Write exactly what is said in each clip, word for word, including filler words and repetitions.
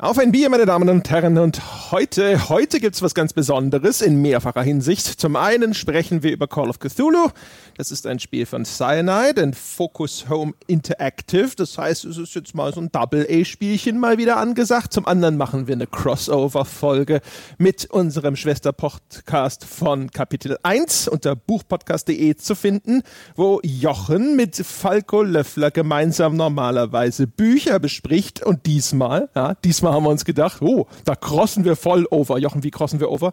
Auf ein Bier, meine Damen und Herren, und heute, heute gibt's was ganz Besonderes in mehrfacher Hinsicht. Zum einen sprechen wir über Call of Cthulhu. Das ist ein Spiel von Cyanide, ein Focus Home Interactive. Das heißt, es ist jetzt mal so ein Double-A-Spielchen mal wieder angesagt. Zum anderen machen wir eine Crossover-Folge mit unserem Schwester-Podcast von Kapitel eins unter buchpodcast punkt de zu finden, wo Jochen mit Falco Löffler gemeinsam normalerweise Bücher bespricht und diesmal, ja, diesmal haben wir uns gedacht, oh, da crossen wir voll over. Jochen, wie crossen wir over?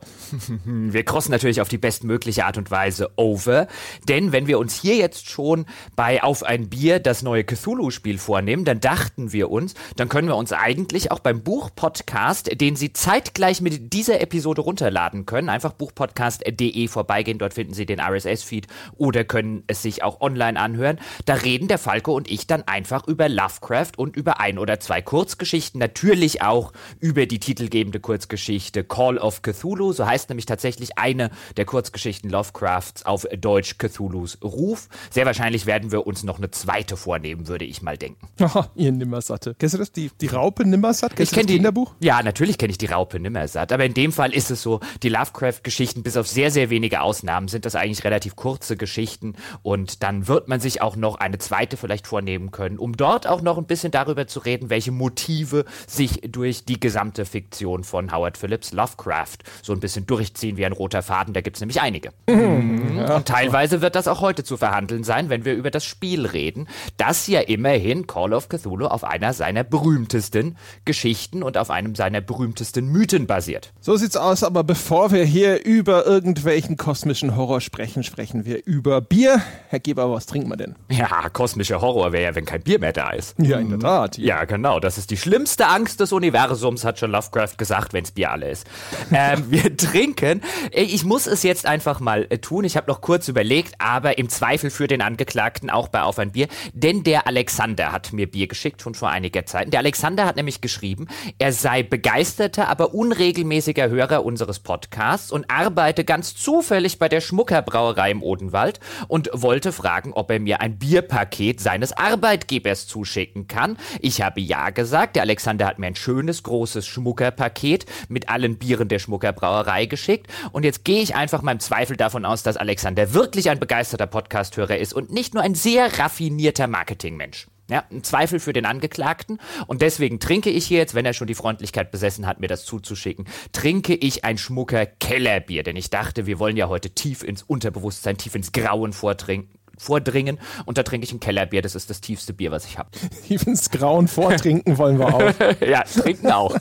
Wir crossen natürlich auf die bestmögliche Art und Weise over, denn wenn wir uns hier jetzt schon bei Auf ein Bier das neue Cthulhu-Spiel vornehmen, dann dachten wir uns, dann können wir uns eigentlich auch beim Buch-Podcast, den Sie zeitgleich mit dieser Episode runterladen können, einfach buchpodcast punkt de vorbeigehen, dort finden Sie den R S S-Feed oder können es sich auch online anhören. Da reden der Falco und ich dann einfach über Lovecraft und über ein oder zwei Kurzgeschichten, natürlich auch über die titelgebende Kurzgeschichte Call of Cthulhu, so heißt nämlich tatsächlich eine der Kurzgeschichten Lovecrafts auf Deutsch Cthulhus Ruf. Sehr wahrscheinlich werden wir uns noch eine zweite vornehmen, würde ich mal denken. Aha, ihr Nimmersatte. Kennst du das? Die, die Raupe Nimmersatt? Kennst ich kenn du das Kinderbuch? Die, ja, natürlich kenne ich die Raupe Nimmersatt, aber in dem Fall ist es so, die Lovecraft-Geschichten, bis auf sehr, sehr wenige Ausnahmen, sind das eigentlich relativ kurze Geschichten und dann wird man sich auch noch eine zweite vielleicht vornehmen können, um dort auch noch ein bisschen darüber zu reden, welche Motive sich durch die gesamte Fiktion von Howard Phillips Lovecraft so ein bisschen durchziehen wie ein roter Faden. Da gibt es nämlich einige. Mhm. Ja. Und teilweise wird das auch heute zu verhandeln sein, wenn wir über das Spiel reden, das ja immerhin Call of Cthulhu auf einer seiner berühmtesten Geschichten und auf einem seiner berühmtesten Mythen basiert. So sieht's aus, aber bevor wir hier über irgendwelchen kosmischen Horror sprechen, sprechen wir über Bier. Herr Geber, was trinken wir denn? Ja, kosmischer Horror wäre ja, wenn kein Bier mehr da ist. Ja, in der Tat. Ja, ja genau. Das ist die schlimmste Angst des Universums, hat schon Lovecraft gesagt, wenn's Bier alle ist. Ähm, wir trinken, ich muss es jetzt einfach mal tun, ich habe noch kurz überlegt, aber im Zweifel für den Angeklagten auch bei Auf ein Bier, denn der Alexander hat mir Bier geschickt, schon vor einiger Zeit. Der Alexander hat nämlich geschrieben, er sei begeisterter, aber unregelmäßiger Hörer unseres Podcasts und arbeite ganz zufällig bei der Schmuckerbrauerei im Odenwald und wollte fragen, ob er mir ein Bierpaket seines Arbeitgebers zuschicken kann. Ich habe ja gesagt, der Alexander hat mir ein schönes, großes Schmuckerpaket mit allen Bieren der Schmuckerbrauerei geschickt. Und jetzt gehe ich einfach mal im Zweifel davon aus, dass Alexander wirklich ein begeisterter Podcast-Hörer ist und nicht nur ein sehr raffinierter Marketingmensch. Ja, ein Zweifel für den Angeklagten. Und deswegen trinke ich hier jetzt, wenn er schon die Freundlichkeit besessen hat, mir das zuzuschicken, trinke ich ein Schmucker Kellerbier. Denn ich dachte, wir wollen ja heute tief ins Unterbewusstsein, tief ins Grauen vordringen. vordringen und da trinke ich ein Kellerbier. Das ist das tiefste Bier, was ich habe. Tief ins Grauen vortrinken wollen wir auch. Ja, trinken auch.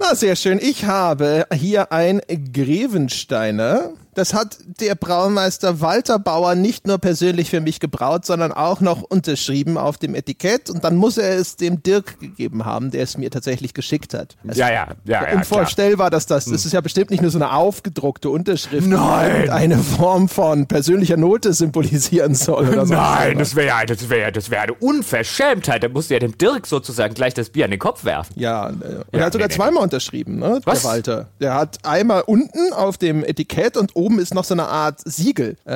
Na, sehr schön. Ich habe hier ein Grevensteiner. Das hat der Braumeister Walter Bauer nicht nur persönlich für mich gebraut, sondern auch noch unterschrieben auf dem Etikett. Und dann muss er es dem Dirk gegeben haben, der es mir tatsächlich geschickt hat. Also ja, ja, ja, ja. Unvorstellbar, klar. dass das, das ist ja bestimmt nicht nur so eine aufgedruckte Unterschrift, Nein. die eine Form von persönlicher Note symbolisieren soll. Oder so. Nein, das wäre ja, das wäre, das wäre eine Unverschämtheit. Da musste ja dem Dirk sozusagen gleich das Bier an den Kopf werfen. Ja, und er ja, hat sogar nee, zweimal nee. unterschrieben, ne? Was? Der Walter. Der hat einmal unten auf dem Etikett und oben ist noch so eine Art Siegel äh,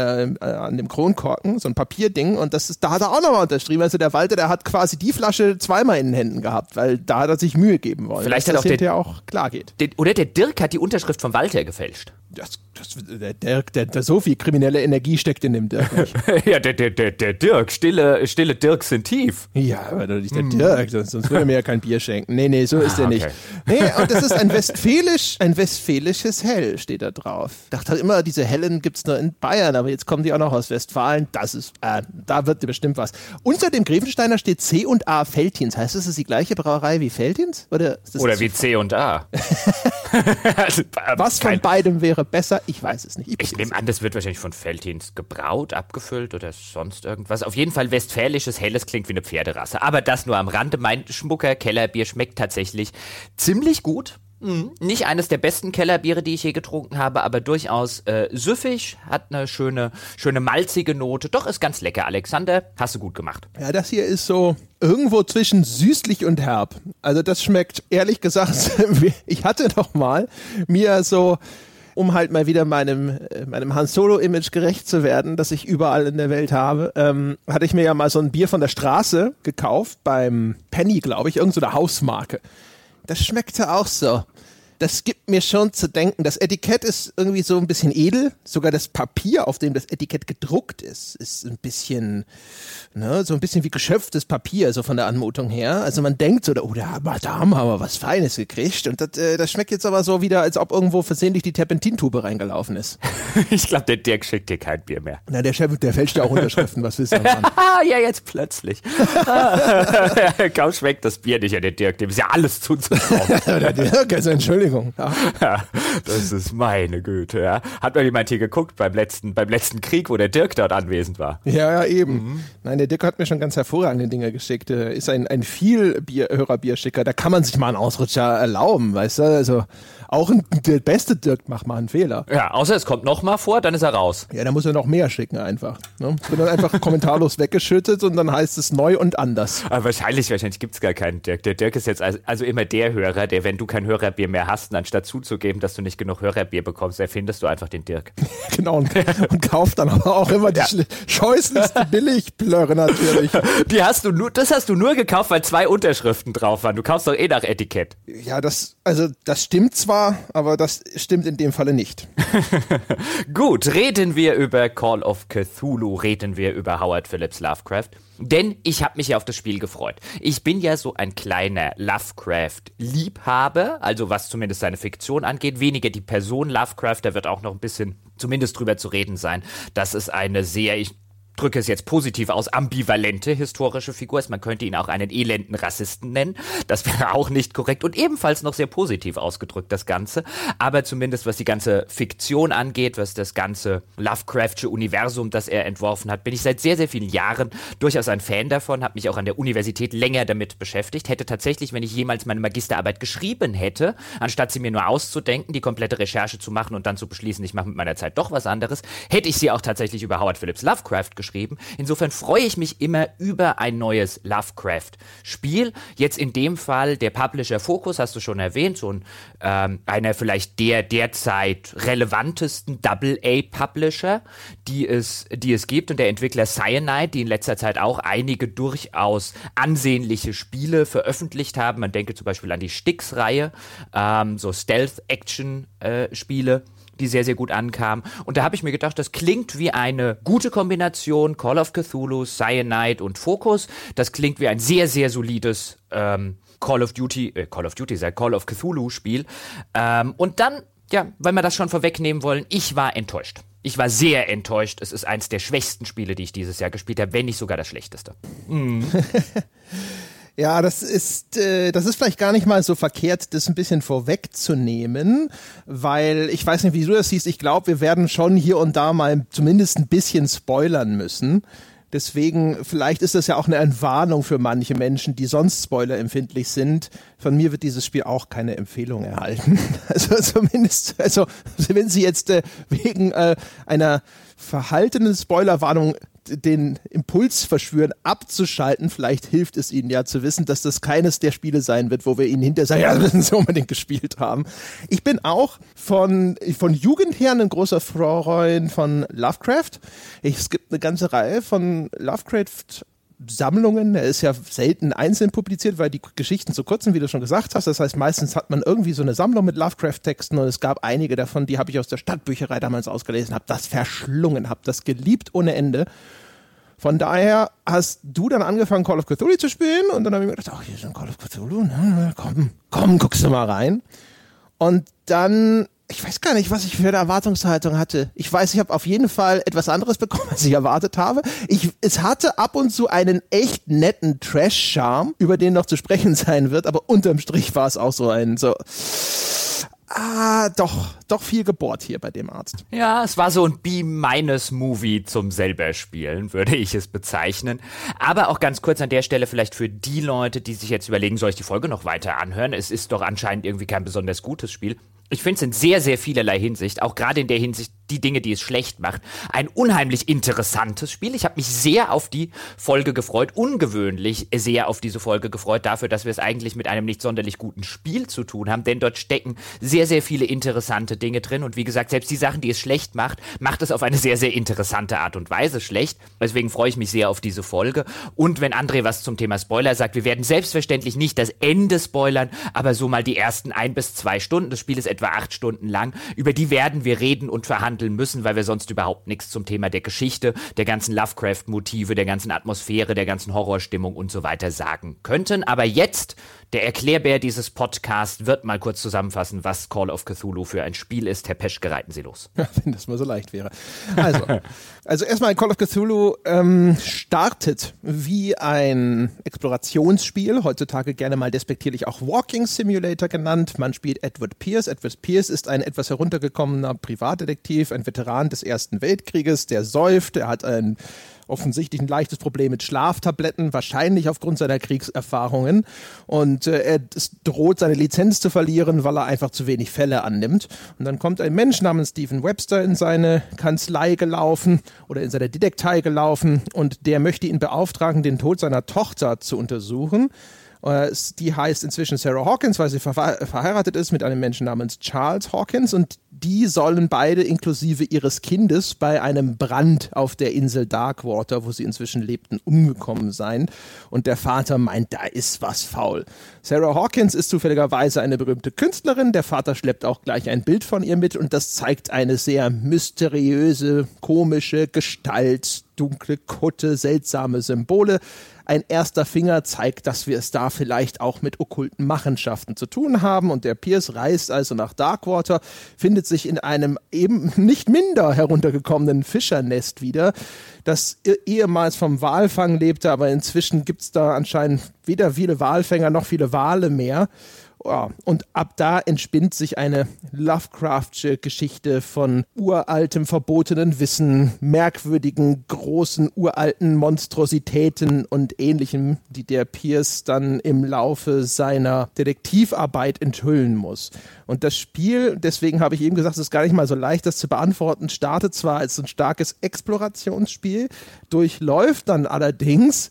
an dem Kronkorken, so ein Papierding und das ist, da hat er auch nochmal unterschrieben. Also der Walter, der hat quasi die Flasche zweimal in den Händen gehabt, weil da hat er sich Mühe geben wollen. Vielleicht dass hat das auch der auch klar geht. Den, oder der Dirk hat die Unterschrift von Walter gefälscht. Das, das, der Dirk, der, der so viel kriminelle Energie steckt in dem Dirk nicht. Ja, der, der, der, der Dirk, stille, stille Dirks sind tief. Ja, aber doch nicht der mm. Dirk, sonst, sonst würde er mir ja kein Bier schenken. Nee, nee, so ist ah, er nicht. Okay. Nee, und das ist ein westfälisch, ein westfälisches Hell steht da drauf. Ich dachte halt immer, diese Hellen gibt es nur in Bayern, aber jetzt kommen die auch noch aus Westfalen. Das ist, äh, da wird bestimmt was. Unter dem Grevensteiner steht C und A Veltins. Heißt das, das ist die gleiche Brauerei wie Veltins? Oder, ist das Oder das wie C und A. Was von beidem wäre besser? Ich weiß es nicht. Ich, ich nehme an, das wird wahrscheinlich von Veltins gebraut, abgefüllt oder sonst irgendwas. Auf jeden Fall westfälisches Helles klingt wie eine Pferderasse. Aber das nur am Rande. Mein Schmucker Kellerbier schmeckt tatsächlich ziemlich gut. Mm, nicht eines der besten Kellerbiere, die ich je getrunken habe, aber durchaus äh, süffig, hat eine schöne, schöne malzige Note. Doch, ist ganz lecker, Alexander. Hast du gut gemacht. Ja, das hier ist so irgendwo zwischen süßlich und herb. Also das schmeckt, ehrlich gesagt, ich hatte doch mal mir so um halt mal wieder meinem, meinem Han Solo-Image gerecht zu werden, das ich überall in der Welt habe, ähm, hatte ich mir ja mal so ein Bier von der Straße gekauft, beim Penny, glaube ich, irgend so eine Hausmarke. Das schmeckte auch so. Das gibt mir schon zu denken. Das Etikett ist irgendwie so ein bisschen edel. Sogar das Papier, auf dem das Etikett gedruckt ist, ist ein bisschen, ne, so ein bisschen wie geschöpftes Papier, so von der Anmutung her. Also man denkt so, oh, da haben wir was Feines gekriegt. Und das, äh, das schmeckt jetzt aber so wieder, als ob irgendwo versehentlich die Terpentintube reingelaufen ist. Ich glaube, der Dirk schickt dir kein Bier mehr. Na, der, Chef, der fälscht ja auch Unterschriften, was willst du denn? Ja, jetzt plötzlich. Kaum schmeckt das Bier nicht an den Dirk, dem ist ja alles zuzutrauen. Der Dirk ist ein schöner. Ja. Ja, das ist meine Güte. Ja. Hat mal jemand hier geguckt beim letzten, beim letzten Krieg, wo der Dirk dort anwesend war? Ja, ja, eben. Mhm. Nein, der Dirk hat mir schon ganz hervorragende Dinge geschickt. Ist ein, ein viel Bier, Hörerbierschicker. Da kann man sich mal einen Ausrutscher erlauben, weißt du? Also auch ein, der beste Dirk macht mal einen Fehler. Ja, außer es kommt nochmal vor, dann ist er raus. Ja, dann muss er noch mehr schicken einfach. Ne? Wird dann einfach kommentarlos weggeschüttet und dann heißt es neu und anders. Aber wahrscheinlich, wahrscheinlich gibt es gar keinen Dirk. Der Dirk ist jetzt also, also immer der Hörer, der, wenn du kein Hörerbier mehr hast, anstatt zuzugeben, dass du nicht genug Hörerbier bekommst, erfindest du einfach den Dirk. Genau, und, und kauft dann aber auch immer die ja. scheußlichste Billigplörre natürlich. Die hast du nur, das hast du nur gekauft, weil zwei Unterschriften drauf waren. Du kaufst doch eh nach Etikett. Ja, das, also das stimmt zwar, aber das stimmt in dem Falle nicht. Gut, reden wir über Call of Cthulhu, reden wir über Howard Phillips Lovecraft. Denn ich habe mich ja auf das Spiel gefreut. Ich bin ja so ein kleiner Lovecraft-Liebhaber, also was zumindest seine Fiktion angeht, weniger die Person Lovecraft, da wird auch noch ein bisschen zumindest drüber zu reden sein. Das ist eine sehr, ich drücke es jetzt positiv aus, ambivalente historische Figur ist. Man könnte ihn auch einen elenden Rassisten nennen. Das wäre auch nicht korrekt und ebenfalls noch sehr positiv ausgedrückt, das Ganze. Aber zumindest, was die ganze Fiktion angeht, was das ganze Lovecraftsche Universum, das er entworfen hat, bin ich seit sehr, sehr vielen Jahren durchaus ein Fan davon, habe mich auch an der Universität länger damit beschäftigt, hätte tatsächlich, wenn ich jemals meine Magisterarbeit geschrieben hätte, anstatt sie mir nur auszudenken, die komplette Recherche zu machen und dann zu beschließen, ich mache mit meiner Zeit doch was anderes, hätte ich sie auch tatsächlich über Howard Phillips Lovecraft geschrieben. Insofern freue ich mich immer über ein neues Lovecraft-Spiel. Jetzt in dem Fall der Publisher Focus, hast du schon erwähnt, so ein, ähm, einer vielleicht der derzeit relevantesten Double A Publisher, die es, die es gibt. Und der Entwickler Cyanide, die in letzter Zeit auch einige durchaus ansehnliche Spiele veröffentlicht haben. Man denke zum Beispiel an die Styx-Reihe, ähm, so Stealth-Action-Spiele. Äh, die sehr, sehr gut ankam. Und da habe ich mir gedacht, das klingt wie eine gute Kombination, Call of Cthulhu, Cyanide und Focus. Das klingt wie ein sehr, sehr solides ähm, Call of Duty, äh, Call of Duty, sei Call of Cthulhu-Spiel. Ähm, und dann, ja, weil wir das schon vorwegnehmen wollen, ich war enttäuscht. Ich war sehr enttäuscht. Es ist eins der schwächsten Spiele, die ich dieses Jahr gespielt habe, wenn nicht sogar das schlechteste. Mm. Ja, das ist äh, das ist vielleicht gar nicht mal so verkehrt, das ein bisschen vorwegzunehmen, weil ich weiß nicht, wie du das siehst. Ich glaube, wir werden schon hier und da mal zumindest ein bisschen spoilern müssen. Deswegen, vielleicht ist das ja auch eine Entwarnung für manche Menschen, die sonst spoilerempfindlich sind. Von mir wird dieses Spiel auch keine Empfehlung erhalten. Also zumindest, also wenn Sie jetzt äh, wegen äh, einer verhaltenen Spoilerwarnung den Impuls verspüren, abzuschalten, vielleicht hilft es Ihnen ja zu wissen, dass das keines der Spiele sein wird, wo wir Ihnen hinterher sagen, ja, das müssen Sie unbedingt gespielt haben. Ich bin auch von, von Jugend her ein großer Freund von Lovecraft. Ich, es gibt eine ganze Reihe von Lovecraft Sammlungen, er ist ja selten einzeln publiziert, weil die Geschichten zu kurz sind, wie du schon gesagt hast. Das heißt, meistens hat man irgendwie so eine Sammlung mit Lovecraft-Texten und es gab einige davon, die habe ich aus der Stadtbücherei damals ausgelesen, habe das verschlungen, habe das geliebt ohne Ende. Von daher hast du dann angefangen, Call of Cthulhu zu spielen und dann habe ich mir gedacht, ach, hier ist ein Call of Cthulhu, ne? komm, komm, guckst du mal rein. Und dann, ich weiß gar nicht, was ich für eine Erwartungshaltung hatte. Ich weiß, ich habe auf jeden Fall etwas anderes bekommen, als ich erwartet habe. Ich, es hatte ab und zu einen echt netten Trash-Charme, über den noch zu sprechen sein wird, aber unterm Strich war es auch so ein so... Ah, doch, doch viel gebohrt hier bei dem Arzt. Ja, es war so ein B-Minus-Movie zum selber Spielen, würde ich es bezeichnen. Aber auch ganz kurz an der Stelle vielleicht für die Leute, die sich jetzt überlegen, soll ich die Folge noch weiter anhören? Es ist doch anscheinend irgendwie kein besonders gutes Spiel. Ich finde es in sehr, sehr vielerlei Hinsicht, auch gerade in der Hinsicht, die Dinge, die es schlecht macht. Ein unheimlich interessantes Spiel. Ich habe mich sehr auf die Folge gefreut, ungewöhnlich sehr auf diese Folge gefreut, dafür, dass wir es eigentlich mit einem nicht sonderlich guten Spiel zu tun haben, denn dort stecken sehr, sehr viele interessante Dinge drin und wie gesagt, selbst die Sachen, die es schlecht macht, macht es auf eine sehr, sehr interessante Art und Weise schlecht. Deswegen freue ich mich sehr auf diese Folge und wenn André was zum Thema Spoiler sagt, wir werden selbstverständlich nicht das Ende spoilern, aber so mal die ersten ein bis zwei Stunden, das Spiel ist etwa acht Stunden lang, über die werden wir reden und verhandeln müssen, weil wir sonst überhaupt nichts zum Thema der Geschichte, der ganzen Lovecraft-Motive, der ganzen Atmosphäre, der ganzen Horrorstimmung und so weiter sagen könnten. Aber jetzt, der Erklärbär dieses Podcasts wird mal kurz zusammenfassen, was Call of Cthulhu für ein Spiel ist. Herr Peschke, reiten Sie los. Ja, wenn das mal so leicht wäre. Also, also erstmal Call of Cthulhu ähm, startet wie ein Explorationsspiel, heutzutage gerne mal despektierlich auch Walking Simulator genannt. Man spielt Edward Pierce. Edward Pierce ist ein etwas heruntergekommener Privatdetektiv, ein Veteran des Ersten Weltkrieges, der säuft, er hat ein offensichtlich ein leichtes Problem mit Schlaftabletten, wahrscheinlich aufgrund seiner Kriegserfahrungen und äh, er droht seine Lizenz zu verlieren, weil er einfach zu wenig Fälle annimmt. Und dann kommt ein Mensch namens Stephen Webster in seine Kanzlei gelaufen oder in seine Detektei gelaufen und der möchte ihn beauftragen, den Tod seiner Tochter zu untersuchen. Die heißt inzwischen Sarah Hawkins, weil sie ver- verheiratet ist mit einem Menschen namens Charles Hawkins und die sollen beide inklusive ihres Kindes bei einem Brand auf der Insel Darkwater, wo sie inzwischen lebten, umgekommen sein und der Vater meint, da ist was faul. Sarah Hawkins ist zufälligerweise eine berühmte Künstlerin, der Vater schleppt auch gleich ein Bild von ihr mit und das zeigt eine sehr mysteriöse, komische Gestalt, dunkle Kutte, seltsame Symbole. Ein erster Finger zeigt, dass wir es da vielleicht auch mit okkulten Machenschaften zu tun haben. Und der Pierce reist also nach Darkwater, findet sich in einem eben nicht minder heruntergekommenen Fischernest wieder, das ehemals vom Walfang lebte, aber inzwischen gibt es da anscheinend weder viele Walfänger noch viele Wale mehr. Ja, und ab da entspinnt sich eine Lovecraftsche Geschichte von uraltem, verbotenen Wissen, merkwürdigen, großen, uralten Monstrositäten und Ähnlichem, die der Pierce dann im Laufe seiner Detektivarbeit enthüllen muss. Und das Spiel, deswegen habe ich eben gesagt, es ist gar nicht mal so leicht, das zu beantworten, startet zwar als ein starkes Explorationsspiel, durchläuft dann allerdings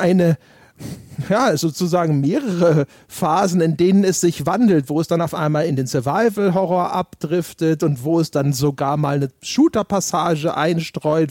eine ja, sozusagen mehrere Phasen, in denen es sich wandelt, wo es dann auf einmal in den Survival-Horror abdriftet und wo es dann sogar mal eine Shooter-Passage einstreut,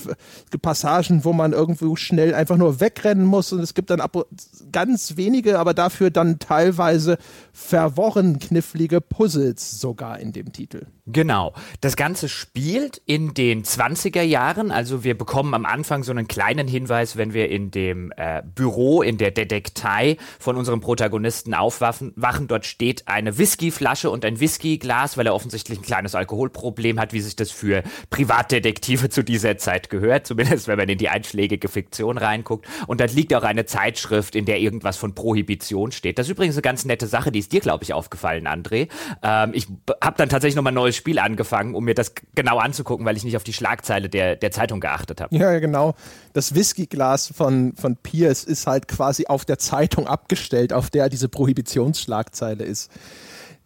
Passagen, wo man irgendwo schnell einfach nur wegrennen muss und es gibt dann ab- ganz wenige, aber dafür dann teilweise verworren knifflige Puzzles sogar in dem Titel. Genau. Das Ganze spielt in den zwanziger Jahren, also wir bekommen am Anfang so einen kleinen Hinweis, wenn wir in dem äh, Büro, in der Detektei von unserem Protagonisten aufwachen. Dort steht eine Whiskyflasche und ein Whiskyglas, weil er offensichtlich ein kleines Alkoholproblem hat, wie sich das für Privatdetektive zu dieser Zeit gehört, zumindest wenn man in die einschlägige Fiktion reinguckt. Und dort liegt auch eine Zeitschrift, in der irgendwas von Prohibition steht. Das ist übrigens eine ganz nette Sache, die ist dir, glaube ich, aufgefallen, André. Ähm, ich habe dann tatsächlich nochmal ein neues Spiel angefangen, um mir das genau anzugucken, weil ich nicht auf die Schlagzeile der, der Zeitung geachtet habe. Ja, genau. Das Whiskyglas von, von Pierce ist halt quasi auf der Zeitung abgestellt, auf der diese Prohibitionsschlagzeile ist.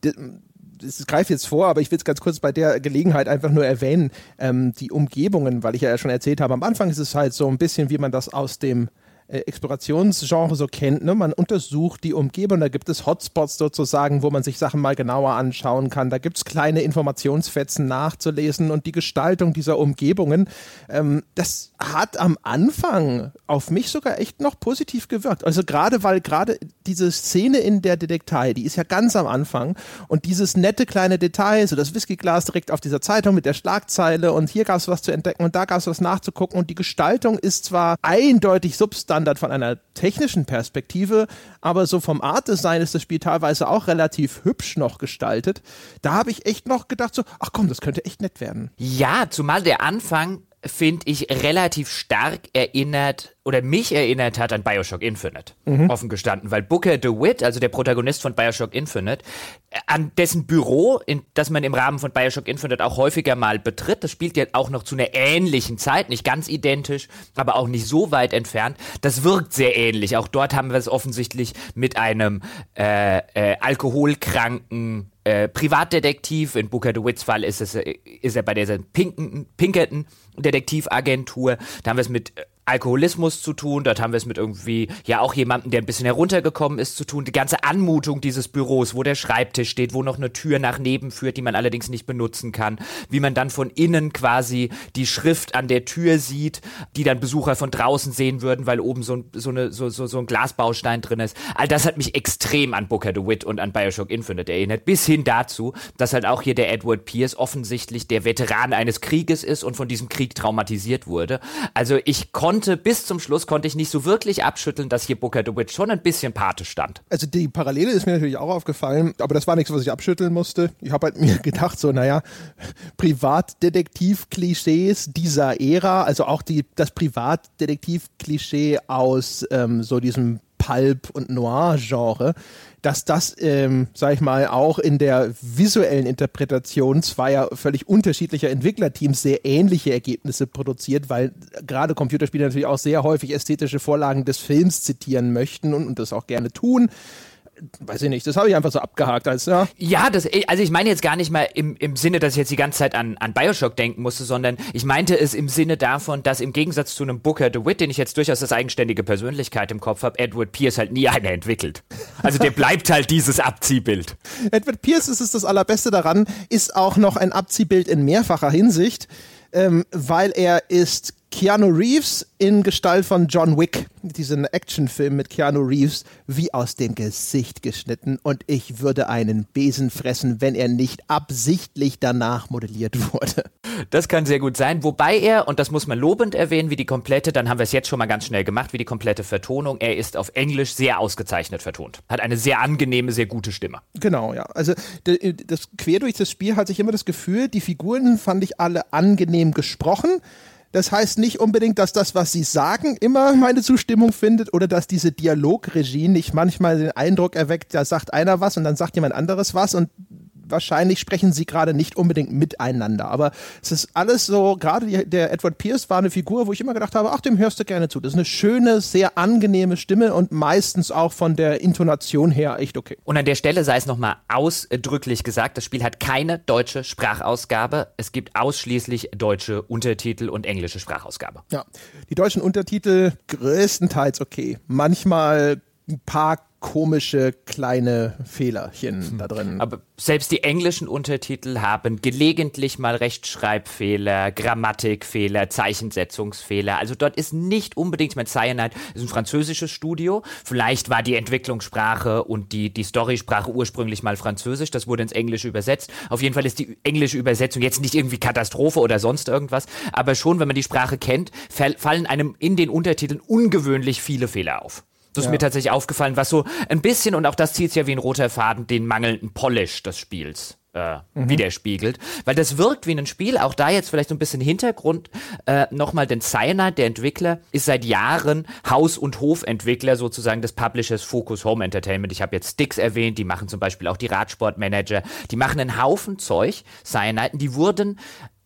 Ich greife jetzt vor, aber ich will es ganz kurz bei der Gelegenheit einfach nur erwähnen, ähm, die Umgebungen, weil ich ja schon erzählt habe, am Anfang ist es halt so ein bisschen, wie man das aus dem Explorationsgenre so kennt, ne? Man untersucht die Umgebung, da gibt es Hotspots sozusagen, wo man sich Sachen mal genauer anschauen kann, da gibt es kleine Informationsfetzen nachzulesen und die Gestaltung dieser Umgebungen, ähm, das hat am Anfang auf mich sogar echt noch positiv gewirkt, also gerade weil gerade diese Szene in der Detektei, die ist ja ganz am Anfang und dieses nette kleine Detail, so das Whiskyglas direkt auf dieser Zeitung mit der Schlagzeile und hier gab es was zu entdecken und da gab es was nachzugucken und die Gestaltung ist zwar eindeutig substanziell von einer technischen Perspektive, aber so vom Art-Design ist das Spiel teilweise auch relativ hübsch noch gestaltet. Da habe ich echt noch gedacht so, ach komm, das könnte echt nett werden. Ja, zumal der Anfang, finde ich, relativ stark erinnert oder mich erinnert hat an Bioshock Infinite, mhm. offen gestanden, weil Booker DeWitt, also der Protagonist von Bioshock Infinite, an dessen Büro, in, das man im Rahmen von Bioshock Infinite auch häufiger mal betritt, das spielt ja auch noch zu einer ähnlichen Zeit, nicht ganz identisch, aber auch nicht so weit entfernt, das wirkt sehr ähnlich. Auch dort haben wir es offensichtlich mit einem äh, äh, alkoholkranken äh, Privatdetektiv. In Booker DeWitts Fall ist, es, ist er bei dieser Pinkerton-Detektivagentur. Da haben wir es mit Alkoholismus zu tun, dort haben wir es mit irgendwie ja auch jemandem, der ein bisschen heruntergekommen ist, zu tun. Die ganze Anmutung dieses Büros, wo der Schreibtisch steht, wo noch eine Tür nach neben führt, die man allerdings nicht benutzen kann, wie man dann von innen quasi die Schrift an der Tür sieht, die dann Besucher von draußen sehen würden, weil oben so ein, so eine, so, so, so ein Glasbaustein drin ist. All das hat mich extrem an Booker DeWitt und an Bioshock Infinite erinnert, bis hin dazu, dass halt auch hier der Edward Pierce offensichtlich der Veteran eines Krieges ist und von diesem Krieg traumatisiert wurde. Also ich konnte bis zum Schluss konnte ich nicht so wirklich abschütteln, dass hier Booker DeWitt schon ein bisschen Pate stand. Also die Parallele ist mir natürlich auch aufgefallen, aber das war nichts, was ich abschütteln musste. Ich habe halt mir gedacht, so naja, Privatdetektiv-Klischees dieser Ära, also auch die, das Privatdetektiv-Klischee aus ähm, so diesem Pulp- und Noir-Genre, dass das, ähm, sag ich mal, auch in der visuellen Interpretation zweier völlig unterschiedlicher Entwicklerteams sehr ähnliche Ergebnisse produziert, weil gerade Computerspiele natürlich auch sehr häufig ästhetische Vorlagen des Films zitieren möchten und, und das auch gerne tun. Weiß ich nicht, das habe ich einfach so abgehakt. Als, ja, ja das, also ich meine jetzt gar nicht mal im, im Sinne, dass ich jetzt die ganze Zeit an, an Bioshock denken musste, sondern ich meinte es im Sinne davon, dass im Gegensatz zu einem Booker DeWitt, den ich jetzt durchaus als eigenständige Persönlichkeit im Kopf habe, Edward Pierce halt nie eine entwickelt. Also der bleibt halt dieses Abziehbild. Edward Pierce ist es das Allerbeste daran, ist auch noch ein Abziehbild in mehrfacher Hinsicht, ähm, weil er ist Keanu Reeves in Gestalt von John Wick, diesen Actionfilm mit Keanu Reeves, wie aus dem Gesicht geschnitten, und ich würde einen Besen fressen, wenn er nicht absichtlich danach modelliert wurde. Das kann sehr gut sein, wobei er, und das muss man lobend erwähnen, wie die komplette, dann haben wir es jetzt schon mal ganz schnell gemacht, wie die komplette Vertonung, er ist auf Englisch sehr ausgezeichnet vertont, hat eine sehr angenehme, sehr gute Stimme. Genau, ja, also das quer durch das Spiel hatte ich immer das Gefühl, die Figuren fand ich alle angenehm gesprochen. Das heißt nicht unbedingt, dass das, was sie sagen, immer meine Zustimmung findet oder dass diese Dialogregie nicht manchmal den Eindruck erweckt, da sagt einer was und dann sagt jemand anderes was und wahrscheinlich sprechen sie gerade nicht unbedingt miteinander. Aber es ist alles so, gerade der Edward Pierce war eine Figur, wo ich immer gedacht habe, ach, dem hörst du gerne zu. Das ist eine schöne, sehr angenehme Stimme und meistens auch von der Intonation her echt okay. Und an der Stelle sei es nochmal ausdrücklich gesagt, das Spiel hat keine deutsche Sprachausgabe. Es gibt ausschließlich deutsche Untertitel und englische Sprachausgabe. Ja, die deutschen Untertitel größtenteils okay. Manchmal ein paar komische kleine Fehlerchen hm. da drin. Aber selbst die englischen Untertitel haben gelegentlich mal Rechtschreibfehler, Grammatikfehler, Zeichensetzungsfehler. Also dort ist nicht unbedingt, ich meine, Cyanide ist ein französisches Studio. Vielleicht war die Entwicklungssprache und die, die Storysprache ursprünglich mal französisch. Das wurde ins Englische übersetzt. Auf jeden Fall ist die englische Übersetzung jetzt nicht irgendwie Katastrophe oder sonst irgendwas. Aber schon, wenn man die Sprache kennt, fallen einem in den Untertiteln ungewöhnlich viele Fehler auf. Das ist ja. mir tatsächlich aufgefallen, was so ein bisschen, und auch das zieht es ja wie ein roter Faden, den mangelnden Polish des Spiels äh, mhm. widerspiegelt. Weil das wirkt wie ein Spiel, auch da jetzt vielleicht so ein bisschen Hintergrund äh, nochmal, denn Cyanide, der Entwickler, ist seit Jahren Haus- und Hofentwickler sozusagen des Publishers Focus Home Entertainment. Ich habe jetzt Styx erwähnt, die machen zum Beispiel auch die Radsportmanager. Die machen einen Haufen Zeug, Cyanide, die wurden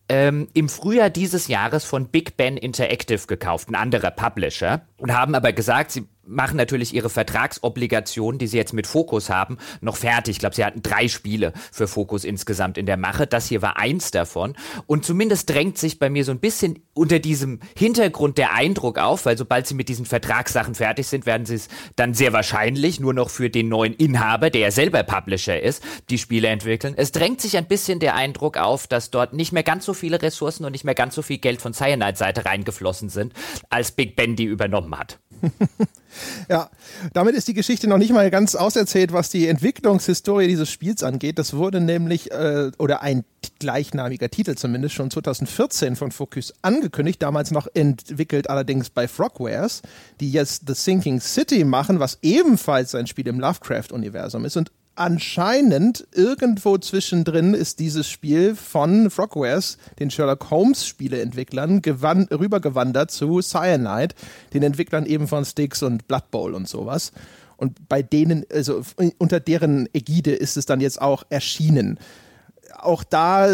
Ähm, im Frühjahr dieses Jahres von Big Ben Interactive gekauft, ein anderer Publisher, und haben aber gesagt, sie machen natürlich ihre Vertragsobligationen, die sie jetzt mit Focus haben, noch fertig. Ich glaube, sie hatten drei Spiele für Focus insgesamt in der Mache. Das hier war eins davon. Und zumindest drängt sich bei mir so ein bisschen unter diesem Hintergrund der Eindruck auf, weil sobald sie mit diesen Vertragssachen fertig sind, werden sie es dann sehr wahrscheinlich nur noch für den neuen Inhaber, der ja selber Publisher ist, die Spiele entwickeln. Es drängt sich ein bisschen der Eindruck auf, dass dort nicht mehr ganz so viele Ressourcen und nicht mehr ganz so viel Geld von Cyanide-Seite reingeflossen sind, als Big Ben die übernommen hat. Ja, damit ist die Geschichte noch nicht mal ganz auserzählt, was die Entwicklungshistorie dieses Spiels angeht. Das wurde nämlich, äh, oder ein gleichnamiger Titel zumindest, schon zwanzig vierzehn von Focus angekündigt, damals noch entwickelt allerdings bei Frogwares, die jetzt The Sinking City machen, was ebenfalls ein Spiel im Lovecraft-Universum ist. Und anscheinend irgendwo zwischendrin ist dieses Spiel von Frogwares, den Sherlock Holmes-Spieleentwicklern, gewann- rübergewandert zu Cyanide, den Entwicklern eben von Styx und Blood Bowl und sowas. Und bei denen, also unter deren Ägide ist es dann jetzt auch erschienen. Auch da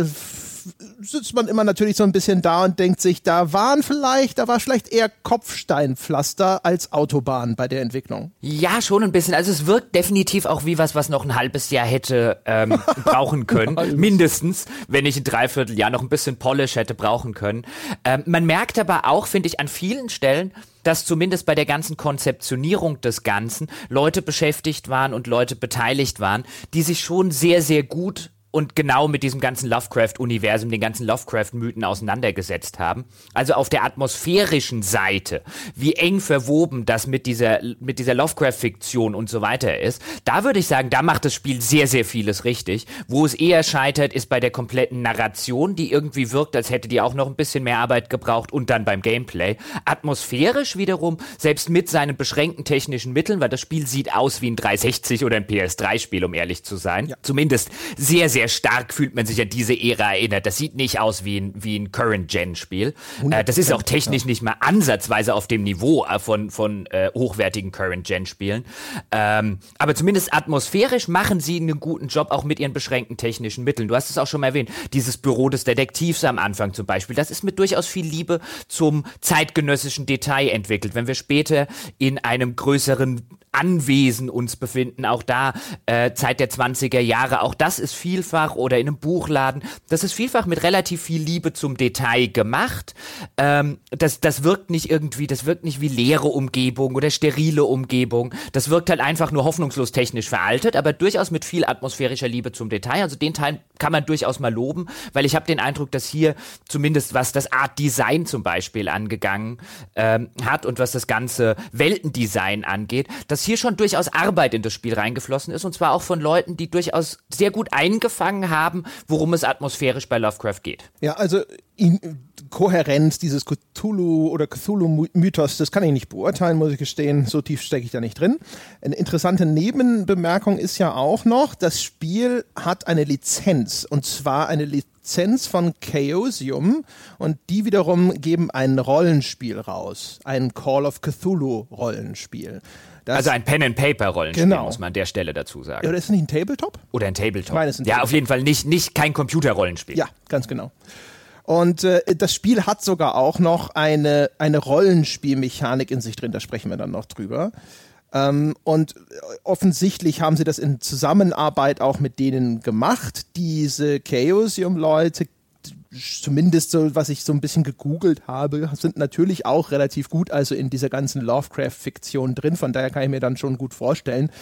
sitzt man immer natürlich so ein bisschen da und denkt sich, da waren vielleicht, da war vielleicht eher Kopfsteinpflaster als Autobahn bei der Entwicklung. Ja, schon ein bisschen. Also es wirkt definitiv auch wie was, was noch ein halbes Jahr hätte ähm, brauchen können. Mindestens, wenn ich ein Dreivierteljahr noch ein bisschen Polish hätte brauchen können. Ähm, man merkt aber auch, finde ich, an vielen Stellen, dass zumindest bei der ganzen Konzeptionierung des Ganzen Leute beschäftigt waren und Leute beteiligt waren, die sich schon sehr, sehr gut und genau mit diesem ganzen Lovecraft-Universum, den ganzen Lovecraft-Mythen auseinandergesetzt haben. Also auf der atmosphärischen Seite, wie eng verwoben das mit dieser, mit dieser Lovecraft-Fiktion und so weiter ist, da würde ich sagen, da macht das Spiel sehr, sehr vieles richtig. Wo es eher scheitert, ist bei der kompletten Narration, die irgendwie wirkt, als hätte die auch noch ein bisschen mehr Arbeit gebraucht, und dann beim Gameplay. Atmosphärisch wiederum, selbst mit seinen beschränkten technischen Mitteln, weil das Spiel sieht aus wie ein dreihundertsechzig oder ein P S drei Spiel, um ehrlich zu sein. Ja. Zumindest sehr, sehr Sehr stark fühlt man sich an diese Ära erinnert. Das sieht nicht aus wie ein, wie ein Current-Gen-Spiel. Äh, das ist auch technisch nicht mal ansatzweise auf dem Niveau von, von äh, hochwertigen Current-Gen-Spielen. Ähm, aber zumindest atmosphärisch machen sie einen guten Job, auch mit ihren beschränkten technischen Mitteln. Du hast es auch schon mal erwähnt. Dieses Büro des Detektivs am Anfang zum Beispiel, das ist mit durchaus viel Liebe zum zeitgenössischen Detail entwickelt. Wenn wir später in einem größeren Anwesen uns befinden, auch da äh, Zeit der zwanziger Jahre, auch das ist vielfach, oder in einem Buchladen, das ist vielfach mit relativ viel Liebe zum Detail gemacht. Ähm, das, das wirkt nicht irgendwie, das wirkt nicht wie leere Umgebung oder sterile Umgebung, das wirkt halt einfach nur hoffnungslos technisch veraltet, aber durchaus mit viel atmosphärischer Liebe zum Detail, also den Teil kann man durchaus mal loben, weil ich habe den Eindruck, dass hier zumindest was das Art Design zum Beispiel angegangen ähm, hat und was das ganze Weltendesign angeht, das dass hier schon durchaus Arbeit in das Spiel reingeflossen ist, und zwar auch von Leuten, die durchaus sehr gut eingefangen haben, worum es atmosphärisch bei Lovecraft geht. Ja, also in Kohärenz dieses Cthulhu- oder Cthulhu-Mythos, das kann ich nicht beurteilen, muss ich gestehen. So tief stecke ich da nicht drin. Eine interessante Nebenbemerkung ist ja auch noch, das Spiel hat eine Lizenz, und zwar eine Lizenz Lizenz von Chaosium, und die wiederum geben ein Rollenspiel raus, ein Call of Cthulhu Rollenspiel. Das also ein Pen and Paper Rollenspiel, genau. Muss man an der Stelle dazu sagen. Ja, oder ist es nicht ein Tabletop? Oder ein Tabletop. Ich meine, es ist ein Tabletop. Ja, auf jeden Fall nicht, nicht kein Computerrollenspiel. Ja, ganz genau. Und äh, das Spiel hat sogar auch noch eine, eine Rollenspielmechanik in sich drin, da sprechen wir dann noch drüber. Ähm, und offensichtlich haben sie das in Zusammenarbeit auch mit denen gemacht, diese Chaosium-Leute, zumindest so, was ich so ein bisschen gegoogelt habe, sind natürlich auch relativ gut, also in dieser ganzen Lovecraft-Fiktion drin, von daher kann ich mir dann schon gut vorstellen,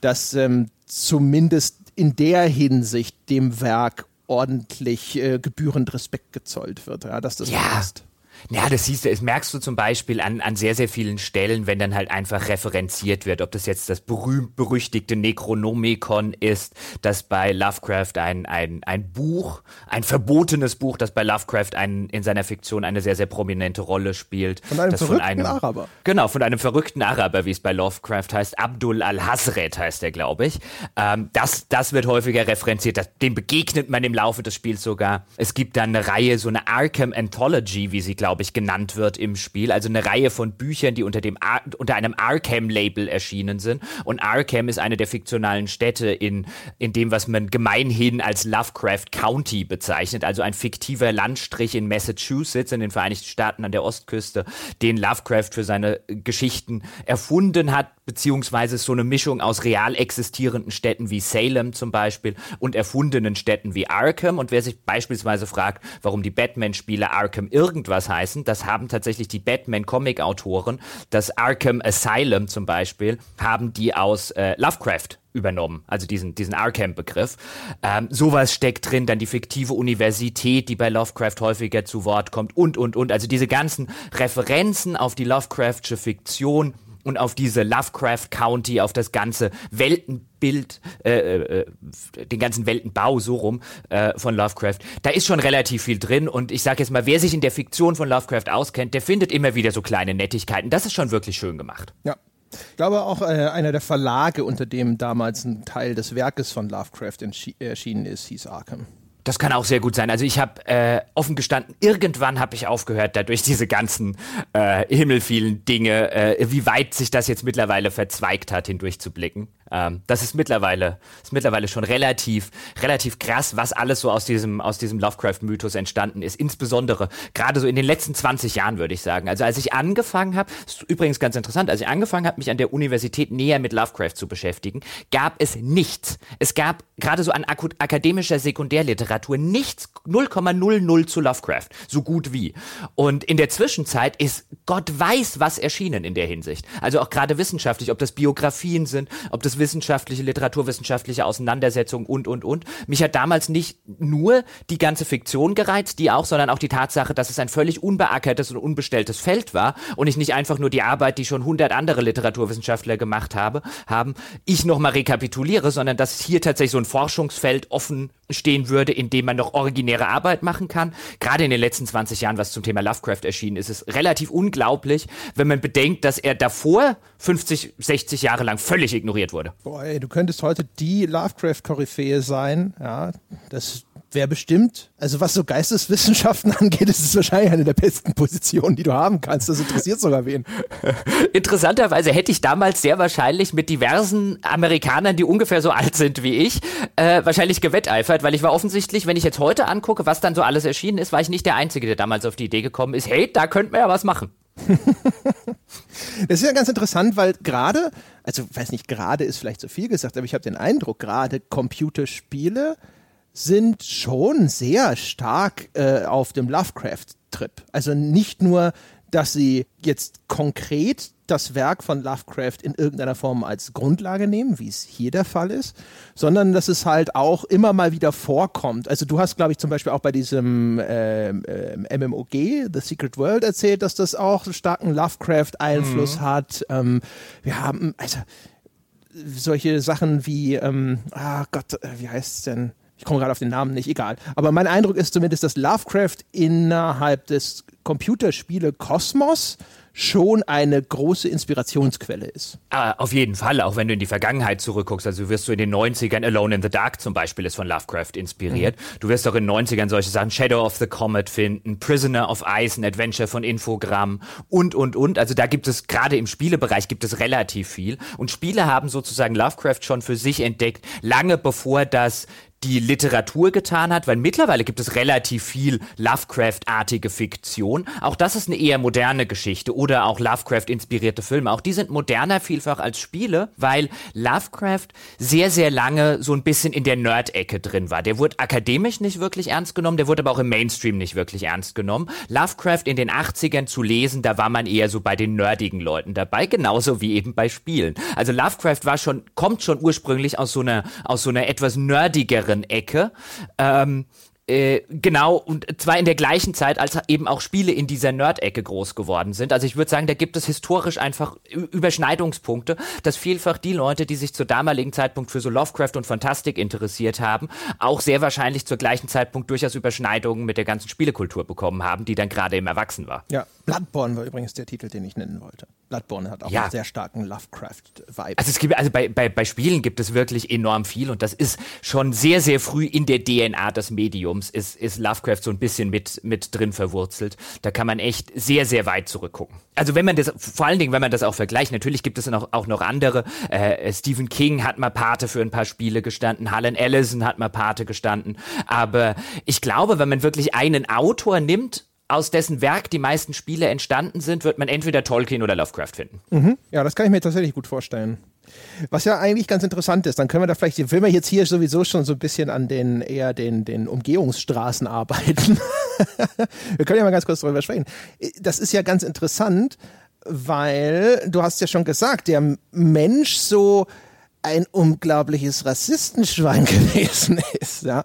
dass ähm, zumindest in der Hinsicht dem Werk ordentlich äh, gebührend Respekt gezollt wird, ja, dass das ja. passt. Ja, das siehst du, das merkst du zum Beispiel an, an sehr, sehr vielen Stellen, wenn dann halt einfach referenziert wird, ob das jetzt das berühmt-berüchtigte Necronomicon ist, das bei Lovecraft ein, ein, ein Buch, ein verbotenes Buch, das bei Lovecraft ein, in seiner Fiktion eine sehr, sehr prominente Rolle spielt. Von einem das verrückten von einem, Araber. Genau, von einem verrückten Araber, wie es bei Lovecraft heißt. Abdul Al-Hazred heißt er, glaube ich. Ähm, das, das wird häufiger referenziert. Das, dem begegnet man im Laufe des Spiels sogar. Es gibt dann eine Reihe, so eine Arkham Anthology, wie sie, glaube glaube ich, genannt wird im Spiel. Also eine Reihe von Büchern, die unter dem Ar- unter einem Arkham-Label erschienen sind. Und Arkham ist eine der fiktionalen Städte in, in dem, was man gemeinhin als Lovecraft County bezeichnet. Also ein fiktiver Landstrich in Massachusetts, in den Vereinigten Staaten an der Ostküste, den Lovecraft für seine Geschichten erfunden hat, beziehungsweise so eine Mischung aus real existierenden Städten wie Salem zum Beispiel und erfundenen Städten wie Arkham. Und wer sich beispielsweise fragt, warum die Batman-Spiele Arkham irgendwas heißen, das haben tatsächlich die Batman-Comic-Autoren, das Arkham Asylum zum Beispiel, haben die aus äh, Lovecraft übernommen, also diesen, diesen Arkham-Begriff. Ähm, sowas steckt drin, dann die fiktive Universität, die bei Lovecraft häufiger zu Wort kommt und, und, und. Also diese ganzen Referenzen auf die Lovecraftsche Fiktion und auf diese Lovecraft County, auf das ganze Weltenbild, äh, äh, den ganzen Weltenbau so rum äh, von Lovecraft, da ist schon relativ viel drin. Und ich sage jetzt mal, wer sich in der Fiktion von Lovecraft auskennt, der findet immer wieder so kleine Nettigkeiten. Das ist schon wirklich schön gemacht. Ja, ich glaube auch äh, einer der Verlage, unter dem damals ein Teil des Werkes von Lovecraft entschi- erschienen ist, hieß Arkham. Das kann auch sehr gut sein. Also ich habe äh, offen gestanden, irgendwann habe ich aufgehört, dadurch diese ganzen äh, himmelvielen Dinge, äh, wie weit sich das jetzt mittlerweile verzweigt hat, hindurchzublicken. Ähm, das ist mittlerweile, ist mittlerweile schon relativ, relativ krass, was alles so aus diesem, aus diesem Lovecraft-Mythos entstanden ist. Insbesondere gerade so in den letzten zwanzig Jahren, würde ich sagen. Also als ich angefangen habe, ist übrigens ganz interessant, als ich angefangen habe, mich an der Universität näher mit Lovecraft zu beschäftigen, gab es nichts. Es gab gerade so an akut akademischer Sekundärliteratur nichts null Komma null null zu Lovecraft, so gut wie. Und in der Zwischenzeit ist Gott weiß was erschienen in der Hinsicht. Also auch gerade wissenschaftlich, ob das Biografien sind, ob das wissenschaftliche, literaturwissenschaftliche Auseinandersetzungen und, und, und. Mich hat damals nicht nur die ganze Fiktion gereizt, die auch, sondern auch die Tatsache, dass es ein völlig unbeackertes und unbestelltes Feld war und ich nicht einfach nur die Arbeit, die schon hundert andere Literaturwissenschaftler gemacht habe, haben, ich nochmal rekapituliere, sondern dass hier tatsächlich so ein Forschungsfeld offen stehen würde, in dem man noch originäre Arbeit machen kann. Gerade in den letzten zwanzig Jahren, was zum Thema Lovecraft erschienen ist, ist relativ unglaublich, wenn man bedenkt, dass er davor fünfzig, sechzig Jahre lang völlig ignoriert wurde. Boah, ey, du könntest heute die Lovecraft-Koryphäe sein, ja, das wäre bestimmt, also was so Geisteswissenschaften angeht, ist es wahrscheinlich eine der besten Positionen, die du haben kannst, das interessiert sogar wen. Interessanterweise hätte ich damals sehr wahrscheinlich mit diversen Amerikanern, die ungefähr so alt sind wie ich, äh, wahrscheinlich gewetteifert, weil ich war offensichtlich, wenn ich jetzt heute angucke, was dann so alles erschienen ist, war ich nicht der Einzige, der damals auf die Idee gekommen ist, hey, da könnten wir ja was machen. Das ist ja ganz interessant, weil gerade, also weiß nicht, gerade ist vielleicht zu viel gesagt, aber ich habe den Eindruck, gerade Computerspiele sind schon sehr stark äh, auf dem Lovecraft-Trip. Also nicht nur, dass sie jetzt konkret das Werk von Lovecraft in irgendeiner Form als Grundlage nehmen, wie es hier der Fall ist, sondern dass es halt auch immer mal wieder vorkommt. Also du hast, glaube ich, zum Beispiel auch bei diesem äh, äh, M M O G, The Secret World, erzählt, dass das auch einen starken Lovecraft-Einfluss mhm. hat. Ähm, wir haben also solche Sachen wie, ähm, ah Gott, wie heißt es denn? Ich komme gerade auf den Namen nicht, egal. Aber mein Eindruck ist zumindest, dass Lovecraft innerhalb des Computerspiele-Kosmos schon eine große Inspirationsquelle ist. Ah, auf jeden Fall, auch wenn du in die Vergangenheit zurückguckst. Also du wirst so in den neunzigern, Alone in the Dark zum Beispiel, ist von Lovecraft inspiriert. Mhm. Du wirst auch in den neunzigern solche Sachen, Shadow of the Comet finden, Prisoner of Ice, ein Adventure von Infogramm und, und, und. Also da gibt es, gerade im Spielebereich gibt es relativ viel. Und Spiele haben sozusagen Lovecraft schon für sich entdeckt, lange bevor das die Literatur getan hat, weil mittlerweile gibt es relativ viel Lovecraft-artige Fiktion. Auch das ist eine eher moderne Geschichte oder auch Lovecraft-inspirierte Filme. Auch die sind moderner vielfach als Spiele, weil Lovecraft sehr, sehr lange so ein bisschen in der Nerd-Ecke drin war. Der wurde akademisch nicht wirklich ernst genommen, der wurde aber auch im Mainstream nicht wirklich ernst genommen. Lovecraft in den achtzigern zu lesen, da war man eher so bei den nerdigen Leuten dabei, genauso wie eben bei Spielen. Also Lovecraft war schon, kommt schon ursprünglich aus so einer, aus so einer etwas nerdigeren Ecke. Ähm, äh, genau, und zwar in der gleichen Zeit, als eben auch Spiele in dieser Nerd-Ecke groß geworden sind. Also ich würde sagen, da gibt es historisch einfach Überschneidungspunkte, dass vielfach die Leute, die sich zu damaligen Zeitpunkt für so Lovecraft und Fantastik interessiert haben, auch sehr wahrscheinlich zur gleichen Zeitpunkt durchaus Überschneidungen mit der ganzen Spielekultur bekommen haben, die dann gerade im Erwachsenen war. Ja, Bloodborne war übrigens der Titel, den ich nennen wollte. Bloodborne hat auch ja. einen sehr starken Lovecraft-Vibe. Also, es gibt, also bei, bei, bei Spielen gibt es wirklich enorm viel und das ist schon sehr, sehr früh in der D N A des Mediums, ist, ist Lovecraft so ein bisschen mit, mit drin verwurzelt. Da kann man echt sehr, sehr weit zurückgucken. Also wenn man das, vor allen Dingen, wenn man das auch vergleicht, natürlich gibt es noch, auch noch andere. Äh, Stephen King hat mal Pate für ein paar Spiele gestanden, Harlan Ellison hat mal Pate gestanden. Aber ich glaube, wenn man wirklich einen Autor nimmt, aus dessen Werk die meisten Spiele entstanden sind, wird man entweder Tolkien oder Lovecraft finden. Mhm. Ja, das kann ich mir tatsächlich gut vorstellen. Was ja eigentlich ganz interessant ist, dann können wir da vielleicht, wenn wir jetzt hier sowieso schon so ein bisschen an den eher den, den Umgehungsstraßen arbeiten. Wir können ja mal ganz kurz darüber sprechen. Das ist ja ganz interessant, weil, du hast ja schon gesagt, der Mensch so ein unglaubliches Rassistenschwein gewesen ist. Ja?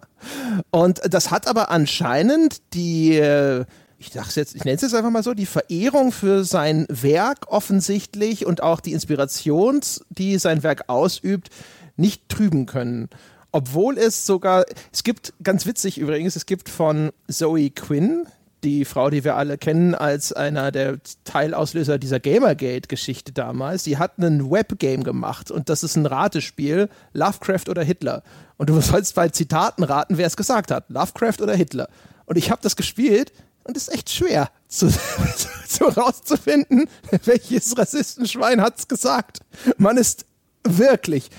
Und das hat aber anscheinend die... Ich, jetzt, ich nenne es jetzt einfach mal so, die Verehrung für sein Werk offensichtlich und auch die Inspiration, die sein Werk ausübt, nicht trüben können. Obwohl es sogar, es gibt, ganz witzig übrigens, es gibt von Zoe Quinn, die Frau, die wir alle kennen als einer der Teilauslöser dieser Gamergate-Geschichte damals, die hat ein Webgame gemacht und das ist ein Ratespiel, Lovecraft oder Hitler. Und du sollst bei Zitaten raten, wer es gesagt hat, Lovecraft oder Hitler. Und ich habe das gespielt und es ist echt schwer zu, zu rauszufinden, welches Rassistenschwein hat es gesagt. Man ist wirklich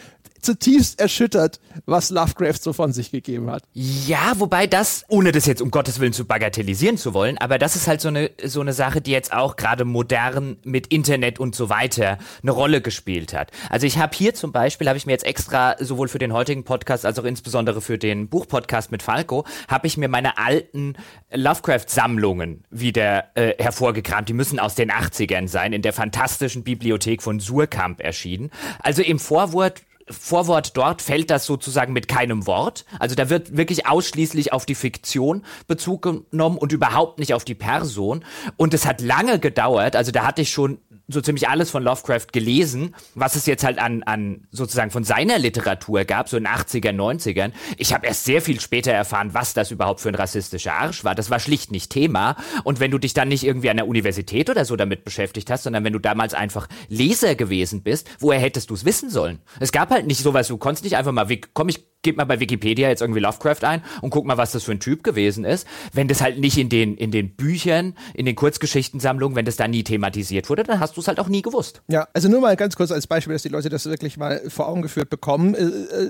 zutiefst erschüttert, was Lovecraft so von sich gegeben hat. Ja, wobei das, ohne das jetzt um Gottes Willen zu bagatellisieren zu wollen, aber das ist halt so eine, so eine Sache, die jetzt auch gerade modern mit Internet und so weiter eine Rolle gespielt hat. Also ich habe hier zum Beispiel, habe ich mir jetzt extra sowohl für den heutigen Podcast als auch insbesondere für den Buchpodcast mit Falco, habe ich mir meine alten Lovecraft-Sammlungen wieder äh, hervorgekramt. Die müssen aus den achtzigern sein, in der fantastischen Bibliothek von Surkamp erschienen. Also im Vorwort Vorwort dort fällt das sozusagen mit keinem Wort. Also da wird wirklich ausschließlich auf die Fiktion Bezug genommen und überhaupt nicht auf die Person. Und es hat lange gedauert, also da hatte ich schon so ziemlich alles von Lovecraft gelesen, was es jetzt halt an, an sozusagen von seiner Literatur gab, so in den achtzigern, neunzigern. Ich habe erst sehr viel später erfahren, was das überhaupt für ein rassistischer Arsch war. Das war schlicht nicht Thema. Und wenn du dich dann nicht irgendwie an der Universität oder so damit beschäftigt hast, sondern wenn du damals einfach Leser gewesen bist, woher hättest du es wissen sollen? Es gab halt nicht sowas, du konntest nicht einfach mal, komm, ich gebe mal bei Wikipedia jetzt irgendwie Lovecraft ein und guck mal, was das für ein Typ gewesen ist. Wenn das halt nicht in den, in den Büchern, in den Kurzgeschichtensammlungen, wenn das da nie thematisiert wurde, dann hast du es halt auch nie gewusst. Ja, also nur mal ganz kurz als Beispiel, dass die Leute das wirklich mal vor Augen geführt bekommen.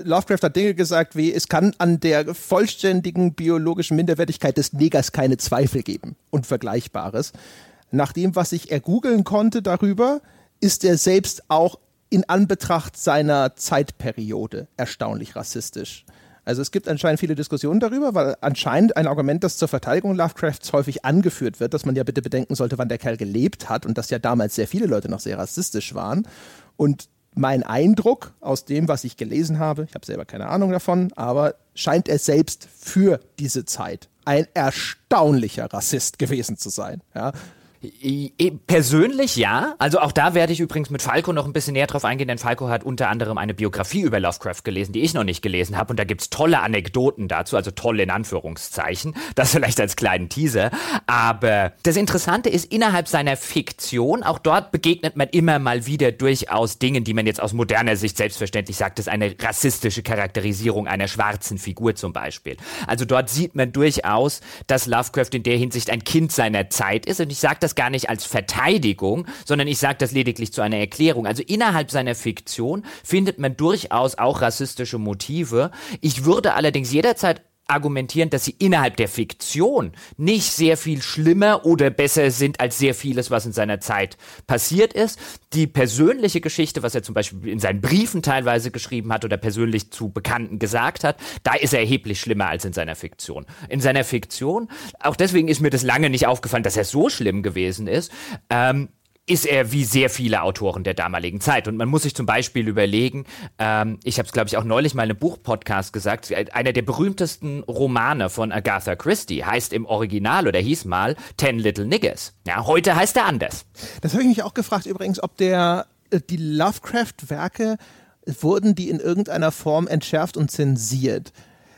Lovecraft hat Dinge gesagt wie, es kann an der vollständigen biologischen Minderwertigkeit des Negers keine Zweifel geben und Vergleichbares. Nach dem, was ich ergoogeln konnte darüber, ist er selbst auch in Anbetracht seiner Zeitperiode erstaunlich rassistisch. Also es gibt anscheinend viele Diskussionen darüber, weil anscheinend ein Argument, das zur Verteidigung Lovecrafts häufig angeführt wird, dass man ja bitte bedenken sollte, wann der Kerl gelebt hat und dass ja damals sehr viele Leute noch sehr rassistisch waren. Und mein Eindruck aus dem, was ich gelesen habe, ich habe selber keine Ahnung davon, aber scheint er selbst für diese Zeit ein erstaunlicher Rassist gewesen zu sein, ja. Persönlich ja, also auch da werde ich übrigens mit Falco noch ein bisschen näher drauf eingehen, denn Falco hat unter anderem eine Biografie über Lovecraft gelesen, die ich noch nicht gelesen habe und da gibt's tolle Anekdoten dazu, also toll in Anführungszeichen, das vielleicht als kleinen Teaser, aber das Interessante ist, innerhalb seiner Fiktion, auch dort begegnet man immer mal wieder durchaus Dingen, die man jetzt aus moderner Sicht selbstverständlich sagt, das ist eine rassistische Charakterisierung einer schwarzen Figur zum Beispiel. Also dort sieht man durchaus, dass Lovecraft in der Hinsicht ein Kind seiner Zeit ist und ich sage das gar nicht als Verteidigung, sondern ich sage das lediglich zu einer Erklärung. Also innerhalb seiner Fiktion findet man durchaus auch rassistische Motive. Ich würde allerdings jederzeit argumentieren, dass sie innerhalb der Fiktion nicht sehr viel schlimmer oder besser sind als sehr vieles, was in seiner Zeit passiert ist. Die persönliche Geschichte, was er zum Beispiel in seinen Briefen teilweise geschrieben hat oder persönlich zu Bekannten gesagt hat, da ist er erheblich schlimmer als in seiner Fiktion. In seiner Fiktion, auch deswegen ist mir das lange nicht aufgefallen, dass er so schlimm gewesen ist, ähm, ist er wie sehr viele Autoren der damaligen Zeit. Und man muss sich zum Beispiel überlegen, ähm, ich habe es, glaube ich, auch neulich mal in einem Buchpodcast gesagt, einer der berühmtesten Romane von Agatha Christie heißt im Original oder hieß mal Ten Little Niggers. Ja, heute heißt er anders. Das habe ich mich auch gefragt übrigens, ob der die Lovecraft-Werke, wurden die in irgendeiner Form entschärft und zensiert?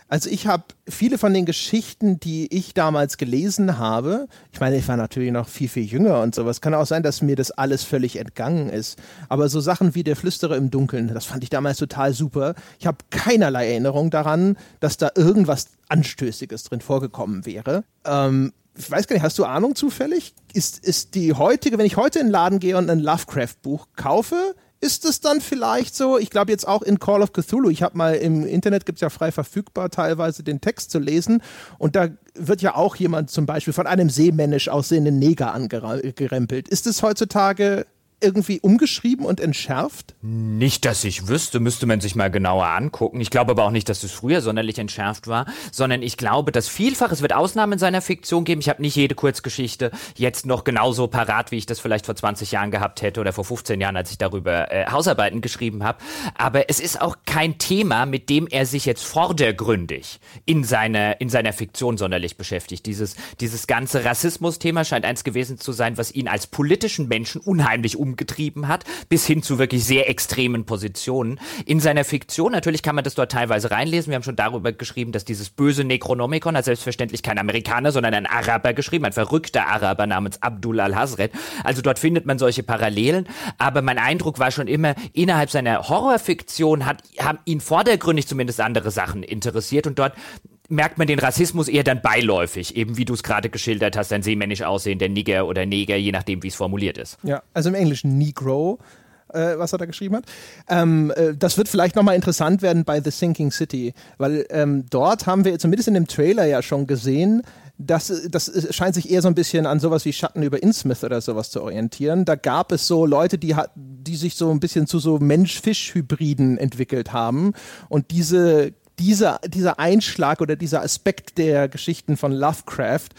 Also ich habe viele von den Geschichten, die ich damals gelesen habe, ich meine, ich war natürlich noch viel, viel jünger und sowas, kann auch sein, dass mir das alles völlig entgangen ist, aber so Sachen wie der Flüsterer im Dunkeln, das fand ich damals total super. Ich habe keinerlei Erinnerung daran, dass da irgendwas Anstößiges drin vorgekommen wäre. Ähm, ich weiß gar nicht, hast du Ahnung zufällig? Ist, ist die heutige, wenn ich heute in den Laden gehe und ein Lovecraft-Buch kaufe, ist es dann vielleicht so, ich glaube jetzt auch in Call of Cthulhu, ich habe mal im Internet, gibt es ja frei verfügbar teilweise den Text zu lesen und da wird ja auch jemand zum Beispiel von einem seemännisch aussehenden Neger angerempelt. Ist es heutzutage irgendwie umgeschrieben und entschärft? Nicht, dass ich wüsste, müsste man sich mal genauer angucken. Ich glaube aber auch nicht, dass es früher sonderlich entschärft war, sondern ich glaube, dass vielfach, es wird Ausnahmen in seiner Fiktion geben. Ich habe nicht jede Kurzgeschichte jetzt noch genauso parat, wie ich das vielleicht vor zwanzig Jahren gehabt hätte oder vor fünfzehn Jahren, als ich darüber äh, Hausarbeiten geschrieben habe. Aber es ist auch kein Thema, mit dem er sich jetzt vordergründig in seiner, in seiner Fiktion sonderlich beschäftigt. Dieses, dieses ganze Rassismus-Thema scheint eins gewesen zu sein, was ihn als politischen Menschen unheimlich umgetrieben hat, bis hin zu wirklich sehr extremen Positionen. In seiner Fiktion, natürlich kann man das dort teilweise reinlesen, wir haben schon darüber geschrieben, dass dieses böse Necronomicon hat selbstverständlich kein Amerikaner, sondern ein Araber geschrieben, ein verrückter Araber namens Abdul Al-Hazred. Also dort findet man solche Parallelen, aber mein Eindruck war schon immer, innerhalb seiner Horrorfiktion hat, haben ihn vordergründig zumindest andere Sachen interessiert und dort merkt man den Rassismus eher dann beiläufig, eben wie du es gerade geschildert hast, ein seemännisch aussehender Nigger oder Neger, je nachdem, wie es formuliert ist. Ja, also im Englischen Negro, äh, was er da geschrieben hat. Ähm, äh, das wird vielleicht nochmal interessant werden bei The Sinking City, weil ähm, dort haben wir zumindest in dem Trailer ja schon gesehen, Das, das scheint sich eher so ein bisschen an sowas wie Schatten über Innsmouth oder sowas zu orientieren. Da gab es so Leute, die, die sich so ein bisschen zu so Mensch-Fisch-Hybriden entwickelt haben. Und diese, dieser, dieser Einschlag oder dieser Aspekt der Geschichten von Lovecraft,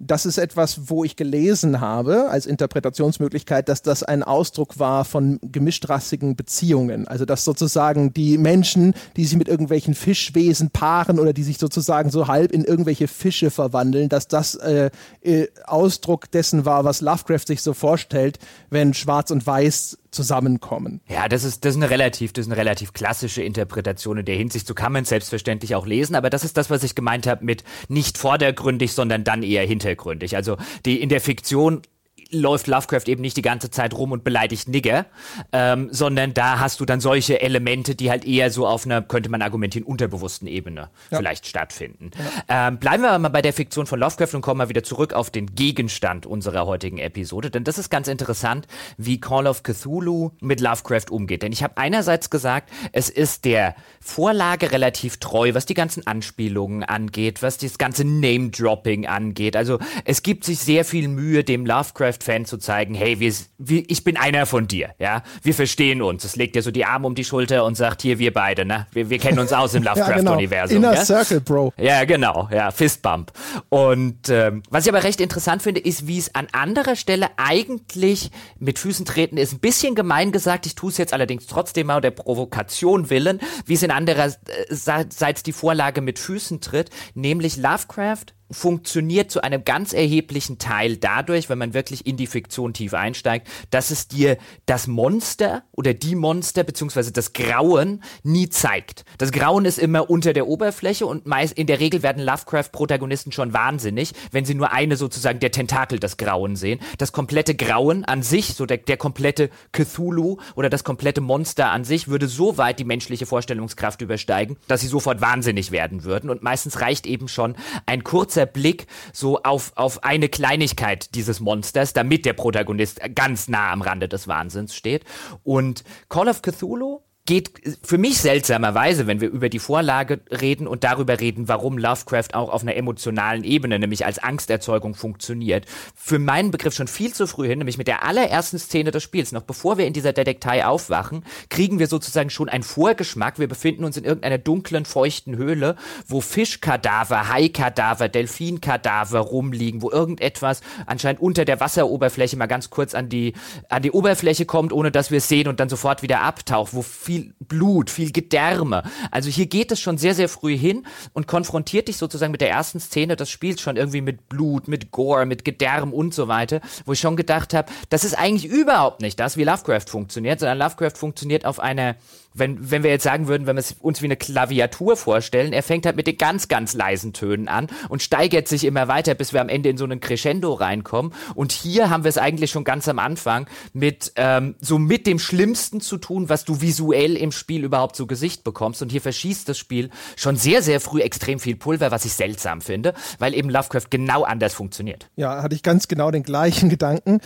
das ist etwas, wo ich gelesen habe als Interpretationsmöglichkeit, dass das ein Ausdruck war von gemischtrassigen Beziehungen. Also dass sozusagen die Menschen, die sich mit irgendwelchen Fischwesen paaren oder die sich sozusagen so halb in irgendwelche Fische verwandeln, dass das äh, äh, Ausdruck dessen war, was Lovecraft sich so vorstellt, wenn Schwarz und Weiß zusammenkommen. Ja, das ist, das ist eine relativ, das ist eine relativ klassische Interpretation in der Hinsicht. So kann man es selbstverständlich auch lesen, aber das ist das, was ich gemeint habe mit nicht vordergründig, sondern dann eher hintergründig. Also die in der Fiktion läuft Lovecraft eben nicht die ganze Zeit rum und beleidigt Nigger, ähm, sondern da hast du dann solche Elemente, die halt eher so auf einer, könnte man argumentieren, unterbewussten Ebene ja. vielleicht stattfinden. Ja. Ähm, bleiben wir aber mal bei der Fiktion von Lovecraft und kommen mal wieder zurück auf den Gegenstand unserer heutigen Episode, denn das ist ganz interessant, wie Call of Cthulhu mit Lovecraft umgeht. Denn ich habe einerseits gesagt, es ist der Vorlage relativ treu, was die ganzen Anspielungen angeht, was das ganze Name-Dropping angeht. Also es gibt sich sehr viel Mühe, dem Lovecraft Fan zu zeigen, hey, wir, wir, ich bin einer von dir, ja, wir verstehen uns. Es legt dir so die Arme um die Schulter und sagt, hier, wir beide, ne, wir, wir kennen uns aus im Lovecraft-Universum. Ja, genau. Inner ja? Circle, Bro. Ja, genau, ja, Fistbump. Und ähm, was ich aber recht interessant finde, ist, wie es an anderer Stelle eigentlich mit Füßen treten ist. Ein bisschen gemein gesagt, ich tue es jetzt allerdings trotzdem mal der Provokation willen, wie es in andererseits die Vorlage mit Füßen tritt, nämlich Lovecraft funktioniert zu einem ganz erheblichen Teil dadurch, wenn man wirklich in die Fiktion tief einsteigt, dass es dir das Monster oder die Monster beziehungsweise das Grauen nie zeigt. Das Grauen ist immer unter der Oberfläche und meist in der Regel werden Lovecraft-Protagonisten schon wahnsinnig, wenn sie nur eine sozusagen der Tentakel des Grauen sehen. Das komplette Grauen an sich, so der, der komplette Cthulhu oder das komplette Monster an sich, würde so weit die menschliche Vorstellungskraft übersteigen, dass sie sofort wahnsinnig werden würden und meistens reicht eben schon ein kurzer Blick so auf, auf eine Kleinigkeit dieses Monsters, damit der Protagonist ganz nah am Rande des Wahnsinns steht. Und Call of Cthulhu geht für mich seltsamerweise, wenn wir über die Vorlage reden und darüber reden, warum Lovecraft auch auf einer emotionalen Ebene, nämlich als Angsterzeugung funktioniert, für meinen Begriff schon viel zu früh hin, nämlich mit der allerersten Szene des Spiels, noch bevor wir in dieser Detektei aufwachen, kriegen wir sozusagen schon einen Vorgeschmack. Wir befinden uns in irgendeiner dunklen, feuchten Höhle, wo Fischkadaver, Haikadaver, Delfinkadaver rumliegen, wo irgendetwas anscheinend unter der Wasseroberfläche mal ganz kurz an die, an die Oberfläche kommt, ohne dass wir es sehen und dann sofort wieder abtaucht, wo viel viel Blut, viel Gedärme. Also hier geht es schon sehr, sehr früh hin und konfrontiert dich sozusagen mit der ersten Szene des Spiels schon irgendwie mit Blut, mit Gore, mit Gedärm und so weiter, wo ich schon gedacht habe, das ist eigentlich überhaupt nicht das, wie Lovecraft funktioniert, sondern Lovecraft funktioniert auf einer, wenn, wenn wir jetzt sagen würden, wenn wir es uns wie eine Klaviatur vorstellen, er fängt halt mit den ganz, ganz leisen Tönen an und steigert sich immer weiter, bis wir am Ende in so einen Crescendo reinkommen. Und hier haben wir es eigentlich schon ganz am Anfang mit ähm, so mit dem Schlimmsten zu tun, was du visuell im Spiel überhaupt zu Gesicht bekommst. Und hier verschießt das Spiel schon sehr, sehr früh extrem viel Pulver, was ich seltsam finde, weil eben Lovecraft genau anders funktioniert. Ja, hatte ich ganz genau den gleichen Gedanken.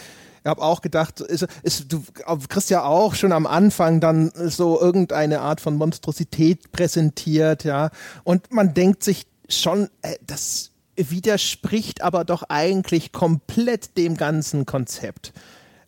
Ich habe auch gedacht, ist, ist, du kriegst ja auch schon am Anfang dann so irgendeine Art von Monstrosität präsentiert, ja. Und man denkt sich schon, das widerspricht aber doch eigentlich komplett dem ganzen Konzept.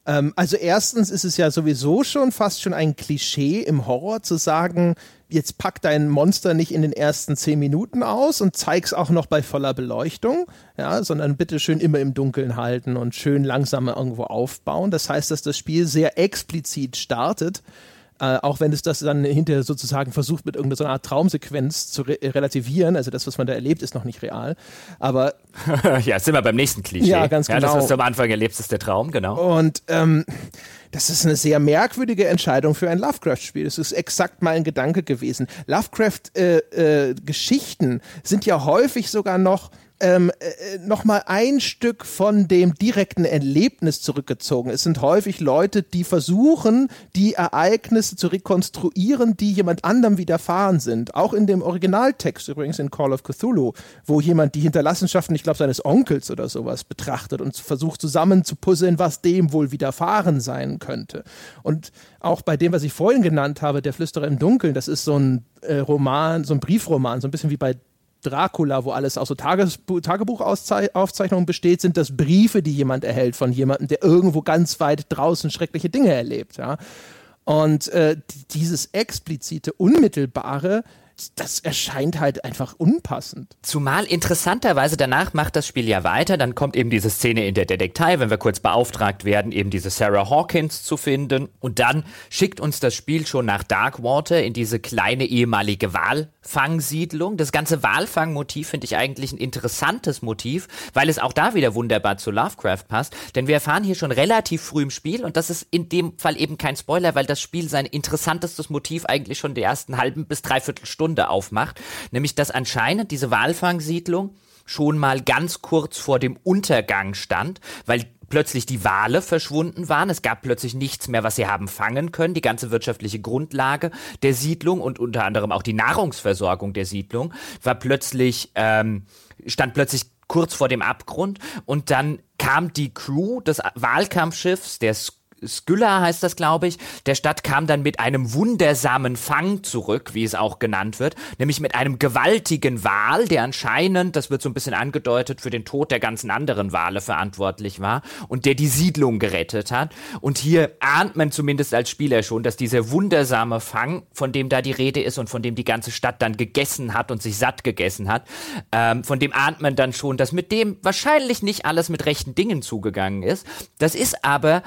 Ähm, also erstens ist es ja sowieso schon fast schon ein Klischee im Horror zu sagen, jetzt pack dein Monster nicht in den ersten zehn Minuten aus und zeig's auch noch bei voller Beleuchtung, ja, sondern bitte schön immer im Dunkeln halten und schön langsam irgendwo aufbauen. Das heißt, dass das Spiel sehr explizit startet Äh, auch wenn es das dann hinterher sozusagen versucht, mit irgendeiner so Art Traumsequenz zu re- relativieren, also das, was man da erlebt, ist noch nicht real, aber... ja, jetzt sind wir beim nächsten Klischee. Ja, ganz genau. Ja, das, was du am Anfang erlebst, ist der Traum, genau. Und ähm, das ist eine sehr merkwürdige Entscheidung für ein Lovecraft-Spiel. Das ist exakt mein Gedanke gewesen. Lovecraft-Geschichten äh, äh, sind ja häufig sogar noch... Ähm, äh, nochmal ein Stück von dem direkten Erlebnis zurückgezogen. Es sind häufig Leute, die versuchen, die Ereignisse zu rekonstruieren, die jemand anderem widerfahren sind. Auch in dem Originaltext übrigens in Call of Cthulhu, wo jemand die Hinterlassenschaften, ich glaube, seines Onkels oder sowas betrachtet und versucht zusammen zu puzzeln, was dem wohl widerfahren sein könnte. Und auch bei dem, was ich vorhin genannt habe, Der Flüsterer im Dunkeln, das ist so ein äh, Roman, so ein Briefroman, so ein bisschen wie bei Dracula, wo alles aus so Tagesbu- Tagebuchaufzeichnungen besteht, sind das Briefe, die jemand erhält von jemandem, der irgendwo ganz weit draußen schreckliche Dinge erlebt. Ja? Und äh, dieses explizite, unmittelbare, das erscheint halt einfach unpassend. Zumal interessanterweise danach macht das Spiel ja weiter, dann kommt eben diese Szene in der Detektei, wenn wir kurz beauftragt werden, eben diese Sarah Hawkins zu finden, und dann schickt uns das Spiel schon nach Darkwater in diese kleine ehemalige Walfangsiedlung. Das ganze Walfangmotiv finde ich eigentlich ein interessantes Motiv, weil es auch da wieder wunderbar zu Lovecraft passt, denn wir erfahren hier schon relativ früh im Spiel, und das ist in dem Fall eben kein Spoiler, weil das Spiel sein interessantestes Motiv eigentlich schon der ersten halben bis dreiviertel Stunde aufmacht, nämlich dass anscheinend diese Walfangsiedlung schon mal ganz kurz vor dem Untergang stand, weil plötzlich die Wale verschwunden waren. Es gab plötzlich nichts mehr, was sie haben fangen können. Die ganze wirtschaftliche Grundlage der Siedlung und unter anderem auch die Nahrungsversorgung der Siedlung war plötzlich, ähm, stand plötzlich kurz vor dem Abgrund, und dann kam die Crew des Walkampfschiffs, der Skylla heißt das, glaube ich, der Stadt kam dann mit einem wundersamen Fang zurück, wie es auch genannt wird, nämlich mit einem gewaltigen Wal, der anscheinend, das wird so ein bisschen angedeutet, für den Tod der ganzen anderen Wale verantwortlich war und der die Siedlung gerettet hat. Und hier ahnt man zumindest als Spieler schon, dass dieser wundersame Fang, von dem da die Rede ist und von dem die ganze Stadt dann gegessen hat und sich satt gegessen hat, ähm, von dem ahnt man dann schon, dass mit dem wahrscheinlich nicht alles mit rechten Dingen zugegangen ist. Das ist aber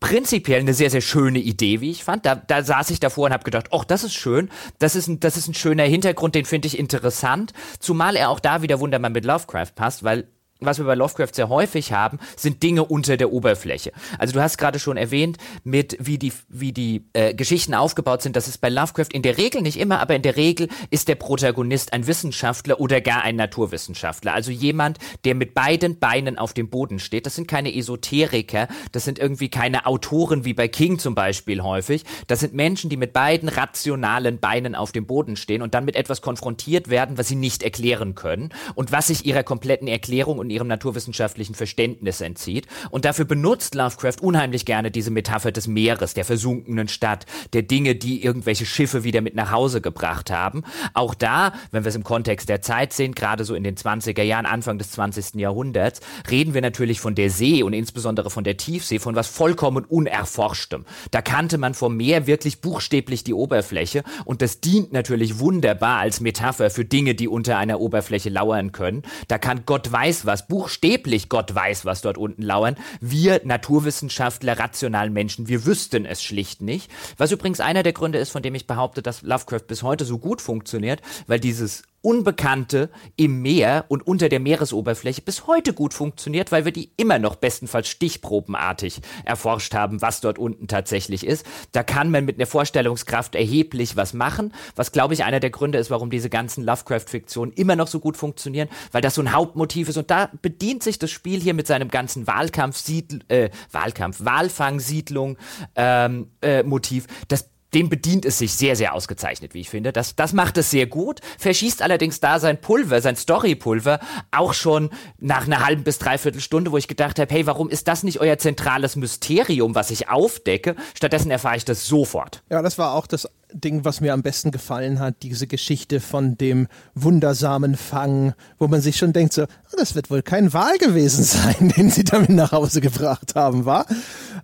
prinzipiell eine sehr, sehr schöne Idee, wie ich fand. Da, da saß ich davor und habe gedacht, ach, das ist schön, das ist ein, das ist ein schöner Hintergrund, den finde ich interessant, zumal er auch da wieder wunderbar mit Lovecraft passt, weil was wir bei Lovecraft sehr häufig haben, sind Dinge unter der Oberfläche. Also du hast gerade schon erwähnt, mit wie die wie die äh, Geschichten aufgebaut sind, das ist bei Lovecraft in der Regel, nicht immer, aber in der Regel ist der Protagonist ein Wissenschaftler oder gar ein Naturwissenschaftler. Also jemand, der mit beiden Beinen auf dem Boden steht. Das sind keine Esoteriker, das sind irgendwie keine Autoren wie bei King zum Beispiel häufig. Das sind Menschen, die mit beiden rationalen Beinen auf dem Boden stehen und dann mit etwas konfrontiert werden, was sie nicht erklären können und was sich ihrer kompletten Erklärung und ihrem naturwissenschaftlichen Verständnis entzieht. Und dafür benutzt Lovecraft unheimlich gerne diese Metapher des Meeres, der versunkenen Stadt, der Dinge, die irgendwelche Schiffe wieder mit nach Hause gebracht haben. Auch da, wenn wir es im Kontext der Zeit sehen, gerade so in den zwanziger Jahren, Anfang des zwanzigsten Jahrhunderts, reden wir natürlich von der See und insbesondere von der Tiefsee, von was vollkommen Unerforschtem. Da kannte man vom Meer wirklich buchstäblich die Oberfläche, und das dient natürlich wunderbar als Metapher für Dinge, die unter einer Oberfläche lauern können. Da kann Gott weiß was, buchstäblich Gott weiß, was dort unten lauern. Wir Naturwissenschaftler, rationalen Menschen, wir wüssten es schlicht nicht. Was übrigens einer der Gründe ist, von dem ich behaupte, dass Lovecraft bis heute so gut funktioniert, weil dieses Unbekannte im Meer und unter der Meeresoberfläche bis heute gut funktioniert, weil wir die immer noch bestenfalls stichprobenartig erforscht haben, was dort unten tatsächlich ist. Da kann man mit einer Vorstellungskraft erheblich was machen, was, glaube ich, einer der Gründe ist, warum diese ganzen Lovecraft-Fiktionen immer noch so gut funktionieren, weil das so ein Hauptmotiv ist, und da bedient sich das Spiel hier mit seinem ganzen Wahlkampf-Siedl- äh, Wahlkampf, Walfang-Siedlung ähm, äh, Motiv, das dem bedient es sich sehr, sehr ausgezeichnet, wie ich finde. Das, das macht es sehr gut, verschießt allerdings da sein Pulver, sein Story-Pulver, auch schon nach einer halben bis dreiviertel Stunde, wo ich gedacht habe, hey, warum ist das nicht euer zentrales Mysterium, was ich aufdecke? Stattdessen erfahre ich das sofort. Ja, das war auch das Ding, was mir am besten gefallen hat, diese Geschichte von dem wundersamen Fang, wo man sich schon denkt, so, das wird wohl kein Wal gewesen sein, den sie damit nach Hause gebracht haben, wa?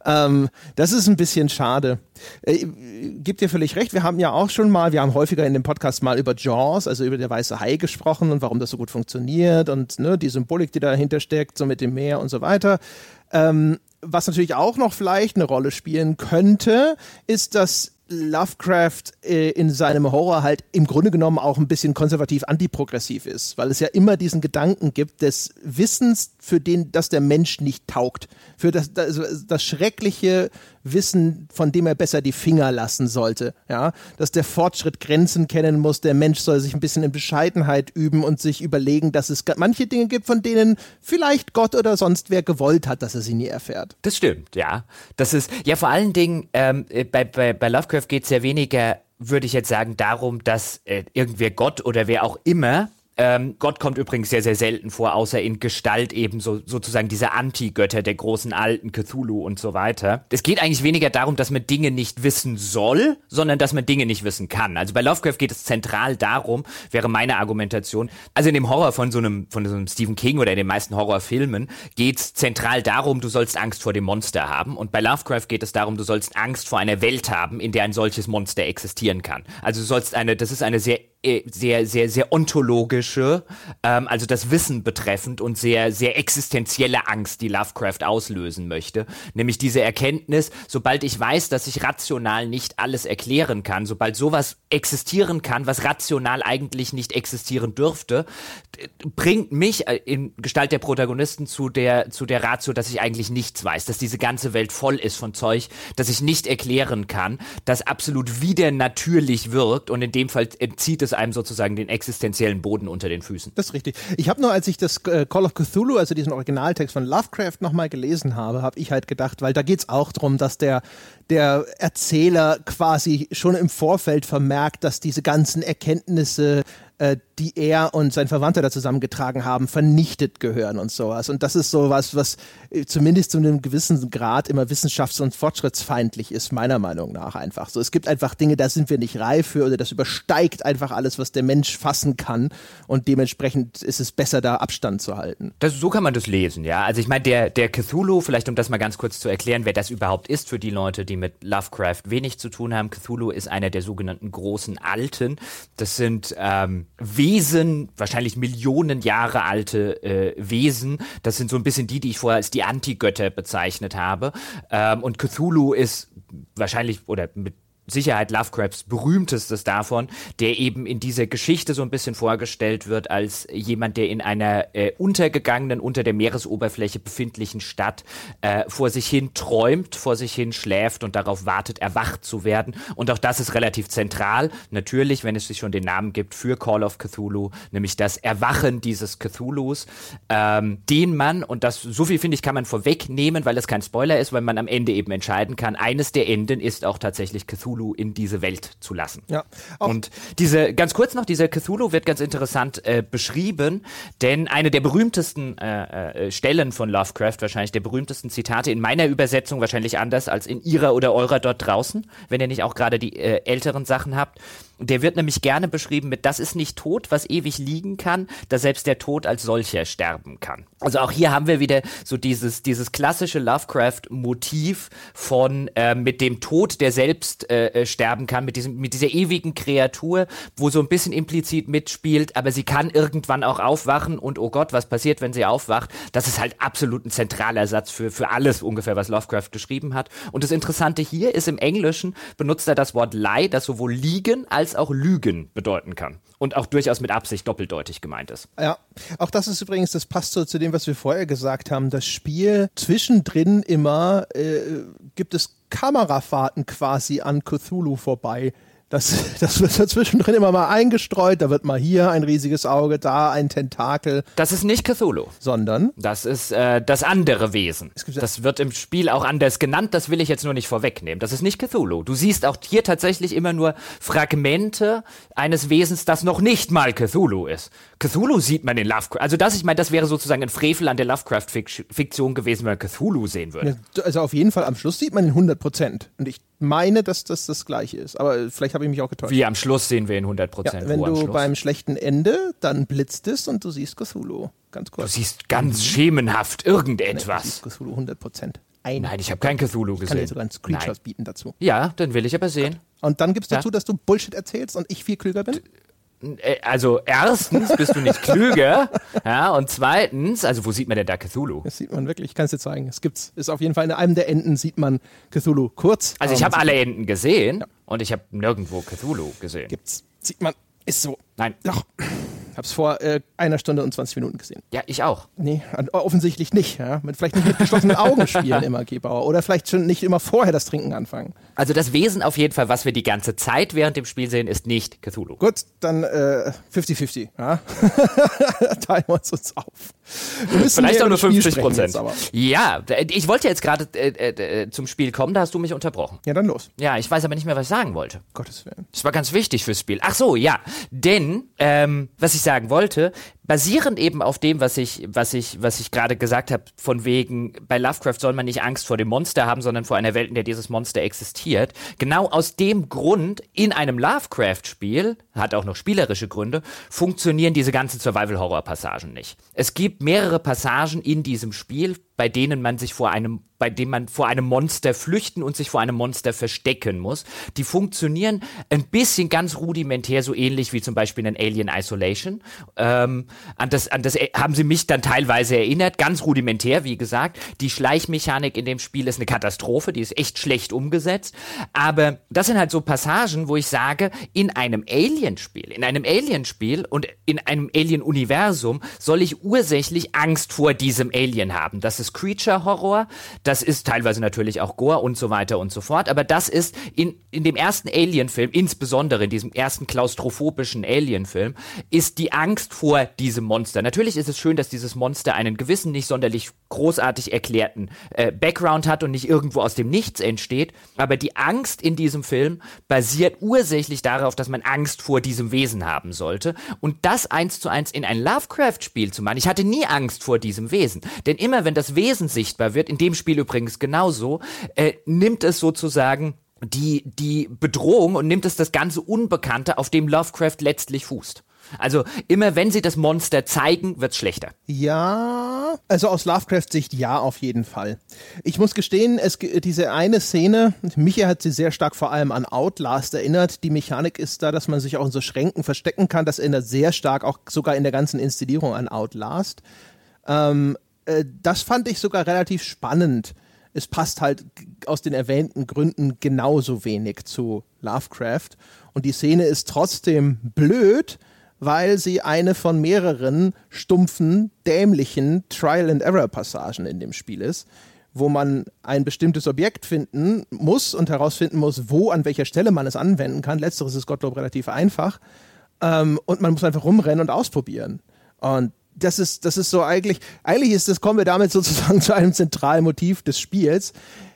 Ähm, das ist ein bisschen schade. Äh, gebt ihr völlig recht, wir haben ja auch schon mal, wir haben häufiger in dem Podcast mal über Jaws, also über der weiße Hai gesprochen und warum das so gut funktioniert und ne, die Symbolik, die dahinter steckt, so mit dem Meer und so weiter. Ähm, was natürlich auch noch vielleicht eine Rolle spielen könnte, ist, dass Lovecraft äh, in seinem Horror halt im Grunde genommen auch ein bisschen konservativ antiprogressiv ist, weil es ja immer diesen Gedanken gibt des Wissens, für den, dass der Mensch nicht taugt, für das, das, das schreckliche Wissen, von dem er besser die Finger lassen sollte, ja, dass der Fortschritt Grenzen kennen muss, der Mensch soll sich ein bisschen in Bescheidenheit üben und sich überlegen, dass es manche Dinge gibt, von denen vielleicht Gott oder sonst wer gewollt hat, dass er sie nie erfährt. Das stimmt, ja. Das ist, ja, vor allen Dingen, ähm, bei, bei, bei Lovecraft geht es ja weniger, würde ich jetzt sagen, darum, dass äh, irgendwer Gott oder wer auch immer, Ähm, Gott kommt übrigens sehr, sehr selten vor, außer in Gestalt eben so, sozusagen diese Anti-Götter der großen Alten, Cthulhu und so weiter. Es geht eigentlich weniger darum, dass man Dinge nicht wissen soll, sondern dass man Dinge nicht wissen kann. Also bei Lovecraft geht es zentral darum, wäre meine Argumentation, also in dem Horror von so einem, von so einem Stephen King oder in den meisten Horrorfilmen geht es zentral darum, du sollst Angst vor dem Monster haben. Und bei Lovecraft geht es darum, du sollst Angst vor einer Welt haben, in der ein solches Monster existieren kann. Also du sollst eine, das ist eine sehr sehr, sehr, sehr ontologische, ähm, also das Wissen betreffend und sehr, sehr existenzielle Angst, die Lovecraft auslösen möchte. Nämlich diese Erkenntnis, sobald ich weiß, dass ich rational nicht alles erklären kann, sobald sowas existieren kann, was rational eigentlich nicht existieren dürfte, bringt mich in Gestalt der Protagonisten zu der, zu der Ratio, dass ich eigentlich nichts weiß, dass diese ganze Welt voll ist von Zeug, das ich nicht erklären kann, das absolut widernatürlich wirkt und in dem Fall entzieht es einem sozusagen den existenziellen Boden unter den Füßen. Das ist richtig. Ich habe nur, als ich das äh, Call of Cthulhu, also diesen Originaltext von Lovecraft nochmal gelesen habe, habe ich halt gedacht, weil da geht es auch darum, dass der, der Erzähler quasi schon im Vorfeld vermerkt, dass diese ganzen Erkenntnisse, äh, die er und sein Verwandter da zusammengetragen haben, vernichtet gehören und sowas. Und das ist sowas, was zumindest zu einem gewissen Grad immer wissenschafts- und fortschrittsfeindlich ist, meiner Meinung nach einfach. So, es gibt einfach Dinge, da sind wir nicht reif für oder das übersteigt einfach alles, was der Mensch fassen kann und dementsprechend ist es besser, da Abstand zu halten. Das, so kann man das lesen, ja. Also ich meine, der, der Cthulhu, vielleicht um das mal ganz kurz zu erklären, wer das überhaupt ist für die Leute, die mit Lovecraft wenig zu tun haben. Cthulhu ist einer der sogenannten großen Alten. Das sind ähm, Wesen, wahrscheinlich Millionen Jahre alte äh, Wesen. Das sind so ein bisschen die, die ich vorher als die Antigötter bezeichnet habe. Ähm, und Cthulhu ist wahrscheinlich oder mit Sicherheit Lovecrafts berühmtestes davon, der eben in dieser Geschichte so ein bisschen vorgestellt wird als jemand, der in einer äh, untergegangenen, unter der Meeresoberfläche befindlichen Stadt äh, vor sich hin träumt, vor sich hin schläft und darauf wartet, erwacht zu werden. Und auch das ist relativ zentral, natürlich, wenn es sich schon den Namen gibt, für Call of Cthulhu, nämlich das Erwachen dieses Cthulhus, ähm, den man, und das so viel finde ich, kann man vorwegnehmen, weil das kein Spoiler ist, weil man am Ende eben entscheiden kann, eines der Enden ist auch tatsächlich Cthulhu in diese Welt zu lassen. Ja, und diese, ganz kurz noch, dieser Cthulhu wird ganz interessant äh, beschrieben, denn eine der berühmtesten äh, äh, Stellen von Lovecraft, wahrscheinlich der berühmtesten Zitate in meiner Übersetzung, wahrscheinlich anders als in ihrer oder eurer dort draußen, wenn ihr nicht auch gerade die äh, älteren Sachen habt. Der wird nämlich gerne beschrieben mit, das ist nicht tot, was ewig liegen kann, da selbst der Tod als solcher sterben kann. Also auch hier haben wir wieder so dieses, dieses klassische Lovecraft-Motiv von äh, mit dem Tod, der selbst äh, sterben kann, mit, diesem, mit dieser ewigen Kreatur, wo so ein bisschen implizit mitspielt, aber sie kann irgendwann auch aufwachen und oh Gott, was passiert, wenn sie aufwacht? Das ist halt absolut ein zentraler Satz für, für alles ungefähr, was Lovecraft geschrieben hat. Und das Interessante hier ist, im Englischen benutzt er das Wort lie, das sowohl liegen als als auch Lügen bedeuten kann und auch durchaus mit Absicht doppeldeutig gemeint ist. Ja, auch das ist übrigens, das passt so zu dem, was wir vorher gesagt haben, das Spiel zwischendrin immer äh, gibt es Kamerafahrten quasi an Cthulhu vorbei. Das, das wird dazwischen drin immer mal eingestreut, da wird mal hier ein riesiges Auge, da ein Tentakel. Das ist nicht Cthulhu. Sondern? Das ist äh, das andere Wesen. Das wird im Spiel auch anders genannt, das will ich jetzt nur nicht vorwegnehmen. Das ist nicht Cthulhu. Du siehst auch hier tatsächlich immer nur Fragmente eines Wesens, das noch nicht mal Cthulhu ist. Cthulhu sieht man in Lovecraft. Also das, ich meine, das wäre sozusagen ein Frevel an der Lovecraft-Fiktion gewesen, wenn man Cthulhu sehen würde. Also auf jeden Fall, am Schluss sieht man ihn hundert Prozent. Und ich meine, dass das das Gleiche ist. Aber vielleicht habe ich mich auch getäuscht. Wie am Schluss sehen wir ihn hundert Prozent. Ja, wenn du beim schlechten Ende, dann blitzt es und du siehst Cthulhu. Ganz kurz. Du siehst ganz mhm. schemenhaft irgendetwas. Nee, du siehst Cthulhu hundert Prozent. Ein Nein, ich habe kein Cthulhu gesehen. Ich kann dir sogar einen Screenshot bieten dazu. Ja, dann will ich aber sehen. Gut. Und dann gibt es dazu, ja? dass du Bullshit erzählst und ich viel klüger bin? D- Also erstens bist du nicht klüger, ja, und zweitens, also wo sieht man denn da Cthulhu? Das sieht man wirklich, ich kann es dir zeigen. Es gibt's, ist auf jeden Fall in einem der Enden sieht man Cthulhu kurz. Also ich habe alle Enden gesehen, ja, und ich habe nirgendwo Cthulhu gesehen. Gibt's, sieht man, ist so. Nein. Doch. Hab's vor äh, einer Stunde und zwanzig Minuten gesehen. Ja, ich auch. Nee, offensichtlich nicht. Ja? Mit, vielleicht nicht mit geschlossenen Augen spielen immer, Gebauer. Oder vielleicht schon nicht immer vorher das Trinken anfangen. Also das Wesen auf jeden Fall, was wir die ganze Zeit während dem Spiel sehen, ist nicht Cthulhu. Gut, dann äh, fifty fifty. Ja? Teilen wir uns uns auf. Wir vielleicht auch nur fünfzig Prozent. Ja, ich wollte jetzt gerade äh, äh, zum Spiel kommen, da hast du mich unterbrochen. Ja, dann los. Ja, ich weiß aber nicht mehr, was ich sagen wollte. Gottes Willen. Das war ganz wichtig fürs Spiel. Ach so, ja. Denn, ähm, was ich sagen wollte, basierend eben auf dem, was ich, was ich, was ich gerade gesagt habe, von wegen, bei Lovecraft soll man nicht Angst vor dem Monster haben, sondern vor einer Welt, in der dieses Monster existiert. Genau aus dem Grund, in einem Lovecraft-Spiel, hat auch noch spielerische Gründe, funktionieren diese ganzen Survival-Horror-Passagen nicht. Es gibt mehrere Passagen in diesem Spiel, bei denen man sich vor einem, bei dem man vor einem Monster flüchten und sich vor einem Monster verstecken muss. Die funktionieren ein bisschen ganz rudimentär, so ähnlich wie zum Beispiel in Alien Isolation. Ähm, an das, an das haben sie mich dann teilweise erinnert, ganz rudimentär, wie gesagt. Die Schleichmechanik in dem Spiel ist eine Katastrophe, die ist echt schlecht umgesetzt. Aber das sind halt so Passagen, wo ich sage, in einem Alien-Spiel, in einem Alien-Spiel und in einem Alien-Universum soll ich ursächlich Angst vor diesem Alien haben. Das ist Creature-Horror, das ist teilweise natürlich auch Gore und so weiter und so fort, aber das ist in, in dem ersten Alien-Film, insbesondere in diesem ersten klaustrophobischen Alien-Film, ist die Angst vor diesem Monster. Natürlich ist es schön, dass dieses Monster einen gewissen, nicht sonderlich großartig erklärten äh, Background hat und nicht irgendwo aus dem Nichts entsteht, aber die Angst in diesem Film basiert ursächlich darauf, dass man Angst vor diesem Wesen haben sollte, und das eins zu eins in ein Lovecraft-Spiel zu machen. Ich hatte nie Angst vor diesem Wesen, denn immer wenn das Wesen sichtbar wird, in dem Spiel übrigens genauso, äh, nimmt es sozusagen die, die Bedrohung und nimmt es das ganze Unbekannte, auf dem Lovecraft letztlich fußt. Also immer wenn sie das Monster zeigen, wird's schlechter. Ja, also aus Lovecraft-Sicht ja, auf jeden Fall. Ich muss gestehen, es g- diese eine Szene, Michi hat sie sehr stark vor allem an Outlast erinnert. Die Mechanik ist da, dass man sich auch in so Schränken verstecken kann. Das erinnert sehr stark auch sogar in der ganzen Inszenierung an Outlast. Ähm, Das fand ich sogar relativ spannend. Es passt halt aus den erwähnten Gründen genauso wenig zu Lovecraft. Und die Szene ist trotzdem blöd, weil sie eine von mehreren stumpfen, dämlichen Trial-and-Error-Passagen in dem Spiel ist, wo man ein bestimmtes Objekt finden muss und herausfinden muss, wo, an welcher Stelle man es anwenden kann. Letzteres ist Gottlob relativ einfach. Ähm, und man muss einfach rumrennen und ausprobieren. Und Das ist, das ist so eigentlich, eigentlich ist das, kommen wir damit sozusagen zu einem zentralen Motiv des Spiels.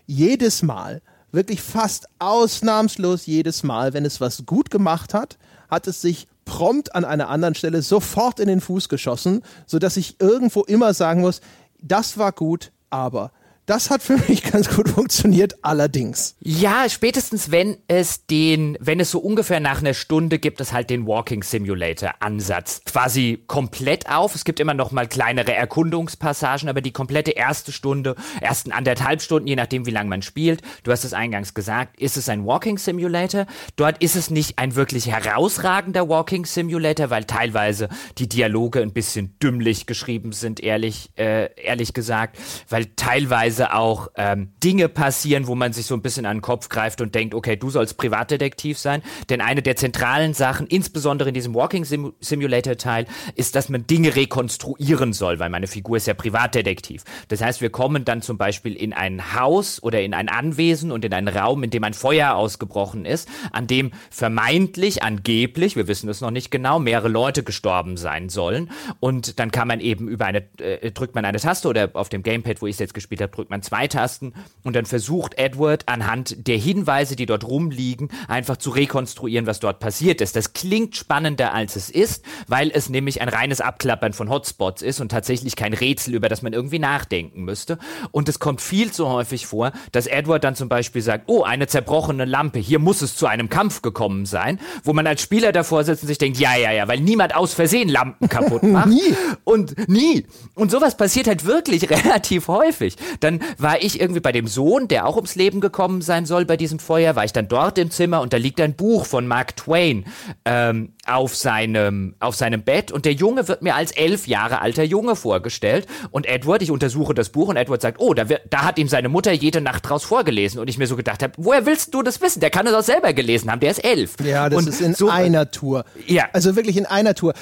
Jedes Mal, wirklich fast ausnahmslos jedes Mal, wenn es was gut gemacht hat, hat es sich prompt an einer anderen Stelle sofort in den Fuß geschossen, sodass ich irgendwo immer sagen muss, das war gut, aber das hat für mich ganz gut funktioniert, allerdings. Ja, spätestens wenn es den, wenn es so ungefähr nach einer Stunde gibt es halt den Walking Simulator Ansatz quasi komplett auf. Es gibt immer noch mal kleinere Erkundungspassagen, aber die komplette erste Stunde, ersten anderthalb Stunden, je nachdem wie lange man spielt, du hast es eingangs gesagt, ist es ein Walking Simulator. Dort ist es nicht ein wirklich herausragender Walking Simulator, weil teilweise die Dialoge ein bisschen dümmlich geschrieben sind, ehrlich, äh, ehrlich gesagt, weil teilweise auch ähm, Dinge passieren, wo man sich so ein bisschen an den Kopf greift und denkt, okay, du sollst Privatdetektiv sein. Denn eine der zentralen Sachen, insbesondere in diesem Walking Sim- Simulator-Teil, ist, dass man Dinge rekonstruieren soll, weil meine Figur ist ja Privatdetektiv. Das heißt, wir kommen dann zum Beispiel in ein Haus oder in ein Anwesen und in einen Raum, in dem ein Feuer ausgebrochen ist, an dem vermeintlich, angeblich, wir wissen es noch nicht genau, mehrere Leute gestorben sein sollen. Und dann kann man eben über eine, äh, drückt man eine Taste oder auf dem Gamepad, wo ich es jetzt gespielt habe, drückt man zwei Tasten und dann versucht Edward anhand der Hinweise, die dort rumliegen, einfach zu rekonstruieren, was dort passiert ist. Das klingt spannender, als es ist, weil es nämlich ein reines Abklappern von Hotspots ist und tatsächlich kein Rätsel, über das man irgendwie nachdenken müsste. Und es kommt viel zu häufig vor, dass Edward dann zum Beispiel sagt, oh, eine zerbrochene Lampe, hier muss es zu einem Kampf gekommen sein, wo man als Spieler davor sitzt und sich denkt, ja, ja, ja, weil niemand aus Versehen Lampen kaputt macht. nie. Und nie. Und sowas passiert halt wirklich relativ häufig. Dann war ich irgendwie bei dem Sohn, der auch ums Leben gekommen sein soll bei diesem Feuer, war ich dann dort im Zimmer und da liegt ein Buch von Mark Twain, ähm, auf seinem, auf seinem Bett und der Junge wird mir als elf Jahre alter Junge vorgestellt und Edward, ich untersuche das Buch und Edward sagt, oh, da, wird, da hat ihm seine Mutter jede Nacht draus vorgelesen und ich mir so gedacht habe, woher willst du das wissen? Der kann es auch selber gelesen haben, der ist elf. Ja, das und ist in so, einer Tour. Ja. Also wirklich in einer Tour.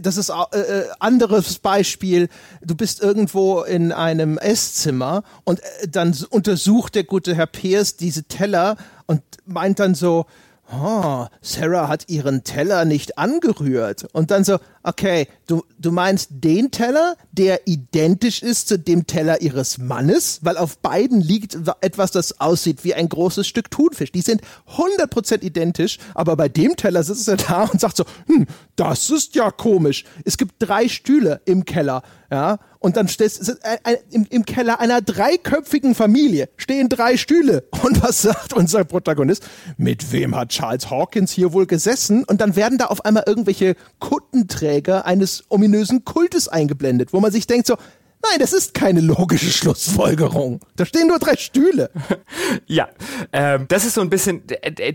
Das ist ein äh, anderes Beispiel, du bist irgendwo in einem Esszimmer und äh, dann untersucht der gute Herr Pierce diese Teller und meint dann so, oh, Sarah hat ihren Teller nicht angerührt. Und dann so, okay, du, du meinst den Teller, der identisch ist zu dem Teller ihres Mannes? Weil auf beiden liegt etwas, das aussieht wie ein großes Stück Thunfisch. Die sind hundert Prozent identisch, aber bei dem Teller sitzt er da und sagt so, hm, das ist ja komisch. Es gibt drei Stühle im Keller, ja. Und dann steht im, im Keller einer dreiköpfigen Familie stehen drei Stühle. Und was sagt unser Protagonist? Mit wem hat Charles Hawkins hier wohl gesessen? Und dann werden da auf einmal irgendwelche Kuttenträger eines ominösen Kultes eingeblendet, wo man sich denkt so, nein, das ist keine logische Schlussfolgerung. Da stehen nur drei Stühle. Ja, ähm, das ist so ein bisschen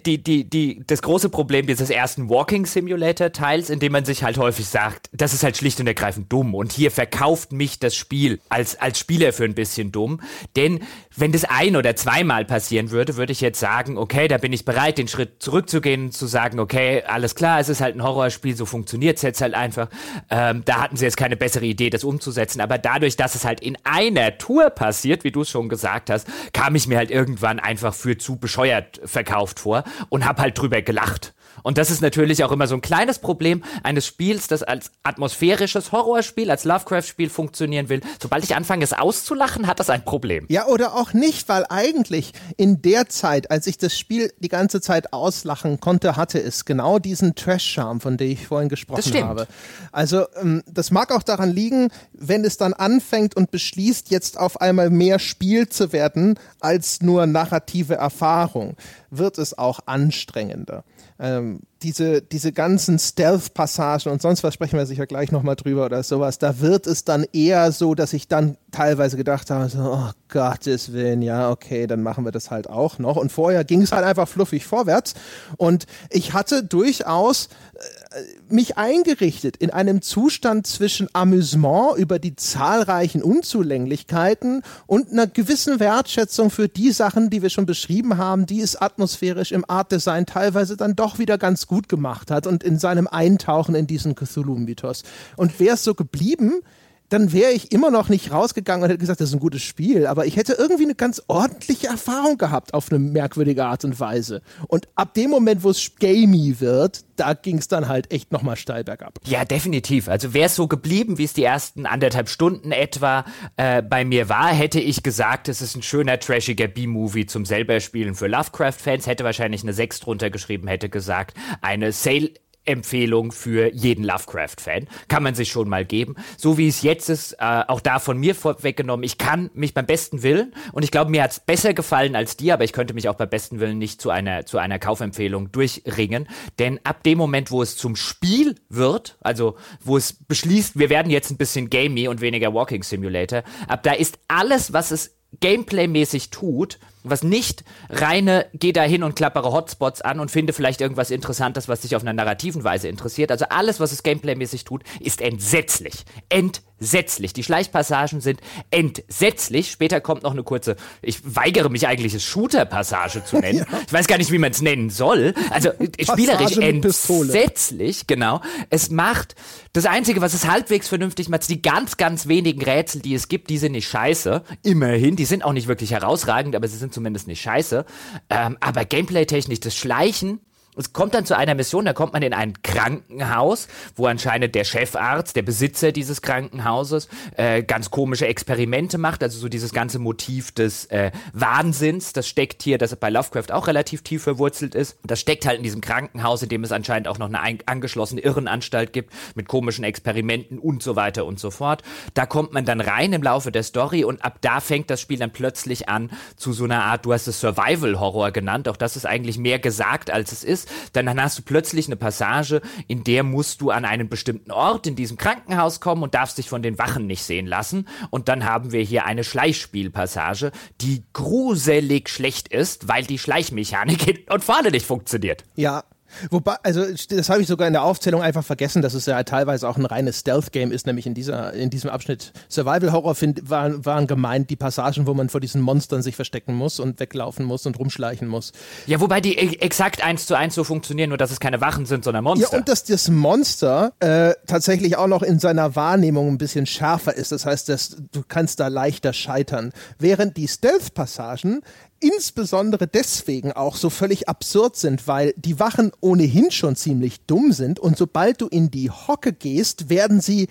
die, die, die, das große Problem dieses ersten Walking Simulator-Teils, in dem man sich halt häufig sagt, das ist halt schlicht und ergreifend dumm. Und hier verkauft mich das Spiel als, als Spieler für ein bisschen dumm. Denn wenn das ein- oder zweimal passieren würde, würde ich jetzt sagen, okay, da bin ich bereit, den Schritt zurückzugehen und zu sagen, okay, alles klar, es ist halt ein Horrorspiel, so funktioniert es jetzt halt einfach. Ähm, da hatten sie jetzt keine bessere Idee, das umzusetzen. Aber dadurch, dass es halt in einer Tour passiert, wie du es schon gesagt hast, kam ich mir halt irgendwann einfach für zu bescheuert verkauft vor und habe halt drüber gelacht. Und das ist natürlich auch immer so ein kleines Problem eines Spiels, das als atmosphärisches Horrorspiel, als Lovecraft-Spiel funktionieren will. Sobald ich anfange, es auszulachen, hat das ein Problem. Ja, oder auch nicht, weil eigentlich in der Zeit, als ich das Spiel die ganze Zeit auslachen konnte, hatte es genau diesen Trash-Charme, von dem ich vorhin gesprochen habe. Also ähm, das mag auch daran liegen, wenn es dann anfängt und beschließt, jetzt auf einmal mehr Spiel zu werden, als nur narrative Erfahrung, wird es auch anstrengender. Ähm, diese, diese ganzen Stealth-Passagen und sonst was, sprechen wir sicher gleich nochmal drüber oder sowas, da wird es dann eher so, dass ich dann teilweise gedacht habe, so, oh Gottes Willen, ja, okay, dann machen wir das halt auch noch. Und vorher ging es halt einfach fluffig vorwärts und ich hatte durchaus äh, mich eingerichtet in einem Zustand zwischen Amüsement über die zahlreichen Unzulänglichkeiten und einer gewissen Wertschätzung für die Sachen, die wir schon beschrieben haben, die es atmosphärisch im Art-Design teilweise dann doch wieder ganz gut gemacht hat und in seinem Eintauchen in diesen Cthulhu-Mythos. Und wäre es so geblieben, dann wäre ich immer noch nicht rausgegangen und hätte gesagt, das ist ein gutes Spiel, aber ich hätte irgendwie eine ganz ordentliche Erfahrung gehabt auf eine merkwürdige Art und Weise. Und ab dem Moment, wo es gamey wird, da ging es dann halt echt nochmal steil bergab. Ja, definitiv. Also wäre es so geblieben, wie es die ersten anderthalb Stunden etwa äh, bei mir war, hätte ich gesagt, es ist ein schöner, trashiger B-Movie zum selber Spielen für Lovecraft-Fans, hätte wahrscheinlich eine sechs drunter geschrieben, hätte gesagt, eine Sale- Empfehlung für jeden Lovecraft-Fan. Kann man sich schon mal geben. So wie es jetzt ist, äh, auch da von mir vorweggenommen, ich kann mich beim besten Willen, und ich glaube, mir hat es besser gefallen als dir, aber ich könnte mich auch beim besten Willen nicht zu einer, zu einer Kaufempfehlung durchringen, denn ab dem Moment, wo es zum Spiel wird, also wo es beschließt, wir werden jetzt ein bisschen gamey und weniger Walking Simulator, ab da ist alles, was es Gameplay-mäßig tut, was nicht reine, geh da hin und klappere Hotspots an und finde vielleicht irgendwas Interessantes, was dich auf einer narrativen Weise interessiert. Also alles, was es Gameplay-mäßig tut, ist entsetzlich. Entsetzlich. Die Schleichpassagen sind entsetzlich. Später kommt noch eine kurze, ich weigere mich eigentlich, es Shooter-Passage zu nennen. Ja. Ich weiß gar nicht, wie man es nennen soll. Also spielerisch entsetzlich, genau. Es macht, das Einzige, was es halbwegs vernünftig macht, die ganz, ganz wenigen Rätsel, die es gibt, die sind nicht scheiße. Immerhin, die sind auch nicht wirklich herausragend, aber sie sind zumindest nicht scheiße. Ähm, aber gameplay-technisch, das Schleichen, es kommt dann zu einer Mission, da kommt man in ein Krankenhaus, wo anscheinend der Chefarzt, der Besitzer dieses Krankenhauses, äh, ganz komische Experimente macht, also so dieses ganze Motiv des äh, Wahnsinns, das steckt hier, das bei Lovecraft auch relativ tief verwurzelt ist, das steckt halt in diesem Krankenhaus, in dem es anscheinend auch noch eine ein- angeschlossene Irrenanstalt gibt, mit komischen Experimenten und so weiter und so fort. Da kommt man dann rein im Laufe der Story und ab da fängt das Spiel dann plötzlich an zu so einer Art, du hast es Survival-Horror genannt, auch das ist eigentlich mehr gesagt, als es ist. Dann, dann hast du plötzlich eine Passage, in der musst du an einen bestimmten Ort in diesem Krankenhaus kommen und darfst dich von den Wachen nicht sehen lassen. Und dann haben wir hier eine Schleichspielpassage, die gruselig schlecht ist, weil die Schleichmechanik hinten und vorne nicht funktioniert. Ja, Wobei, also das habe ich sogar in der Aufzählung einfach vergessen, dass es ja teilweise auch ein reines Stealth-Game ist, nämlich in dieser in diesem Abschnitt Survival-Horror find, waren, waren gemeint die Passagen, wo man vor diesen Monstern sich verstecken muss und weglaufen muss und rumschleichen muss. Ja, wobei die exakt eins zu eins so funktionieren, nur dass es keine Wachen sind, sondern Monster. Ja, und dass das Monster äh, tatsächlich auch noch in seiner Wahrnehmung ein bisschen schärfer ist, das heißt, dass du kannst da leichter scheitern. Während die Stealth-Passagen insbesondere deswegen auch so völlig absurd sind, weil die Wachen ohnehin schon ziemlich dumm sind und sobald du in die Hocke gehst, werden sie,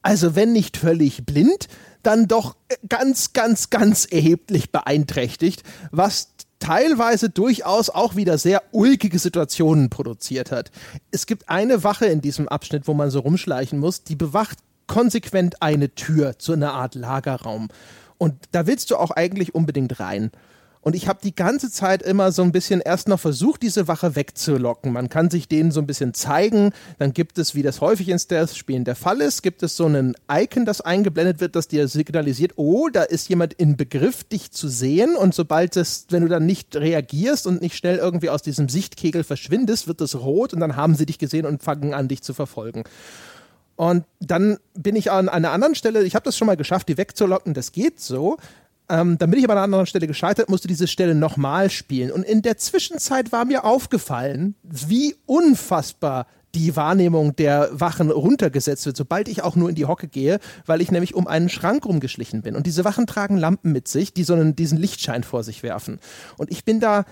also wenn nicht völlig blind, dann doch ganz, ganz, ganz erheblich beeinträchtigt, was teilweise durchaus auch wieder sehr ulkige Situationen produziert hat. Es gibt eine Wache in diesem Abschnitt, wo man so rumschleichen muss, die bewacht konsequent eine Tür zu einer Art Lagerraum. Und da willst du auch eigentlich unbedingt rein. Und ich habe die ganze Zeit immer so ein bisschen erst noch versucht, diese Wache wegzulocken. Man kann sich denen so ein bisschen zeigen. Dann gibt es, wie das häufig in Stealth-Spielen der Fall ist, gibt es so ein Icon, das eingeblendet wird, das dir signalisiert, oh, da ist jemand in Begriff, dich zu sehen. Und sobald das, wenn du dann nicht reagierst und nicht schnell irgendwie aus diesem Sichtkegel verschwindest, wird es rot und dann haben sie dich gesehen und fangen an, dich zu verfolgen. Und dann bin ich an einer anderen Stelle, ich habe das schon mal geschafft, die wegzulocken, das geht so. Ähm, dann bin ich aber an einer anderen Stelle gescheitert, musste diese Stelle nochmal spielen. Und in der Zwischenzeit war mir aufgefallen, wie unfassbar die Wahrnehmung der Wachen runtergesetzt wird, sobald ich auch nur in die Hocke gehe, weil ich nämlich um einen Schrank rumgeschlichen bin. Und diese Wachen tragen Lampen mit sich, die so einen, diesen Lichtschein vor sich werfen. Und ich bin da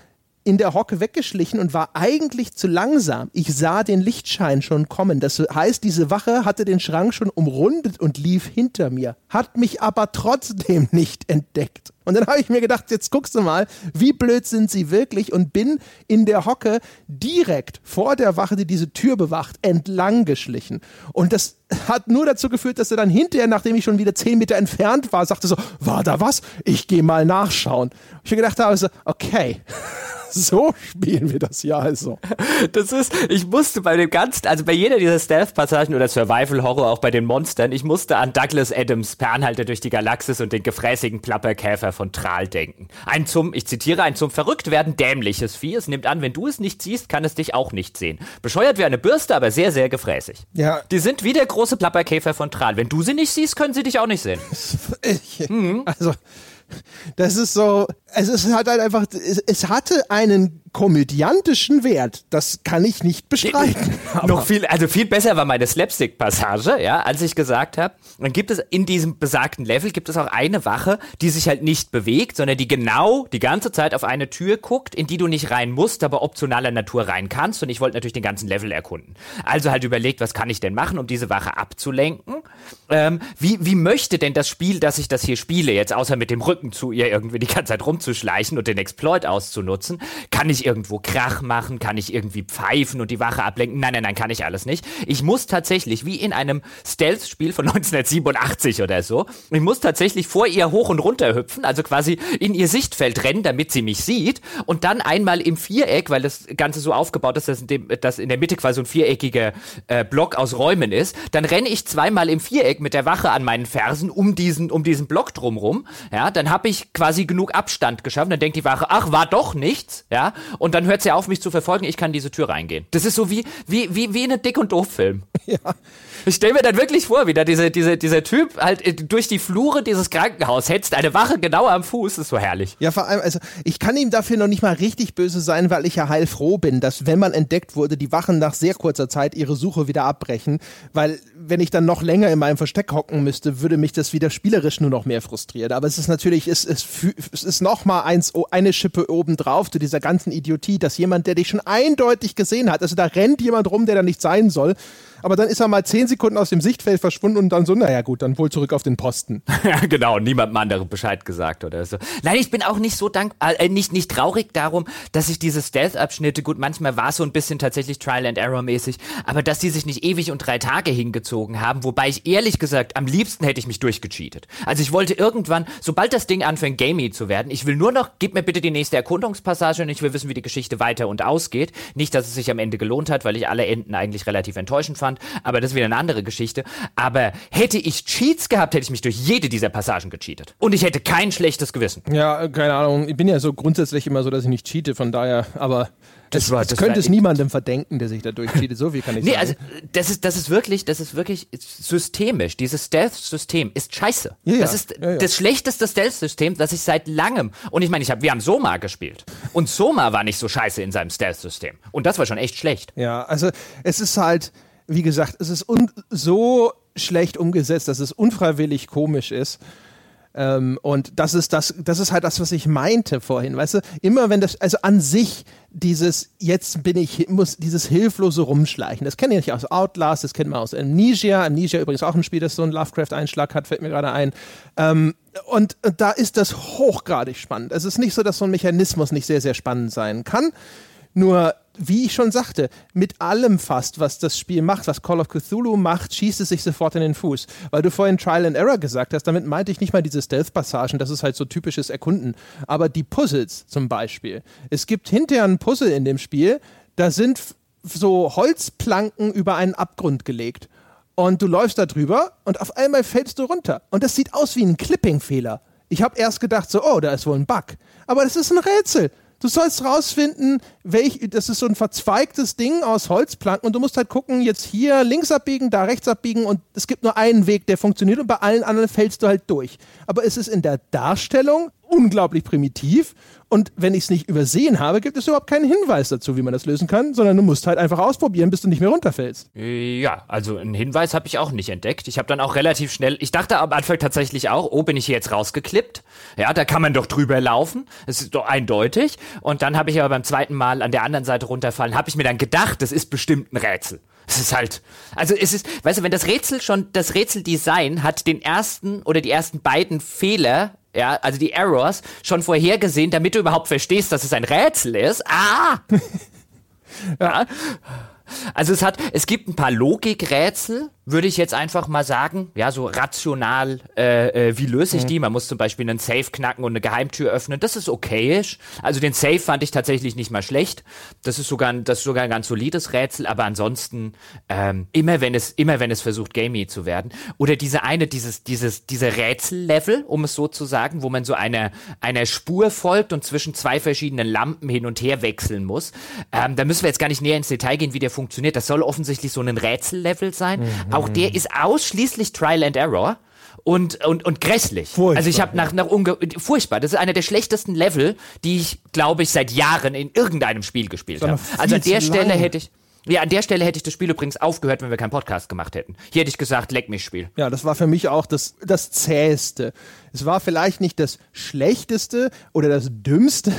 in der Hocke weggeschlichen und war eigentlich zu langsam. Ich sah den Lichtschein schon kommen. Das heißt, diese Wache hatte den Schrank schon umrundet und lief hinter mir, hat mich aber trotzdem nicht entdeckt. Und dann habe ich mir gedacht, jetzt guckst du mal, wie blöd sind sie wirklich, und bin in der Hocke direkt vor der Wache, die diese Tür bewacht, entlang geschlichen. Und das hat nur dazu geführt, dass er dann hinterher, nachdem ich schon wieder zehn Meter entfernt war, sagte so, war da was? Ich gehe mal nachschauen. Ich mir gedacht habe so, okay, so spielen wir das ja also. Das ist, ich musste bei dem ganzen, also bei jeder dieser Stealth-Passagen oder Survival-Horror, auch bei den Monstern, ich musste an Douglas Adams Per Anhalter durch die Galaxis und den gefräßigen Plapperkäfer von Tral denken. Ein zum, ich zitiere, ein zum Verrücktwerden dämliches Vieh. Es nimmt an, wenn du es nicht siehst, kann es dich auch nicht sehen. Bescheuert wie eine Bürste, aber sehr, sehr gefräßig. Ja. Die sind wie der große Plapperkäfer von Tral. Wenn du sie nicht siehst, können sie dich auch nicht sehen. ich, mhm. Also... Das ist so, also es hat halt einfach, es, es hatte einen komödiantischen Wert, das kann ich nicht bestreiten. Noch viel, also viel besser war meine Slapstick-Passage, ja, als ich gesagt habe, dann gibt es in diesem besagten Level, gibt es auch eine Wache, die sich halt nicht bewegt, sondern die genau die ganze Zeit auf eine Tür guckt, in die du nicht rein musst, aber optionaler Natur rein kannst, und ich wollte natürlich den ganzen Level erkunden. Also halt überlegt, was kann ich denn machen, um diese Wache abzulenken? Ähm, wie, wie möchte denn das Spiel, dass ich das hier spiele, jetzt außer mit dem Rücken zu ihr irgendwie die ganze Zeit rumzuschleichen und den Exploit auszunutzen? Kann ich irgendwo Krach machen? Kann ich irgendwie pfeifen und die Wache ablenken? Nein, nein, nein, kann ich alles nicht. Ich muss tatsächlich, wie in einem Stealth-Spiel von neunzehnhundertsiebenundachtzig oder so, ich muss tatsächlich vor ihr hoch und runter hüpfen, also quasi in ihr Sichtfeld rennen, damit sie mich sieht, und dann einmal im Viereck, weil das Ganze so aufgebaut ist, dass in, dem, dass in der Mitte quasi ein viereckiger äh, Block aus Räumen ist, dann renne ich zweimal im Viereck mit der Wache an meinen Fersen um diesen, um diesen Block drumrum, ja, dann habe ich quasi genug Abstand geschaffen, dann denkt die Wache, ach, war doch nichts, ja, und dann hört sie auf, mich zu verfolgen, ich kann in diese Tür reingehen. Das ist so wie, wie, wie, wie in einem Dick- und Doof-Film. Ja. Ich stelle mir dann wirklich vor, wie da diese, diese, dieser Typ halt durch die Flure dieses Krankenhaus hetzt, eine Wache genau am Fuß, das ist so herrlich. Ja, vor allem, also ich kann ihm dafür noch nicht mal richtig böse sein, weil ich ja heilfroh bin, dass, wenn man entdeckt wurde, die Wachen nach sehr kurzer Zeit ihre Suche wieder abbrechen, weil wenn ich dann noch länger in meinem Versteck hocken müsste, würde mich das wieder spielerisch nur noch mehr frustrieren. Aber es ist natürlich, es, es, es ist noch mal eins, eine Schippe obendrauf zu dieser ganzen Idiotie, dass jemand, der dich schon eindeutig gesehen hat, also da rennt jemand rum, der da nicht sein soll, aber dann ist er mal zehn Sekunden aus dem Sichtfeld verschwunden und dann so, naja gut, dann wohl zurück auf den Posten. Ja, genau, niemandem anderen Bescheid gesagt oder so. Nein, ich bin auch nicht so dankbar, äh, nicht, nicht traurig darum, dass ich diese Stealth-Abschnitte, gut, manchmal war es so ein bisschen tatsächlich Trial-and-Error-mäßig, aber dass die sich nicht ewig und drei Tage hingezogen haben, wobei ich ehrlich gesagt, am liebsten hätte ich mich durchgecheatet. Also ich wollte irgendwann, sobald das Ding anfängt, gamey zu werden, ich will nur noch, gib mir bitte die nächste Erkundungspassage und ich will wissen, wie wie die Geschichte weiter und ausgeht. Nicht, dass es sich am Ende gelohnt hat, weil ich alle Enden eigentlich relativ enttäuschend fand, aber das ist wieder eine andere Geschichte. Aber hätte ich Cheats gehabt, hätte ich mich durch jede dieser Passagen gecheatet. Und ich hätte kein schlechtes Gewissen. Ja, keine Ahnung. Ich bin ja so grundsätzlich immer so, dass ich nicht cheate, von daher, aber... Das, das, war, das, das könnte es niemandem verdenken, der sich da durchzieht. So viel kann ich nee, sagen. Nee, also das ist, das ist wirklich, das ist wirklich systemisch. Dieses Stealth-System ist scheiße. Ja, das ist ja, ja. das schlechteste Stealth-System, das ich seit langem. Und ich meine, ich hab, wir haben Soma gespielt. Und Soma war nicht so scheiße in seinem Stealth-System. Und das war schon echt schlecht. Ja, also es ist halt, wie gesagt, es ist un- so schlecht umgesetzt, dass es unfreiwillig komisch ist. Ähm, und das ist das, das ist halt das, was ich meinte vorhin, weißt du, immer wenn das, also an sich dieses, jetzt bin ich, muss dieses hilflose Rumschleichen, das kenne ich aus Outlast, das kennt man aus Amnesia, Amnesia übrigens auch ein Spiel, das so einen Lovecraft-Einschlag hat, fällt mir gerade ein, ähm, und da ist das hochgradig spannend, es ist nicht so, dass so ein Mechanismus nicht sehr, sehr spannend sein kann, nur, wie ich schon sagte, mit allem fast, was das Spiel macht, was Call of Cthulhu macht, schießt es sich sofort in den Fuß. Weil du vorhin Trial and Error gesagt hast, damit meinte ich nicht mal diese Stealth-Passagen, das ist halt so typisches Erkunden. Aber die Puzzles zum Beispiel. Es gibt hinterher ein Puzzle in dem Spiel, da sind f- so Holzplanken über einen Abgrund gelegt. Und du läufst da drüber und auf einmal fällst du runter. Und das sieht aus wie ein Clipping-Fehler. Ich habe erst gedacht so, oh, da ist wohl ein Bug. Aber das ist ein Rätsel. Du sollst rausfinden, welch, das ist so ein verzweigtes Ding aus Holzplanken und du musst halt gucken, jetzt hier links abbiegen, da rechts abbiegen und es gibt nur einen Weg, der funktioniert und bei allen anderen fällst du halt durch. Aber es ist in der Darstellung unglaublich primitiv und wenn ich es nicht übersehen habe, gibt es überhaupt keinen Hinweis dazu, wie man das lösen kann, sondern du musst halt einfach ausprobieren, bis du nicht mehr runterfällst. Ja, also einen Hinweis habe ich auch nicht entdeckt. Ich habe dann auch relativ schnell, ich dachte am Anfang tatsächlich auch, oh, bin ich hier jetzt rausgeklippt? Ja, da kann man doch drüber laufen. Das ist doch eindeutig. Und dann habe ich aber beim zweiten Mal an der anderen Seite runterfallen, habe ich mir dann gedacht, das ist bestimmt ein Rätsel. Es ist halt, also es ist, weißt du, wenn das Rätsel schon, das Rätseldesign hat den ersten oder die ersten beiden Fehler, ja, also die Errors, schon vorhergesehen, damit du überhaupt verstehst, dass es ein Rätsel ist. Ah! Ja. Also es hat, es gibt ein paar Logikrätsel, würde ich jetzt einfach mal sagen, ja, so rational, äh, äh, wie löse ich mhm. die? Man muss zum Beispiel einen Safe knacken und eine Geheimtür öffnen, das ist okayisch. Also den Safe fand ich tatsächlich nicht mal schlecht. Das ist sogar, das ist sogar ein ganz solides Rätsel, aber ansonsten, ähm, immer wenn es, immer wenn es versucht, gamey zu werden. Oder diese eine, dieses, dieses, diese Rätsellevel, um es so zu sagen, wo man so einer, einer Spur folgt und zwischen zwei verschiedenen Lampen hin und her wechseln muss. Ähm, da müssen wir jetzt gar nicht näher ins Detail gehen, wie der funktioniert. Das soll offensichtlich so ein Rätsellevel sein. Mhm. Auch der ist ausschließlich Trial and Error und, und, und grässlich. Furchtbar, also ich habe nach, nach unge- furchtbar. Das ist einer der schlechtesten Level, die ich, glaube ich, seit Jahren in irgendeinem Spiel gespielt habe. Also an der Stelle lang. hätte ich, ja, an der Stelle hätte ich das Spiel übrigens aufgehört, wenn wir keinen Podcast gemacht hätten. Hier hätte ich gesagt, leck mich Spiel. Ja, das war für mich auch das, das Zäheste. Es war vielleicht nicht das Schlechteste oder das Dümmste,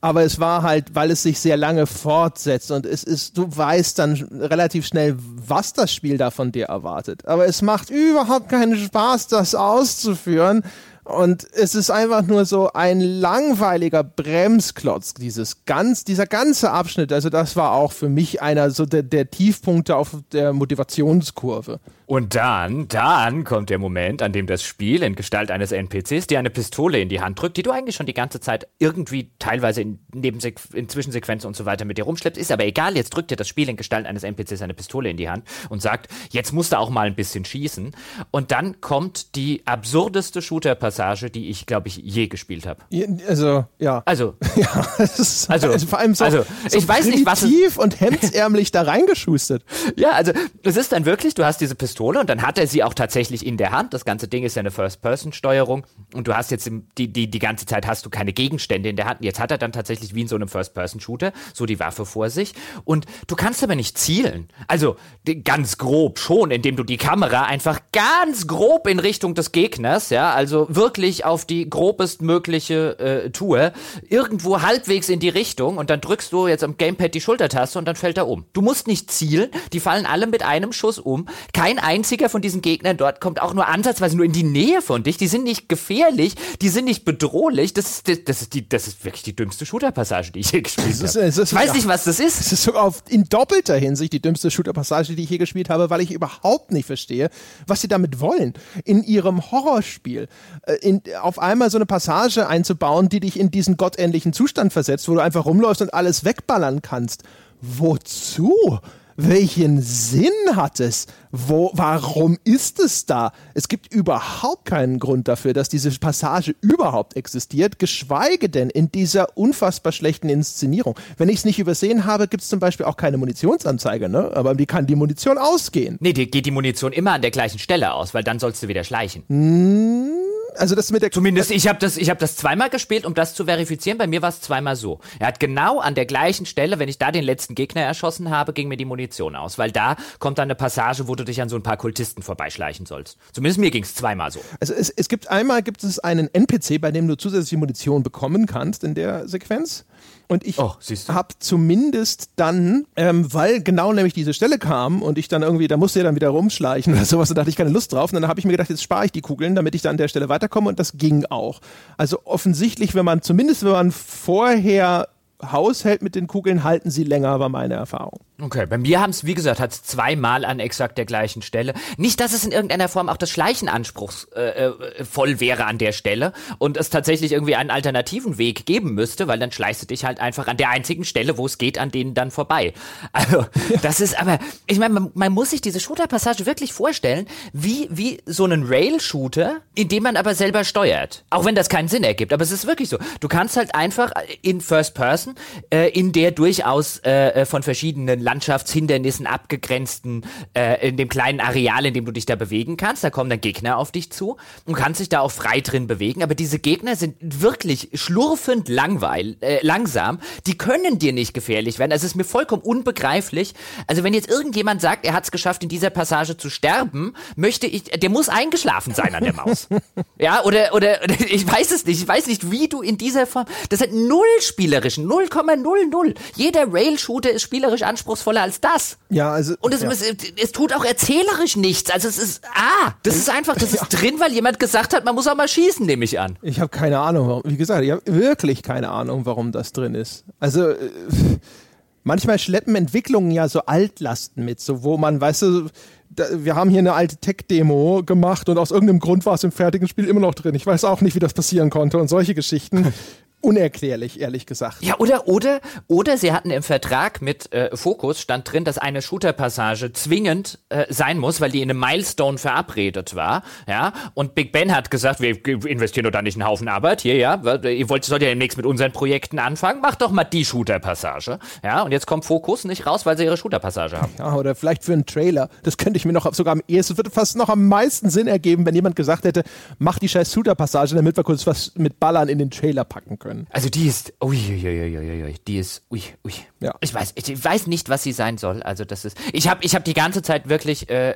aber es war halt, weil es sich sehr lange fortsetzt und es ist, du weißt dann relativ schnell, was das Spiel da von dir erwartet. Aber es macht überhaupt keinen Spaß, das auszuführen. Und es ist einfach nur so ein langweiliger Bremsklotz, dieses ganz, dieser ganze Abschnitt. Also das war auch für mich einer so der, der Tiefpunkte auf der Motivationskurve. Und dann, dann kommt der Moment, an dem das Spiel in Gestalt eines N P Cs dir eine Pistole in die Hand drückt, die du eigentlich schon die ganze Zeit irgendwie teilweise in, Nebensequ- in Zwischensequenzen und so weiter mit dir rumschleppst. Ist aber egal, jetzt drückt dir das Spiel in Gestalt eines N P Cs eine Pistole in die Hand und sagt, jetzt musst du auch mal ein bisschen schießen. Und dann kommt die absurdeste Shooter-Passage, die ich, glaube ich, je gespielt habe. Also, ja. Also, ja, ist, also, also vor allem so, also, so ich weiß nicht, was tief und hemdsärmlich da reingeschustert. Ja, also es ist dann wirklich, du hast diese Pistole und dann hat er sie auch tatsächlich in der Hand. Das ganze Ding ist ja eine First-Person-Steuerung und du hast jetzt die, die, die ganze Zeit hast du keine Gegenstände in der Hand. Jetzt hat er dann tatsächlich wie in so einem First-Person-Shooter so die Waffe vor sich und du kannst aber nicht zielen. Also ganz grob schon, indem du die Kamera einfach ganz grob in Richtung des Gegners, ja, also wirklich auf die grobestmögliche äh, Tour, irgendwo halbwegs in die Richtung und dann drückst du jetzt am Gamepad die Schultertaste und dann fällt er um. Du musst nicht zielen, die fallen alle mit einem Schuss um. Kein einziger von diesen Gegnern dort kommt auch nur ansatzweise nur in die Nähe von dich. Die sind nicht gefährlich, die sind nicht bedrohlich. Das ist, das, das ist, die, das ist wirklich die dümmste Shooter-Passage, die ich je gespielt habe. Ist, ist, ich weiß nicht, was das ist. Es ist sogar auf, in doppelter Hinsicht die dümmste Shooter-Passage, die ich je gespielt habe, weil ich überhaupt nicht verstehe, was sie damit wollen. In ihrem Horrorspiel in, auf einmal so eine Passage einzubauen, die dich in diesen gottähnlichen Zustand versetzt, wo du einfach rumläufst und alles wegballern kannst. Wozu? Welchen Sinn hat es? Wo, warum ist es da? Es gibt überhaupt keinen Grund dafür, dass diese Passage überhaupt existiert, geschweige denn in dieser unfassbar schlechten Inszenierung. Wenn ich es nicht übersehen habe, gibt es zum Beispiel auch keine Munitionsanzeige, ne? Aber wie kann die Munition ausgehen? Nee, dir geht die Munition immer an der gleichen Stelle aus, weil dann sollst du wieder schleichen. Mmh. Also das mit der Zumindest, ich habe das, ich hab das zweimal gespielt, um das zu verifizieren. Bei mir war es zweimal so. Er hat genau an der gleichen Stelle, wenn ich da den letzten Gegner erschossen habe, ging mir die Munition aus. Weil da kommt dann eine Passage, wo du dich an so ein paar Kultisten vorbeischleichen sollst. Zumindest mir ging es zweimal so. Also es, es gibt einmal gibt es einen N P C, bei dem du zusätzliche Munition bekommen kannst in der Sequenz. Und ich oh, habe zumindest dann, ähm, weil genau nämlich diese Stelle kam und ich dann irgendwie, da musste ja dann wieder rumschleichen oder sowas, da hatte ich keine Lust drauf. Und dann habe ich mir gedacht, jetzt spare ich die Kugeln, damit ich da an der Stelle weiterkomme, und das ging auch. Also offensichtlich, wenn man, zumindest wenn man vorher Haus hält mit den Kugeln, halten sie länger, war meine Erfahrung. Okay, bei mir haben es, wie gesagt, hat es zweimal an exakt der gleichen Stelle. Nicht, dass es in irgendeiner Form auch das Schleichen anspruchsvoll äh, wäre an der Stelle und es tatsächlich irgendwie einen alternativen Weg geben müsste, weil dann schleichst du dich halt einfach an der einzigen Stelle, wo es geht, an denen dann vorbei. Also, das ist aber, ich meine, man, man muss sich diese Shooter-Passage wirklich vorstellen, wie, wie so einen Rail-Shooter, in dem man aber selber steuert. Auch wenn das keinen Sinn ergibt, aber es ist wirklich so. Du kannst halt einfach in First Person, in der durchaus äh, von verschiedenen Landschaftshindernissen abgegrenzten, äh, in dem kleinen Areal, in dem du dich da bewegen kannst. Da kommen dann Gegner auf dich zu und kannst dich da auch frei drin bewegen. Aber diese Gegner sind wirklich schlurfend langweil, äh, langsam. Die können dir nicht gefährlich werden. Also es ist mir vollkommen unbegreiflich. Also wenn jetzt irgendjemand sagt, er hat es geschafft, in dieser Passage zu sterben, möchte ich, der muss eingeschlafen sein an der Maus. Ja, oder, oder, oder ich weiß es nicht. Ich weiß nicht, wie du in dieser Form, das hat null spielerischen, null null Komma null null. Jeder Rail-Shooter ist spielerisch anspruchsvoller als das. Ja, also. Und es, ja. es, es tut auch erzählerisch nichts. Also es ist, ah, das ist einfach, das ja. ist drin, weil jemand gesagt hat, man muss auch mal schießen, nehme ich an. Ich habe keine Ahnung, warum, wie gesagt, ich habe wirklich keine Ahnung, warum das drin ist. Also, äh, manchmal schleppen Entwicklungen ja so Altlasten mit, so wo man, weißt du, da, wir haben hier eine alte Tech-Demo gemacht und aus irgendeinem Grund war es im fertigen Spiel immer noch drin. Ich weiß auch nicht, wie das passieren konnte und solche Geschichten. Unerklärlich, ehrlich gesagt. Ja, oder, oder, oder sie hatten im Vertrag mit äh, Focus, stand drin, dass eine Shooter-Passage zwingend äh, sein muss, weil die in einem Milestone verabredet war, ja, und Big Ben hat gesagt, wir investieren doch da nicht einen Haufen Arbeit, hier, ja, ihr wollt, sollt ja demnächst mit unseren Projekten anfangen, macht doch mal die Shooter-Passage, ja, und jetzt kommt Focus nicht raus, weil sie ihre Shooter-Passage haben. Ja, oder vielleicht für einen Trailer, das könnte ich mir noch sogar am ehesten, würde fast noch am meisten Sinn ergeben, wenn jemand gesagt hätte, mach die scheiß Shooter-Passage, damit wir kurz was mit Ballern in den Trailer packen können. Also die ist, ui, ui, ui, ui, ui, die ist, ui, ui. Ja. Ich weiß, ich weiß nicht, was sie sein soll. Also das ist, ich habe, ich habe die ganze Zeit wirklich äh,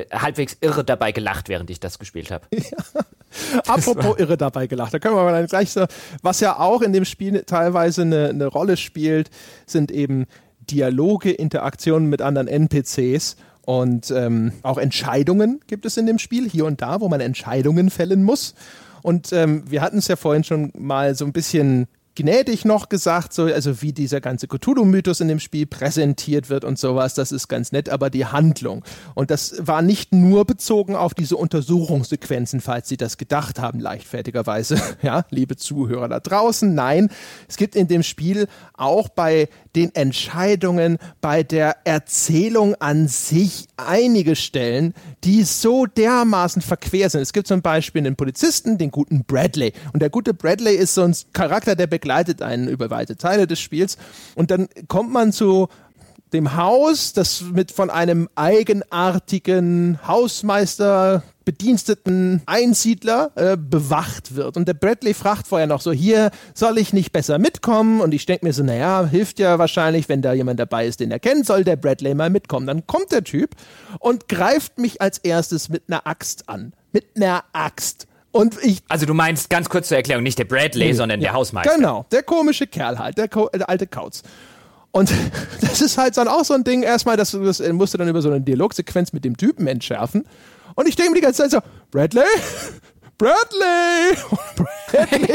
äh, halbwegs irre dabei gelacht, während ich das gespielt habe. Ja. Apropos irre dabei gelacht, da können wir mal dann gleich so, was ja auch in dem Spiel teilweise eine, eine Rolle spielt, sind eben Dialoge, Interaktionen mit anderen N P Cs. Und ähm, auch Entscheidungen gibt es in dem Spiel, hier und da, wo man Entscheidungen fällen muss. Und ähm, wir hatten es ja vorhin schon mal so ein bisschen gnädig noch gesagt, so, also wie dieser ganze Cthulhu-Mythos in dem Spiel präsentiert wird und sowas, das ist ganz nett, aber die Handlung. Und das war nicht nur bezogen auf diese Untersuchungssequenzen, falls Sie das gedacht haben, leichtfertigerweise, ja, liebe Zuhörer da draußen. Nein, es gibt in dem Spiel auch bei den Entscheidungen, bei der Erzählung an sich einige Stellen, die so dermaßen verquer sind. Es gibt zum Beispiel einen Polizisten, den guten Bradley. Und der gute Bradley ist so ein Charakter, der begleitet einen über weite Teile des Spiels. Und dann kommt man zu dem Haus, das mit von einem eigenartigen Hausmeister, bediensteten Einsiedler äh, bewacht wird. Und der Bradley fragt vorher noch so, hier, soll ich nicht besser mitkommen? Und ich denke mir so, naja, hilft ja wahrscheinlich, wenn da jemand dabei ist, den er kennt, soll der Bradley mal mitkommen. Dann kommt der Typ und greift mich als erstes mit einer Axt an. Mit einer Axt. Und ich also du meinst, ganz kurz zur Erklärung, nicht der Bradley, nee, sondern ja, der Hausmeister. Genau, der komische Kerl halt, der, der alte Kauz. Und das ist halt dann auch so ein Ding, erstmal, dass du das musst du dann über so eine Dialogsequenz mit dem Typen entschärfen. Und ich denke mir die ganze Zeit so, Bradley? Bradley! Bradley.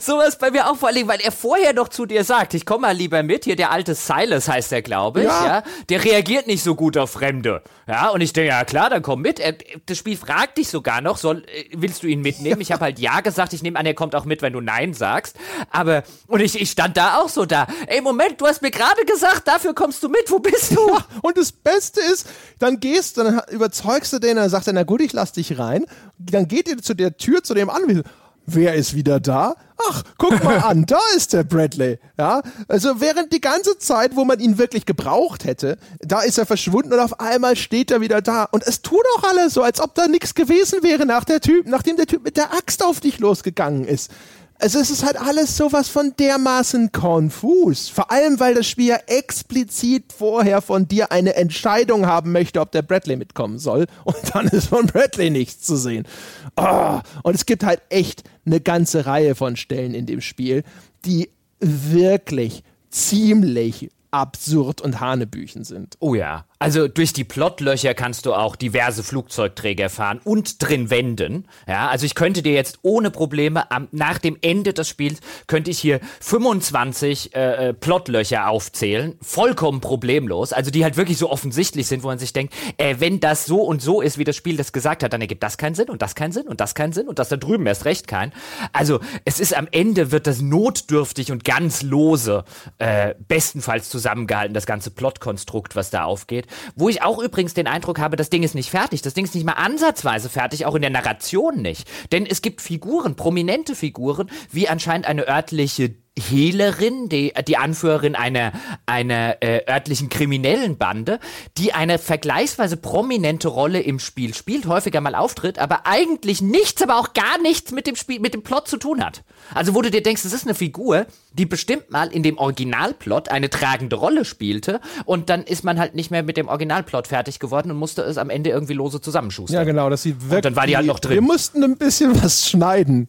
Sowas so bei mir auch, vor allem, weil er vorher noch zu dir sagt, ich komm mal lieber mit, hier der alte Silas heißt der, glaube ich, ja. ja, der reagiert nicht so gut auf Fremde. Ja, und ich denke, ja klar, dann komm mit. Er, das Spiel fragt dich sogar noch, soll, willst du ihn mitnehmen? Ja. Ich habe halt ja gesagt, ich nehme an, er kommt auch mit, wenn du nein sagst. Aber, und ich, ich stand da auch so da, ey Moment, du hast mir gerade gesagt, dafür kommst du mit, wo bist du? Ja, und das Beste ist, dann gehst, dann überzeugst du den, dann sagt er, na gut, ich lass dich rein. Dann geht ihr zu der Tür, zu dem Anwesen. Wer ist wieder da? Ach, guck mal an, da ist der Bradley. Ja, also während die ganze Zeit, wo man ihn wirklich gebraucht hätte, da ist er verschwunden und auf einmal steht er wieder da. Und es tun auch alle so, als ob da nichts gewesen wäre, nach der Typ, nachdem der Typ mit der Axt auf dich losgegangen ist. Also es ist halt alles sowas von dermaßen konfus. Vor allem, weil das Spiel ja explizit vorher von dir eine Entscheidung haben möchte, ob der Bradley mitkommen soll. Und dann ist von Bradley nichts zu sehen. Oh. Und es gibt halt echt eine ganze Reihe von Stellen in dem Spiel, die wirklich ziemlich absurd und hanebüchen sind. Oh ja, also durch die Plotlöcher kannst du auch diverse Flugzeugträger fahren und drin wenden. Ja, also ich könnte dir jetzt ohne Probleme, am, nach dem Ende des Spiels, könnte ich hier fünfundzwanzig äh, Plotlöcher aufzählen, vollkommen problemlos, also die halt wirklich so offensichtlich sind, wo man sich denkt, äh, wenn das so und so ist, wie das Spiel das gesagt hat, dann ergibt das keinen Sinn und das keinen Sinn und das keinen Sinn und das da drüben erst recht keinen. Also es ist am Ende, wird das notdürftig und ganz lose äh, bestenfalls zusammengehalten, das ganze Plotkonstrukt, was da aufgeht. Wo ich auch übrigens den Eindruck habe, das Ding ist nicht fertig. Das Ding ist nicht mal ansatzweise fertig, auch in der Narration nicht. Denn es gibt Figuren, prominente Figuren, wie anscheinend eine örtliche Hehlerin, die, die Anführerin einer, einer äh, örtlichen kriminellen Bande, die eine vergleichsweise prominente Rolle im Spiel spielt, häufiger mal auftritt, aber eigentlich nichts, aber auch gar nichts mit dem Spiel, mit dem Plot zu tun hat. Also wo du dir denkst, es ist eine Figur, die bestimmt mal in dem Originalplot eine tragende Rolle spielte und dann ist man halt nicht mehr mit dem Originalplot fertig geworden und musste es am Ende irgendwie lose zusammenschustern. Ja genau, das sieht wirklich. Und dann war die halt noch drin. Wir mussten ein bisschen was schneiden.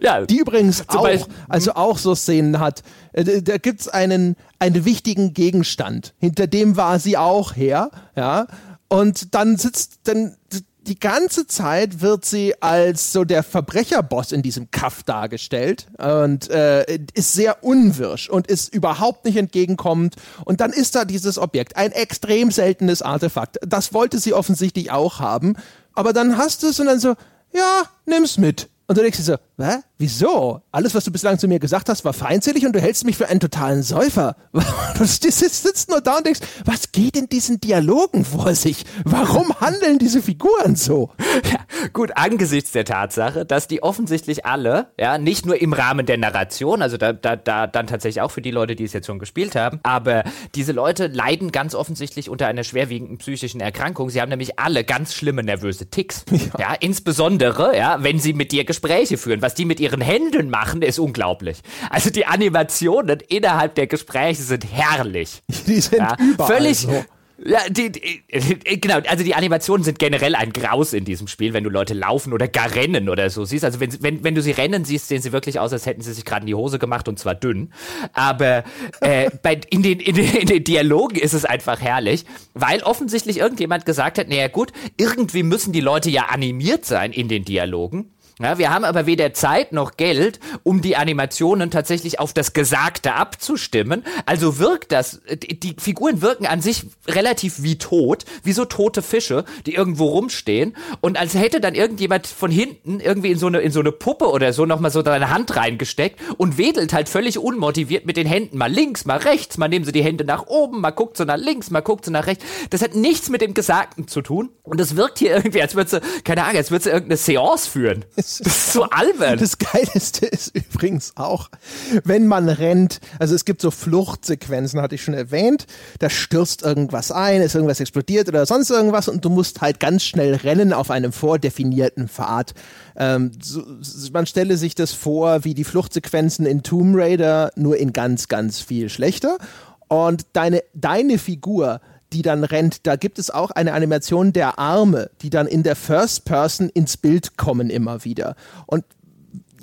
Ja. Die übrigens Auch, also auch so Szenen hat. Da gibt's einen, einen wichtigen Gegenstand. Hinter dem war sie auch her, ja. Und dann sitzt, dann die ganze Zeit wird sie als so der Verbrecherboss in diesem Kaff dargestellt und äh, ist sehr unwirsch und ist überhaupt nicht entgegenkommend. Und dann ist da dieses Objekt, ein extrem seltenes Artefakt. Das wollte sie offensichtlich auch haben. Aber dann hast du es und dann so, ja, nimm's mit. Und du denkst dir so, hä? Wieso? Alles, was du bislang zu mir gesagt hast, war feindselig und du hältst mich für einen totalen Säufer. Du sitzt nur da und denkst, was geht in diesen Dialogen vor sich? Warum handeln diese Figuren so? Ja, gut, angesichts der Tatsache, dass die offensichtlich alle, ja, nicht nur im Rahmen der Narration, also da, da, da dann tatsächlich auch für die Leute, die es jetzt schon gespielt haben, aber diese Leute leiden ganz offensichtlich unter einer schwerwiegenden psychischen Erkrankung. Sie haben nämlich alle ganz schlimme nervöse Ticks. Ja, ja insbesondere, ja, wenn sie mit dir Gespräche führen, was die mit ihren Händen machen, ist unglaublich. Also die Animationen innerhalb der Gespräche sind herrlich. Die sind ja, überall völlig so. Ja, die, die, genau, also die Animationen sind generell ein Graus in diesem Spiel, wenn du Leute laufen oder gar rennen oder so siehst. Also wenn, wenn, wenn du sie rennen siehst, sehen sie wirklich aus, als hätten sie sich gerade in die Hose gemacht und zwar dünn. Aber äh, bei, in, den, in, den, in den Dialogen ist es einfach herrlich, weil offensichtlich irgendjemand gesagt hat, naja gut, irgendwie müssen die Leute ja animiert sein in den Dialogen. Ja, wir haben aber weder Zeit noch Geld, um die Animationen tatsächlich auf das Gesagte abzustimmen. Also wirkt das, die Figuren wirken an sich relativ wie tot, wie so tote Fische, die irgendwo rumstehen. Und als hätte dann irgendjemand von hinten irgendwie in so eine, in so eine Puppe oder so nochmal so seine Hand reingesteckt und wedelt halt völlig unmotiviert mit den Händen. Mal links, mal rechts, mal nehmen sie die Hände nach oben, mal guckt sie nach links, mal guckt sie nach rechts. Das hat nichts mit dem Gesagten zu tun. Und das wirkt hier irgendwie, als würde sie, keine Ahnung, als würde sie irgendeine Seance führen. Das ist so albern. Das Geilste ist übrigens auch, wenn man rennt, also es gibt so Fluchtsequenzen, hatte ich schon erwähnt, da stürzt irgendwas ein, ist irgendwas explodiert oder sonst irgendwas und du musst halt ganz schnell rennen auf einem vordefinierten Pfad. Ähm, so, man stelle sich das vor wie die Fluchtsequenzen in Tomb Raider, nur in ganz, ganz viel schlechter. Und deine, deine Figur, die dann rennt, da gibt es auch eine Animation der Arme, die dann in der First Person ins Bild kommen immer wieder. Und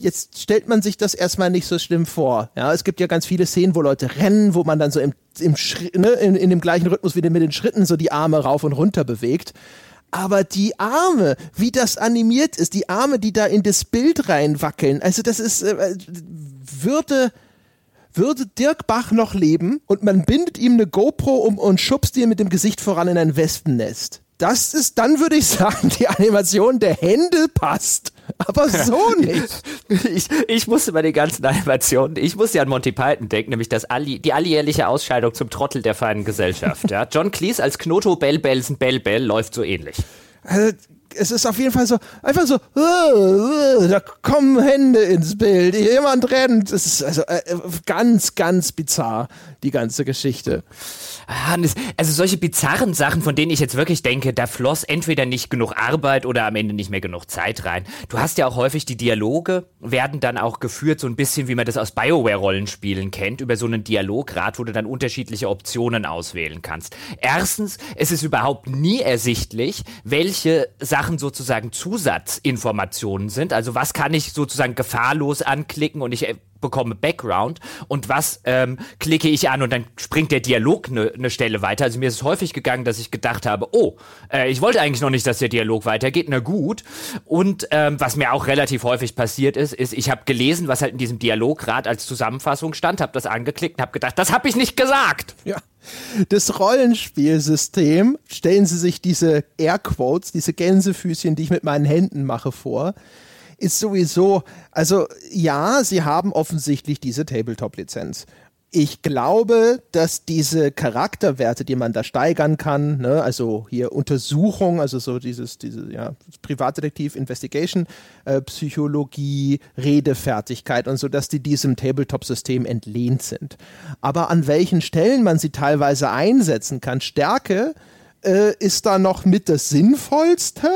jetzt stellt man sich das erstmal nicht so schlimm vor. Ja, es gibt ja ganz viele Szenen, wo Leute rennen, wo man dann so im, im Schri- ne, in, in dem gleichen Rhythmus wie mit den Schritten so die Arme rauf und runter bewegt. Aber die Arme, wie das animiert ist, die Arme, die da in das Bild reinwackeln, also das ist, äh, würde, würde Dirk Bach noch leben und man bindet ihm eine GoPro um und schubst ihn mit dem Gesicht voran in ein Wespennest. Das ist, dann würde ich sagen, die Animation der Hände passt. Aber so nicht. Ich, ich musste bei den ganzen Animationen, ich musste ja an Monty Python denken, nämlich das Alli, die alljährliche Ausscheidung zum Trottel der feinen Gesellschaft. Ja? John Cleese als Knoto Bell Belsen Bell Bell läuft so ähnlich. Also, es ist auf jeden Fall so, einfach so, uh, uh, da kommen Hände ins Bild, jemand rennt. Es ist also äh, ganz, ganz bizarr, die ganze Geschichte. Also solche bizarren Sachen, von denen ich jetzt wirklich denke, da floss entweder nicht genug Arbeit oder am Ende nicht mehr genug Zeit rein. Du hast ja auch häufig, die Dialoge werden dann auch geführt, so ein bisschen wie man das aus BioWare-Rollenspielen kennt, über so einen Dialograd, wo du dann unterschiedliche Optionen auswählen kannst. Erstens, es ist überhaupt nie ersichtlich, welche Sachen sozusagen Zusatzinformationen sind. Also was kann ich sozusagen gefahrlos anklicken und ich bekomme Background und was ähm, klicke ich an und dann springt der Dialog eine ne Stelle weiter. Also mir ist es häufig gegangen, dass ich gedacht habe, oh, äh, ich wollte eigentlich noch nicht, dass der Dialog weitergeht, na gut. Und ähm, was mir auch relativ häufig passiert ist, ist, ich habe gelesen, was halt in diesem Dialograd als Zusammenfassung stand, habe das angeklickt und habe gedacht, das habe ich nicht gesagt. Ja. Das Rollenspielsystem, stellen Sie sich diese Airquotes, diese Gänsefüßchen, die ich mit meinen Händen mache, vor, ist sowieso, also ja, sie haben offensichtlich diese Tabletop-Lizenz. Ich glaube, dass diese Charakterwerte, die man da steigern kann, ne, also hier Untersuchung, also so dieses, diese, ja, Privatdetektiv, Investigation, äh, Psychologie, Redefertigkeit und so, dass die diesem Tabletop-System entlehnt sind. Aber an welchen Stellen man sie teilweise einsetzen kann, Stärke, äh, ist da noch mit das Sinnvollste.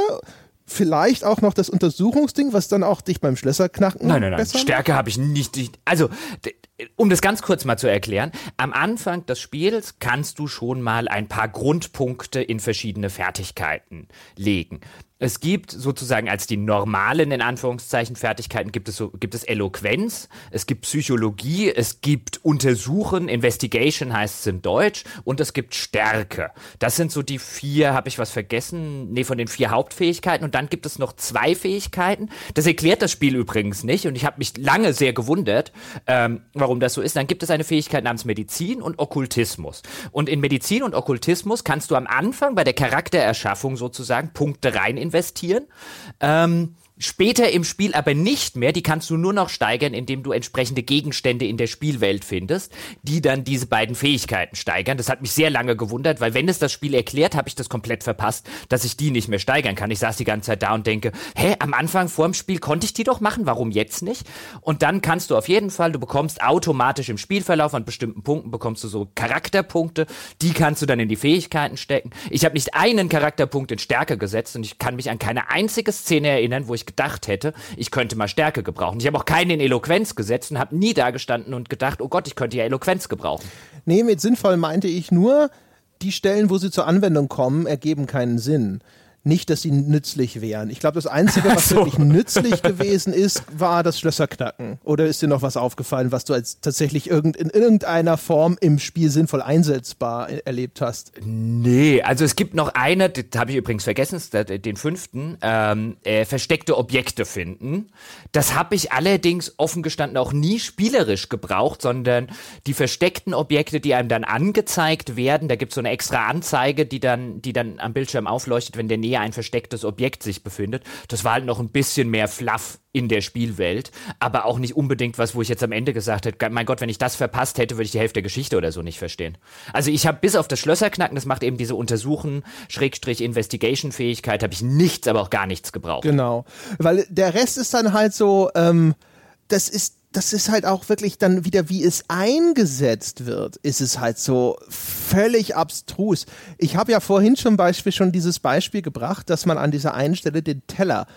Vielleicht auch noch das Untersuchungsding, was dann auch dich beim Schlösserknacken. Nein, nein, nein. Stärke habe ich nicht, nicht. Also, d- um das ganz kurz mal zu erklären, am Anfang des Spiels kannst du schon mal ein paar Grundpunkte in verschiedene Fertigkeiten legen. Es gibt sozusagen als die normalen, in Anführungszeichen, Fertigkeiten, gibt es, so, gibt es Eloquenz, es gibt Psychologie, es gibt Untersuchen, Investigation heißt es im Deutsch, und es gibt Stärke. Das sind so die vier, habe ich was vergessen? Nee, von den vier Hauptfähigkeiten. Und dann gibt es noch zwei Fähigkeiten. Das erklärt das Spiel übrigens nicht und ich habe mich lange sehr gewundert, ähm, warum das so ist. Dann gibt es eine Fähigkeit namens Medizin und Okkultismus. Und in Medizin und Okkultismus kannst du am Anfang bei der Charaktererschaffung sozusagen Punkte rein in investieren. Ähm, später im Spiel aber nicht mehr. Die kannst du nur noch steigern, indem du entsprechende Gegenstände in der Spielwelt findest, die dann diese beiden Fähigkeiten steigern. Das hat mich sehr lange gewundert, weil wenn es das Spiel erklärt, habe ich das komplett verpasst, dass ich die nicht mehr steigern kann. Ich saß die ganze Zeit da und denke, hä, am Anfang vor dem Spiel konnte ich die doch machen, warum jetzt nicht? Und dann kannst du auf jeden Fall, du bekommst automatisch im Spielverlauf an bestimmten Punkten, bekommst du so Charakterpunkte, die kannst du dann in die Fähigkeiten stecken. Ich habe nicht einen Charakterpunkt in Stärke gesetzt und ich kann mich an keine einzige Szene erinnern, wo ich gedacht hätte, ich könnte mal Stärke gebrauchen. Ich habe auch keinen in Eloquenz gesetzt und habe nie da gestanden und gedacht, oh Gott, ich könnte ja Eloquenz gebrauchen. Nee, mit sinnvoll meinte ich nur, die Stellen, wo sie zur Anwendung kommen, ergeben keinen Sinn. Nicht, dass sie nützlich wären. Ich glaube, das Einzige, was so wirklich nützlich gewesen ist, war das Schlösserknacken. Oder ist dir noch was aufgefallen, was du als tatsächlich irgend, in irgendeiner Form im Spiel sinnvoll einsetzbar erlebt hast? Nee, also es gibt noch eine, das habe ich übrigens vergessen, den fünften, ähm, äh, versteckte Objekte finden. Das habe ich allerdings offen gestanden auch nie spielerisch gebraucht, sondern die versteckten Objekte, die einem dann angezeigt werden, da gibt es so eine extra Anzeige, die dann, die dann am Bildschirm aufleuchtet, wenn der nächste ein verstecktes Objekt sich befindet. Das war halt noch ein bisschen mehr Fluff in der Spielwelt, aber auch nicht unbedingt was, wo ich jetzt am Ende gesagt hätte, mein Gott, wenn ich das verpasst hätte, würde ich die Hälfte der Geschichte oder so nicht verstehen. Also ich habe bis auf das Schlösserknacken, das macht eben diese Untersuchen, Schrägstrich Investigation-Fähigkeit, habe ich nichts, aber auch gar nichts gebraucht. Genau, weil der Rest ist dann halt so, ähm, das ist Das ist halt auch wirklich dann wieder, wie es eingesetzt wird, ist es halt so völlig abstrus. Ich habe ja vorhin schon, Beispiel, schon dieses Beispiel gebracht, dass man an dieser einen Stelle den Teller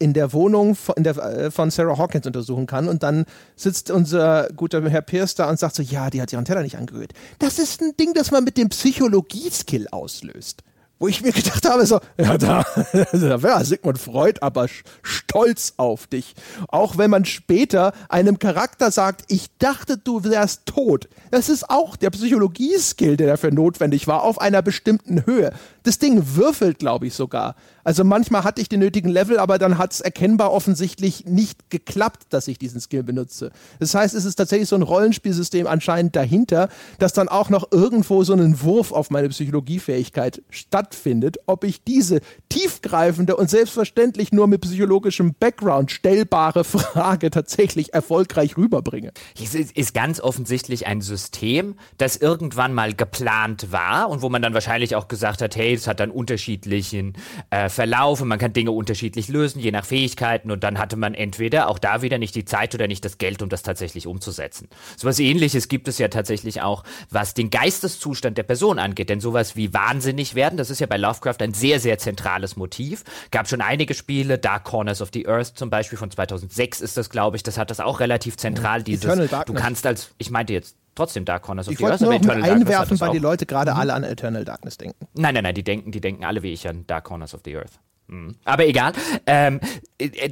in der Wohnung von, in der, von Sarah Hawkins untersuchen kann und dann sitzt unser guter Herr Pierce da und sagt so, ja, die hat ihren Teller nicht angerührt. Das ist ein Ding, das man mit dem Psychologie-Skill auslöst. wo ich mir gedacht habe, so, ja, da, da war Sigmund Freud aber stolz auf dich. Auch wenn man später einem Charakter sagt, ich dachte, du wärst tot. Das ist auch der Psychologie-Skill, der dafür notwendig war, auf einer bestimmten Höhe. Das Ding würfelt, glaube ich, sogar. Also manchmal hatte ich den nötigen Level, aber dann hat es erkennbar offensichtlich nicht geklappt, dass ich diesen Skill benutze. Das heißt, es ist tatsächlich so ein Rollenspielsystem anscheinend dahinter, dass dann auch noch irgendwo so einen Wurf auf meine Psychologiefähigkeit stattfindet, ob ich diese tiefgreifende und selbstverständlich nur mit psychologischem Background stellbare Frage tatsächlich erfolgreich rüberbringe. Es ist ganz offensichtlich ein System, das irgendwann mal geplant war und wo man dann wahrscheinlich auch gesagt hat, hey, es hat dann unterschiedlichen äh, Verlauf und man kann Dinge unterschiedlich lösen, je nach Fähigkeiten, und dann hatte man entweder auch da wieder nicht die Zeit oder nicht das Geld, um das tatsächlich umzusetzen. Sowas Ähnliches gibt es ja tatsächlich auch, was den Geisteszustand der Person angeht, denn sowas wie wahnsinnig werden, das ist ja bei Lovecraft ein sehr, sehr zentrales Motiv. Gab schon einige Spiele, Dark Corners of the Earth zum Beispiel von zweitausendsechs ist das, glaube ich, das hat das auch relativ zentral, dieses, du kannst als, ich meinte jetzt, trotzdem Dark Corners of the Earth, aber Eternal Darkness einwerfen, weil die Leute gerade mhm. alle an Eternal Darkness denken. Nein, nein, nein, die denken, die denken alle wie ich an Dark Corners of the Earth. Mhm. Aber egal, ähm,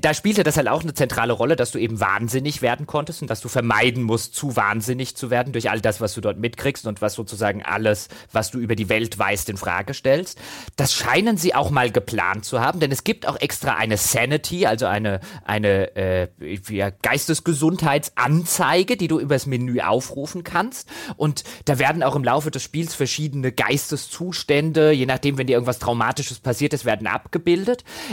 da spielte das halt auch eine zentrale Rolle, dass du eben wahnsinnig werden konntest und dass du vermeiden musst, zu wahnsinnig zu werden durch all das, was du dort mitkriegst und was sozusagen alles, was du über die Welt weißt, in Frage stellst. Das scheinen sie auch mal geplant zu haben, denn es gibt auch extra eine Sanity, also eine, eine äh, ja, Geistesgesundheitsanzeige, die du übers Menü aufrufen kannst, und da werden auch im Laufe des Spiels verschiedene Geisteszustände, je nachdem, wenn dir irgendwas Traumatisches passiert ist, werden abgebildet.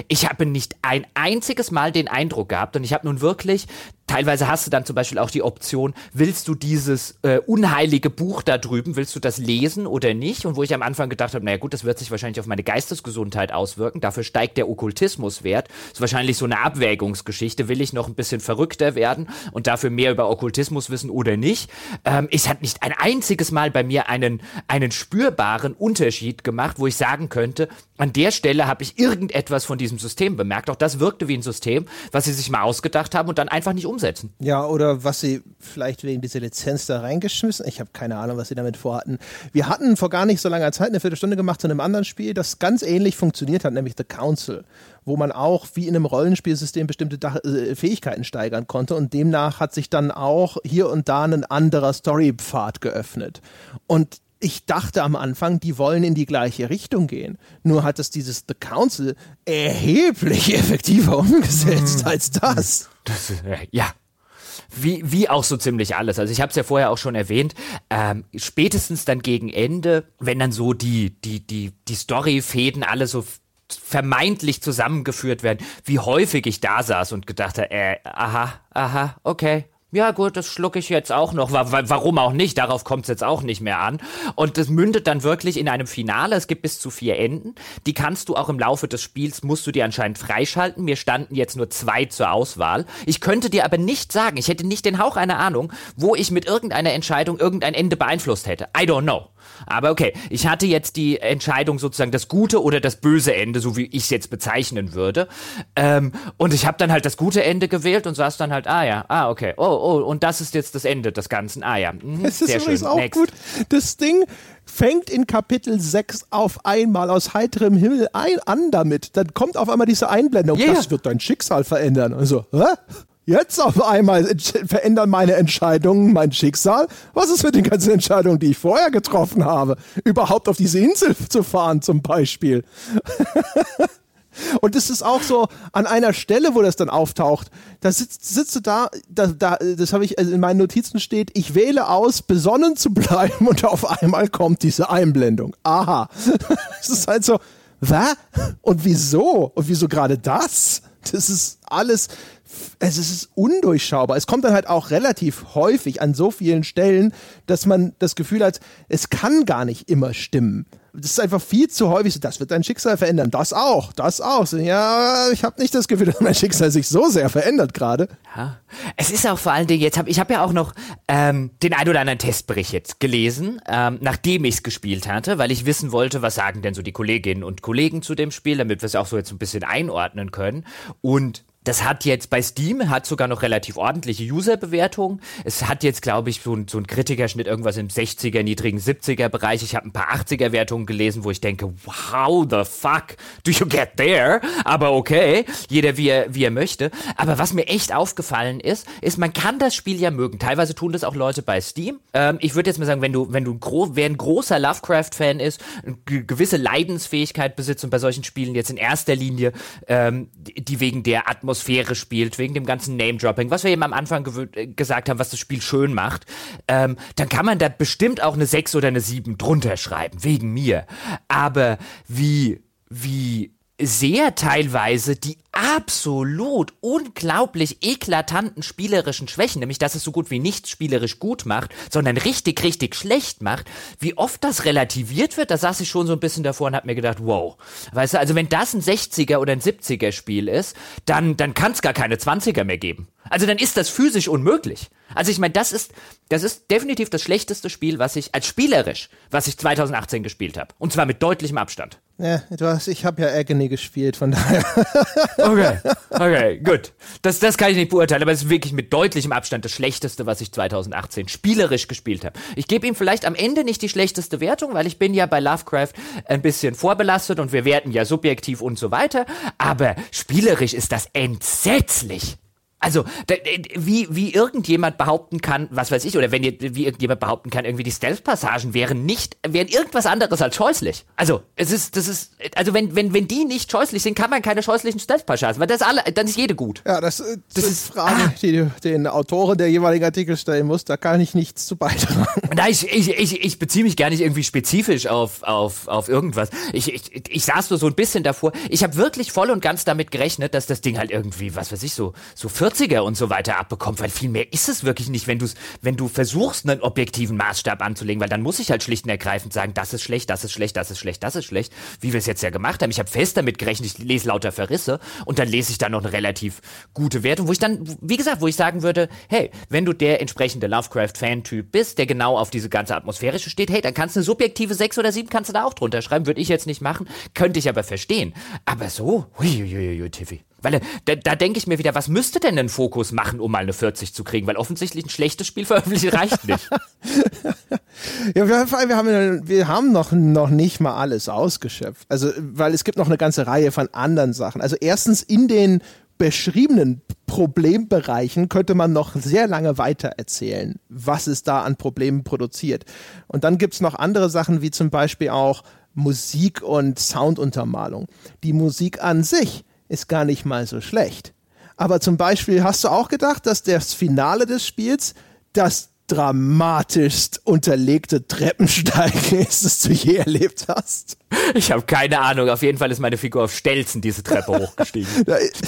Ich habe nicht ein einziges Mal den Eindruck gehabt, und ich habe nun wirklich, teilweise hast du dann zum Beispiel auch die Option, willst du dieses äh, unheilige Buch da drüben, willst du das lesen oder nicht? Und wo ich am Anfang gedacht habe, naja gut, das wird sich wahrscheinlich auf meine Geistesgesundheit auswirken, dafür steigt der Okkultismuswert, ist wahrscheinlich so eine Abwägungsgeschichte, will ich noch ein bisschen verrückter werden und dafür mehr über Okkultismus wissen oder nicht? Ähm, ich habe nicht ein einziges Mal bei mir einen, einen spürbaren Unterschied gemacht, wo ich sagen könnte, an der Stelle habe ich irgendein etwas von diesem System bemerkt. Auch das wirkte wie ein System, was sie sich mal ausgedacht haben und dann einfach nicht umsetzen. Ja, oder was sie vielleicht wegen dieser Lizenz da reingeschmissen, ich habe keine Ahnung, was sie damit vorhatten. Wir hatten vor gar nicht so langer Zeit eine Viertelstunde gemacht zu einem anderen Spiel, das ganz ähnlich funktioniert hat, nämlich The Council, wo man auch wie in einem Rollenspielsystem bestimmte Dach- äh, Fähigkeiten steigern konnte, und demnach hat sich dann auch hier und da ein anderer Storypfad geöffnet. Und ich dachte am Anfang, die wollen in die gleiche Richtung gehen. Nur hat es dieses The Council erheblich effektiver umgesetzt als das. das ja. Wie, wie auch so ziemlich alles. Also ich habe es ja vorher auch schon erwähnt, ähm, spätestens dann gegen Ende, wenn dann so die, die, die, die Storyfäden alle so vermeintlich zusammengeführt werden, wie häufig ich da saß und gedacht habe, äh, aha, aha, okay. Ja gut, das schlucke ich jetzt auch noch, warum auch nicht, darauf kommt es jetzt auch nicht mehr an. Und das mündet dann wirklich in einem Finale, es gibt bis zu vier Enden, die kannst du auch im Laufe des Spiels, musst du dir anscheinend freischalten, mir standen jetzt nur zwei zur Auswahl. Ich könnte dir aber nicht sagen, ich hätte nicht den Hauch einer Ahnung, wo ich mit irgendeiner Entscheidung irgendein Ende beeinflusst hätte. I don't know. Aber okay, ich hatte jetzt die Entscheidung sozusagen das gute oder das böse Ende, so wie ich es jetzt bezeichnen würde. Ähm, und ich habe dann halt das gute Ende gewählt und saß dann halt, ah ja, ah okay, oh, oh, und das ist jetzt das Ende des Ganzen, ah ja, mhm, das sehr ist schön. Auch Next. Gut. Das Ding fängt in Kapitel sechs auf einmal aus heiterem Himmel ein, an damit, dann kommt auf einmal diese Einblendung, yeah. Das wird dein Schicksal verändern. Und so, hä? Jetzt auf einmal entsch- verändern meine Entscheidungen mein Schicksal. Was ist mit den ganzen Entscheidungen, die ich vorher getroffen habe? Überhaupt auf diese Insel zu fahren zum Beispiel. Und das ist auch so an einer Stelle, wo das dann auftaucht, da sitzt, sitzt du da, da, da das habe ich, also in meinen Notizen steht, ich wähle aus, besonnen zu bleiben, und auf einmal kommt diese Einblendung. Aha. Es ist halt so, was? Und wieso? Und wieso gerade das? Das ist alles... Es ist undurchschaubar. Es kommt dann halt auch relativ häufig an so vielen Stellen, dass man das Gefühl hat, es kann gar nicht immer stimmen. Das ist einfach viel zu häufig so, das wird dein Schicksal verändern, das auch, das auch. Ja, ich habe nicht das Gefühl, dass mein Schicksal sich so sehr verändert gerade. Ja. Es ist auch vor allen Dingen, jetzt hab, ich habe ja auch noch ähm, den ein oder anderen Testbericht jetzt gelesen, ähm, nachdem ich es gespielt hatte, weil ich wissen wollte, was sagen denn so die Kolleginnen und Kollegen zu dem Spiel, damit wir es auch so jetzt ein bisschen einordnen können. Und Das hat jetzt bei Steam, hat sogar noch relativ ordentliche User-Bewertungen. Es hat jetzt, glaube ich, so einen so ein Kritikerschnitt irgendwas im sechziger, niedrigen siebziger-Bereich. Ich habe ein paar achtziger-Wertungen gelesen, wo ich denke, wow, the fuck do you get there? Aber okay, jeder wie er, wie er möchte. Aber was mir echt aufgefallen ist, ist, man kann das Spiel ja mögen. Teilweise tun das auch Leute bei Steam. Ähm, ich würde jetzt mal sagen, wenn du, wenn du ein, gro- wer ein großer Lovecraft-Fan ist, eine g- gewisse Leidensfähigkeit besitzt und bei solchen Spielen jetzt in erster Linie, ähm, die wegen der Atmosphäre Atmosphäre spielt, wegen dem ganzen Name-Dropping, was wir eben am Anfang gew- gesagt haben, was das Spiel schön macht, ähm, dann kann man da bestimmt auch eine sechs oder eine sieben drunter schreiben, wegen mir. Aber wie, wie sehr teilweise die absolut unglaublich eklatanten spielerischen Schwächen, nämlich dass es so gut wie nichts spielerisch gut macht, sondern richtig, richtig schlecht macht, wie oft das relativiert wird, da saß ich schon so ein bisschen davor und hab mir gedacht, wow. Weißt du, also wenn das ein sechziger oder ein siebziger Spiel ist, dann, dann kann's gar keine zwanziger mehr geben. Also dann ist das physisch unmöglich. Also ich meine, das ist, das ist definitiv das schlechteste Spiel, was ich, als spielerisch, was ich zweitausendachtzehn gespielt habe. Und zwar mit deutlichem Abstand. Ja, du hast, ich habe ja Agony gespielt, von daher. Okay, okay, gut. Das, das kann ich nicht beurteilen, aber es ist wirklich mit deutlichem Abstand das Schlechteste, was ich zweitausendachtzehn spielerisch gespielt habe. Ich gebe ihm vielleicht am Ende nicht die schlechteste Wertung, weil ich bin ja bei Lovecraft ein bisschen vorbelastet und wir werten ja subjektiv und so weiter, aber spielerisch ist das entsetzlich. Also, wie, wie irgendjemand behaupten kann, was weiß ich, oder wenn wie irgendjemand behaupten kann, irgendwie die Stealth-Passagen wären nicht, wären irgendwas anderes als scheußlich. Also, es ist, das ist, also wenn, wenn, wenn die nicht scheußlich sind, kann man keine scheußlichen Stealth-Passagen, weil das alle, dann ist jede gut. Ja, das, das, das ist Frage, ah. die den Autoren der jeweiligen Artikel stellen muss, da kann ich nichts zu beitragen. Nein, ich, ich, ich, ich beziehe mich gar nicht irgendwie spezifisch auf, auf, auf irgendwas. Ich, ich, ich saß nur so ein bisschen davor. Ich habe wirklich voll und ganz damit gerechnet, dass das Ding halt irgendwie, was weiß ich, so, so vierziger und so weiter abbekommt, weil viel mehr ist es wirklich nicht, wenn du wenn du versuchst, einen objektiven Maßstab anzulegen, weil dann muss ich halt schlicht und ergreifend sagen, das ist schlecht, das ist schlecht, das ist schlecht, das ist schlecht, wie wir es jetzt ja gemacht haben. Ich habe fest damit gerechnet, ich lese lauter Verrisse und dann lese ich da noch eine relativ gute Wertung, wo ich dann, wie gesagt, wo ich sagen würde, hey, wenn du der entsprechende Lovecraft-Fan-Typ bist, der genau auf diese ganze Atmosphärische steht, hey, dann kannst du eine subjektive sechs oder sieben kannst du da auch drunter schreiben, würde ich jetzt nicht machen, könnte ich aber verstehen. Aber so, huiuiuiui, Tiffy. Weil da, da denke ich mir wieder, was müsste denn ein Fokus machen, um mal eine vierzig zu kriegen? Weil offensichtlich ein schlechtes Spiel veröffentlichen reicht nicht. Ja, wir, wir haben, wir haben noch, noch nicht mal alles ausgeschöpft. Also, weil es gibt noch eine ganze Reihe von anderen Sachen. Also erstens in den beschriebenen Problembereichen könnte man noch sehr lange weiter erzählen, was es da an Problemen produziert. Und dann gibt's noch andere Sachen, wie zum Beispiel auch Musik und Sounduntermalung. Die Musik an sich ist gar nicht mal so schlecht. Aber zum Beispiel hast du auch gedacht, dass das Finale des Spiels das dramatischst unterlegte Treppensteigen ist, das du je erlebt hast. Ich habe keine Ahnung. Auf jeden Fall ist meine Figur auf Stelzen diese Treppe hochgestiegen.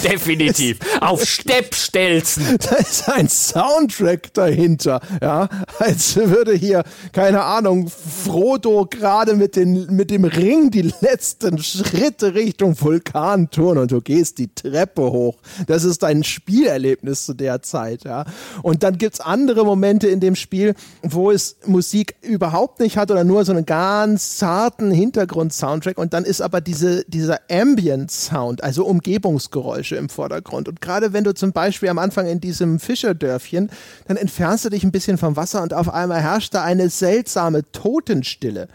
Definitiv. Auf Steppstelzen. Da ist ein Soundtrack dahinter. Ja, als würde hier, keine Ahnung, Frodo gerade mit, den, mit dem Ring die letzten Schritte Richtung Vulkan tun und du gehst die Treppe hoch. Das ist dein Spielerlebnis zu der Zeit. Ja. Und dann gibt's andere Momente in dem Spiel, wo es Musik überhaupt nicht hat oder nur so einen ganz zarten Hintergrund Soundtrack und dann ist aber diese, dieser Ambient-Sound, also Umgebungsgeräusche im Vordergrund. Und gerade wenn du zum Beispiel am Anfang in diesem Fischerdörfchen, dann entfernst du dich ein bisschen vom Wasser und auf einmal herrscht da eine seltsame Totenstille,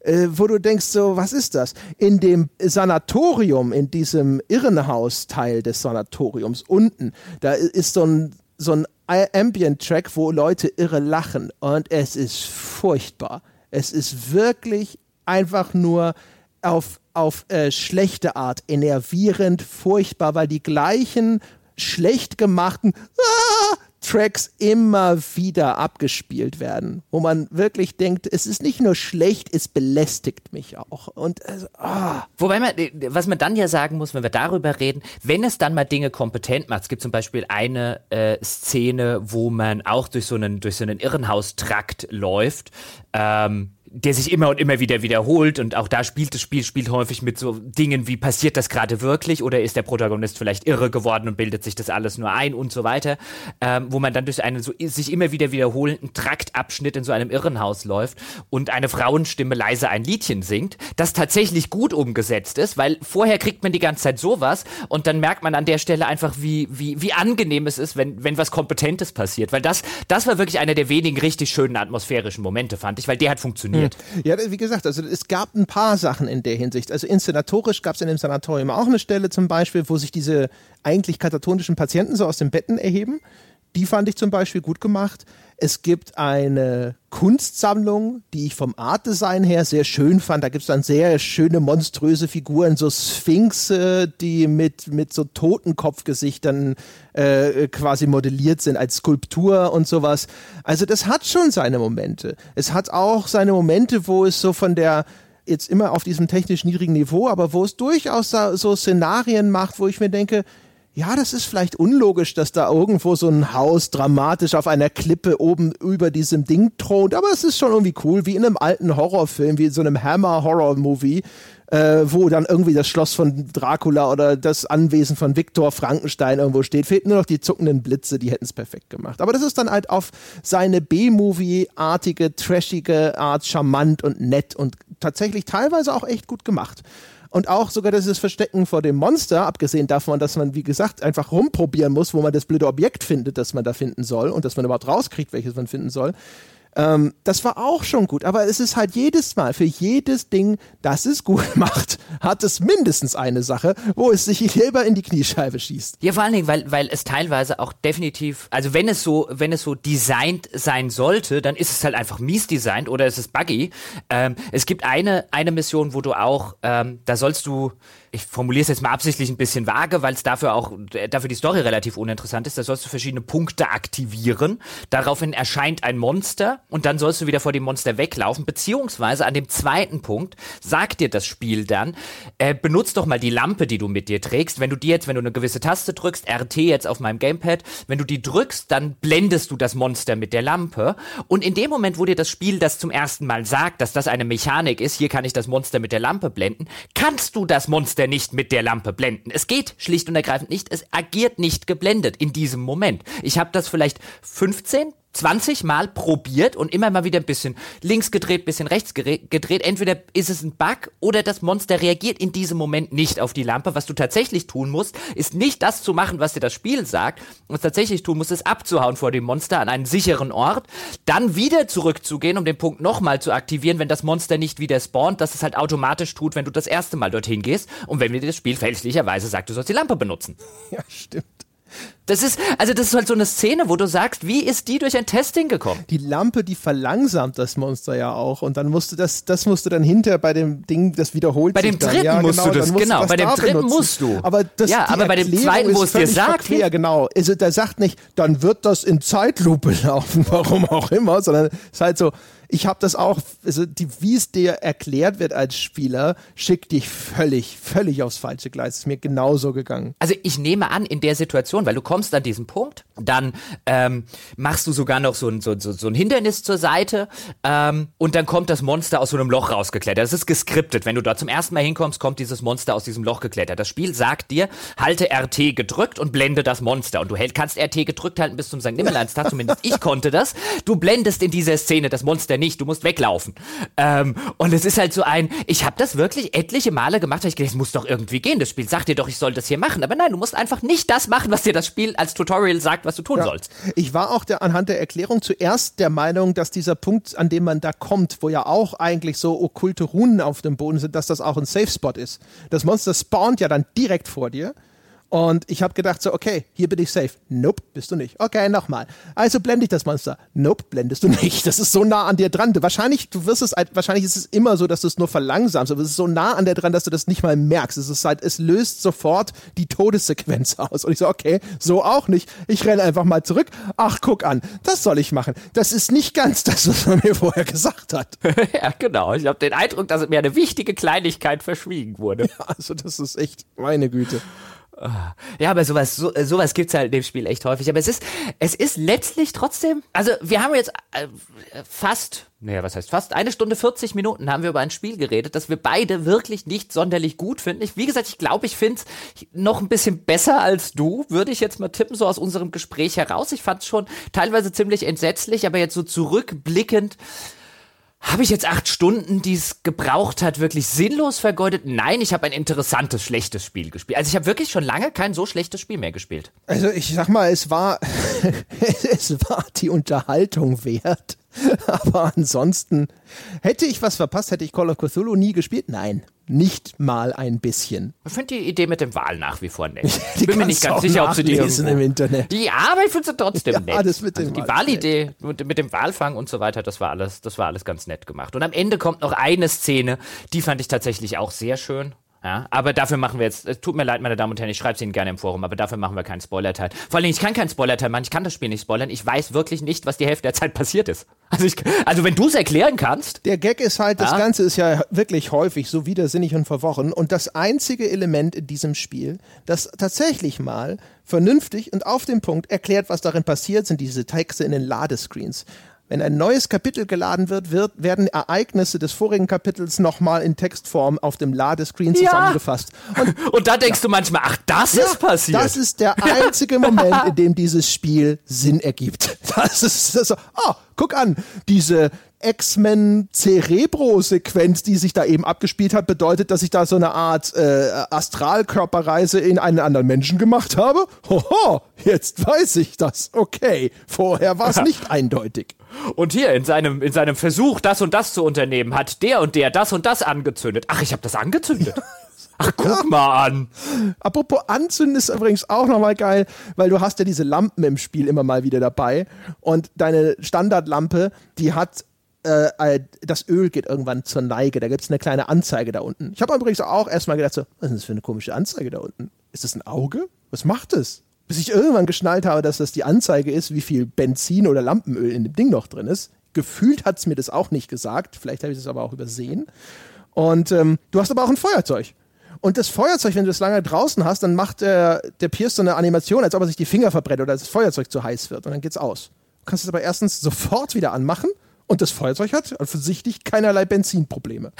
äh, wo du denkst so, was ist das? In dem Sanatorium, in diesem Irrenhausteil des Sanatoriums unten, da ist so ein, so ein Ambient-Track, wo Leute irre lachen und es ist furchtbar. Es ist wirklich einfach nur auf, auf äh, schlechte Art enervierend, furchtbar, weil die gleichen schlecht gemachten ah, Tracks immer wieder abgespielt werden, wo man wirklich denkt, es ist nicht nur schlecht, es belästigt mich auch. Und also, ah. Wobei man, was man dann ja sagen muss, wenn wir darüber reden, wenn es dann mal Dinge kompetent macht, es gibt zum Beispiel eine äh, Szene, wo man auch durch so einen, durch so einen Irrenhaustrakt läuft, ähm, der sich immer und immer wieder wiederholt, und auch da spielt das Spiel spielt häufig mit so Dingen wie, passiert das gerade wirklich oder ist der Protagonist vielleicht irre geworden und bildet sich das alles nur ein und so weiter, ähm, wo man dann durch einen so sich immer wieder wiederholenden Traktabschnitt in so einem Irrenhaus läuft und eine Frauenstimme leise ein Liedchen singt, das tatsächlich gut umgesetzt ist, weil vorher kriegt man die ganze Zeit sowas und dann merkt man an der Stelle einfach, wie, wie, wie angenehm es ist, wenn, wenn was Kompetentes passiert, weil das, das war wirklich einer der wenigen richtig schönen atmosphärischen Momente, fand ich, weil der hat funktioniert. Ja, wie gesagt, also es gab ein paar Sachen in der Hinsicht. Also inszenatorisch gab es in dem Sanatorium auch eine Stelle zum Beispiel, wo sich diese eigentlich katatonischen Patienten so aus den Betten erheben. Die fand ich zum Beispiel gut gemacht. Es gibt eine Kunstsammlung, die ich vom Artdesign her sehr schön fand. Da gibt es dann sehr schöne, monströse Figuren, so Sphinxe, die mit, mit so Totenkopfgesichtern äh, quasi modelliert sind als Skulptur und sowas. Also das hat schon seine Momente. Es hat auch seine Momente, wo es so von der, jetzt immer auf diesem technisch niedrigen Niveau, aber wo es durchaus so Szenarien macht, wo ich mir denke, ja, das ist vielleicht unlogisch, dass da irgendwo so ein Haus dramatisch auf einer Klippe oben über diesem Ding thront, aber es ist schon irgendwie cool, wie in einem alten Horrorfilm, wie in so einem Hammer-Horror-Movie, äh, wo dann irgendwie das Schloss von Dracula oder das Anwesen von Viktor Frankenstein irgendwo steht. Fehlt nur noch die zuckenden Blitze, die hätten es perfekt gemacht. Aber das ist dann halt auf seine B-Movie-artige, trashige Art charmant und nett und tatsächlich teilweise auch echt gut gemacht. Und auch sogar dieses Verstecken vor dem Monster, abgesehen davon, dass man, wie gesagt, einfach rumprobieren muss, wo man das blöde Objekt findet, das man da finden soll und dass man überhaupt rauskriegt, welches man finden soll. Ähm, das war auch schon gut, aber es ist halt jedes Mal, für jedes Ding, das es gut macht, hat es mindestens eine Sache, wo es sich selber in die Kniescheibe schießt. Ja, vor allen Dingen, weil, weil es teilweise auch definitiv, also wenn es so, wenn es so designt sein sollte, dann ist es halt einfach mies designt oder es ist buggy. Ähm, es gibt eine, eine Mission, wo du auch, ähm, da sollst du, ich formuliere es jetzt mal absichtlich ein bisschen vage, weil es dafür auch, dafür die Story relativ uninteressant ist, da sollst du verschiedene Punkte aktivieren, daraufhin erscheint ein Monster und dann sollst du wieder vor dem Monster weglaufen, beziehungsweise an dem zweiten Punkt sagt dir das Spiel dann, äh, benutzt doch mal die Lampe, die du mit dir trägst, wenn du die jetzt, wenn du eine gewisse Taste drückst, R T jetzt auf meinem Gamepad, wenn du die drückst, dann blendest du das Monster mit der Lampe und in dem Moment, wo dir das Spiel das zum ersten Mal sagt, dass das eine Mechanik ist, hier kann ich das Monster mit der Lampe blenden, kannst du das Monster nicht mit der Lampe blenden. Es geht schlicht und ergreifend nicht. Es agiert nicht geblendet in diesem Moment. Ich habe das vielleicht fünfzehn, zwanzig Mal probiert und immer mal wieder ein bisschen links gedreht, ein bisschen rechts gedreht. Entweder ist es ein Bug oder das Monster reagiert in diesem Moment nicht auf die Lampe. Was du tatsächlich tun musst, ist nicht das zu machen, was dir das Spiel sagt. Was du tatsächlich tun musst, ist abzuhauen vor dem Monster an einen sicheren Ort, dann wieder zurückzugehen, um den Punkt nochmal zu aktivieren, wenn das Monster nicht wieder spawnt, dass es halt automatisch tut, wenn du das erste Mal dorthin gehst und wenn dir das Spiel fälschlicherweise sagt, du sollst die Lampe benutzen. Ja, stimmt. Das ist, also das ist halt so eine Szene, wo du sagst, wie ist die durch ein Testing gekommen? Die Lampe, die verlangsamt das Monster ja auch und dann musst du das, das musst du dann hinter bei dem Ding, das wiederholt bei dem dritten ja, musst genau, du das, musst genau, du das bei dem da dritten benutzen. Musst du. Aber das, ja, aber Erklärung bei dem zweiten, wo es dir sagt, verklärt, genau, also der sagt nicht, dann wird das in Zeitlupe laufen, warum auch immer, sondern es ist halt so, ich habe das auch, also die, wie es dir erklärt wird als Spieler, schickt dich völlig, völlig aufs falsche Gleis. Das ist mir genauso gegangen. Also ich nehme an, in der Situation, weil du kommst an diesen Punkt, dann ähm, machst du sogar noch so ein, so, so, so ein Hindernis zur Seite ähm, und dann kommt das Monster aus so einem Loch rausgeklettert. Das ist geskriptet. Wenn du dort zum ersten Mal hinkommst, kommt dieses Monster aus diesem Loch geklettert. Das Spiel sagt dir, halte R T gedrückt und blende das Monster. Und du hält, kannst R T gedrückt halten bis zum Sankt Nimmerleinstag, zumindest ich konnte das. Du blendest in dieser Szene das Monster nicht, du musst weglaufen. Ähm, und es ist halt so ein, ich habe das wirklich etliche Male gemacht, weil ich gedacht, es muss doch irgendwie gehen, das Spiel sagt dir doch, ich soll das hier machen, aber nein, du musst einfach nicht das machen, was dir das Spiel als Tutorial sagt, was du tun ja. sollst. Ich war auch der, anhand der Erklärung zuerst der Meinung, dass dieser Punkt, an dem man da kommt, wo ja auch eigentlich so okkulte Runen auf dem Boden sind, dass das auch ein Safe Spot ist. Das Monster spawnt ja dann direkt vor dir. Und ich habe gedacht so, okay, hier bin ich safe. Nope, bist du nicht. Okay, nochmal. Also blende ich das Monster. Nope, blendest du nicht. Das ist so nah an dir dran. Du, wahrscheinlich, du wirst es, wahrscheinlich ist es immer so, dass du es nur verlangsamst, aber es ist so nah an dir dran, dass du das nicht mal merkst. Es ist halt, es löst sofort die Todessequenz aus. Und ich so, okay, so auch nicht. Ich renne einfach mal zurück. Ach, guck an, das soll ich machen. Das ist nicht ganz das, was man mir vorher gesagt hat. Ja, genau. Ich habe den Eindruck, dass mir eine wichtige Kleinigkeit verschwiegen wurde. Ja, also das ist echt meine Güte. Ja, aber sowas, so, sowas gibt's halt in dem Spiel echt häufig. Aber es ist, es ist letztlich trotzdem, also wir haben jetzt äh, fast, naja, was heißt fast, eine Stunde vierzig Minuten haben wir über ein Spiel geredet, das wir beide wirklich nicht sonderlich gut finden. Ich, wie gesagt, ich glaube, ich find's noch ein bisschen besser als du, würde ich jetzt mal tippen, so aus unserem Gespräch heraus. Ich fand's schon teilweise ziemlich entsetzlich, aber jetzt so zurückblickend, habe ich jetzt acht Stunden, die es gebraucht hat, wirklich sinnlos vergeudet? Nein, ich habe ein interessantes, schlechtes Spiel gespielt. Also ich habe wirklich schon lange kein so schlechtes Spiel mehr gespielt. Also ich sag mal, es war, es war die Unterhaltung wert. Aber ansonsten, hätte ich was verpasst, hätte ich Call of Cthulhu nie gespielt? Nein, nicht mal ein bisschen. Ich finde die Idee mit dem Wal nach wie vor nett. Ich bin mir nicht ganz sicher, ob sie die irgendwo... im Internet. Die Arbeit findest du trotzdem ja, nett. Das mit dem also die Walidee mit dem Walfang und so weiter, das war alles, das war alles ganz nett gemacht. Und am Ende kommt noch eine Szene, die fand ich tatsächlich auch sehr schön. Ja, aber dafür machen wir jetzt, es tut mir leid, meine Damen und Herren, ich schreibe es Ihnen gerne im Forum, aber dafür machen wir keinen Spoilerteil. Vor allem, ich kann keinen Spoilerteil machen, ich kann das Spiel nicht spoilern, ich weiß wirklich nicht, was die Hälfte der Zeit passiert ist. Also, ich, also wenn du es erklären kannst. Der Gag ist halt, ja? Das Ganze ist ja wirklich häufig so widersinnig und verworren und das einzige Element in diesem Spiel, das tatsächlich mal vernünftig und auf den Punkt erklärt, was darin passiert, sind diese Texte in den Ladescreens. Wenn ein neues Kapitel geladen wird, wird werden Ereignisse des vorigen Kapitels nochmal in Textform auf dem Ladescreen ja. zusammengefasst. Und, und da denkst ja. du manchmal, ach, das ja, ist passiert. Das ist der einzige Moment, in dem dieses Spiel Sinn ergibt. Das ist, das ist oh, guck an, diese X-Men-Cerebro-Sequenz, die sich da eben abgespielt hat, bedeutet, dass ich da so eine Art äh, Astralkörperreise in einen anderen Menschen gemacht habe? Hoho, jetzt weiß ich das. Okay, vorher war es nicht eindeutig. Und hier, in seinem, in seinem Versuch, das und das zu unternehmen, hat der und der das und das angezündet. Ach, ich habe das angezündet. Ach, guck ja. mal an. Apropos Anzünden ist übrigens auch nochmal geil, weil du hast ja diese Lampen im Spiel immer mal wieder dabei. Und deine Standardlampe, die hat das Öl geht irgendwann zur Neige. Da gibt es eine kleine Anzeige da unten. Ich habe übrigens auch erstmal gedacht, so, was ist das für eine komische Anzeige da unten? Ist das ein Auge? Was macht das? Bis ich irgendwann geschnallt habe, dass das die Anzeige ist, wie viel Benzin oder Lampenöl in dem Ding noch drin ist. Gefühlt hat es mir das auch nicht gesagt. Vielleicht habe ich das aber auch übersehen. Und ähm, du hast aber auch ein Feuerzeug. Und das Feuerzeug, wenn du das lange draußen hast, dann macht der, der Pierce so eine Animation, als ob er sich die Finger verbrennt oder das Feuerzeug zu heiß wird. Und dann geht's aus. Du kannst es aber erstens sofort wieder anmachen. Und das Feuerzeug hat offensichtlich keinerlei Benzinprobleme.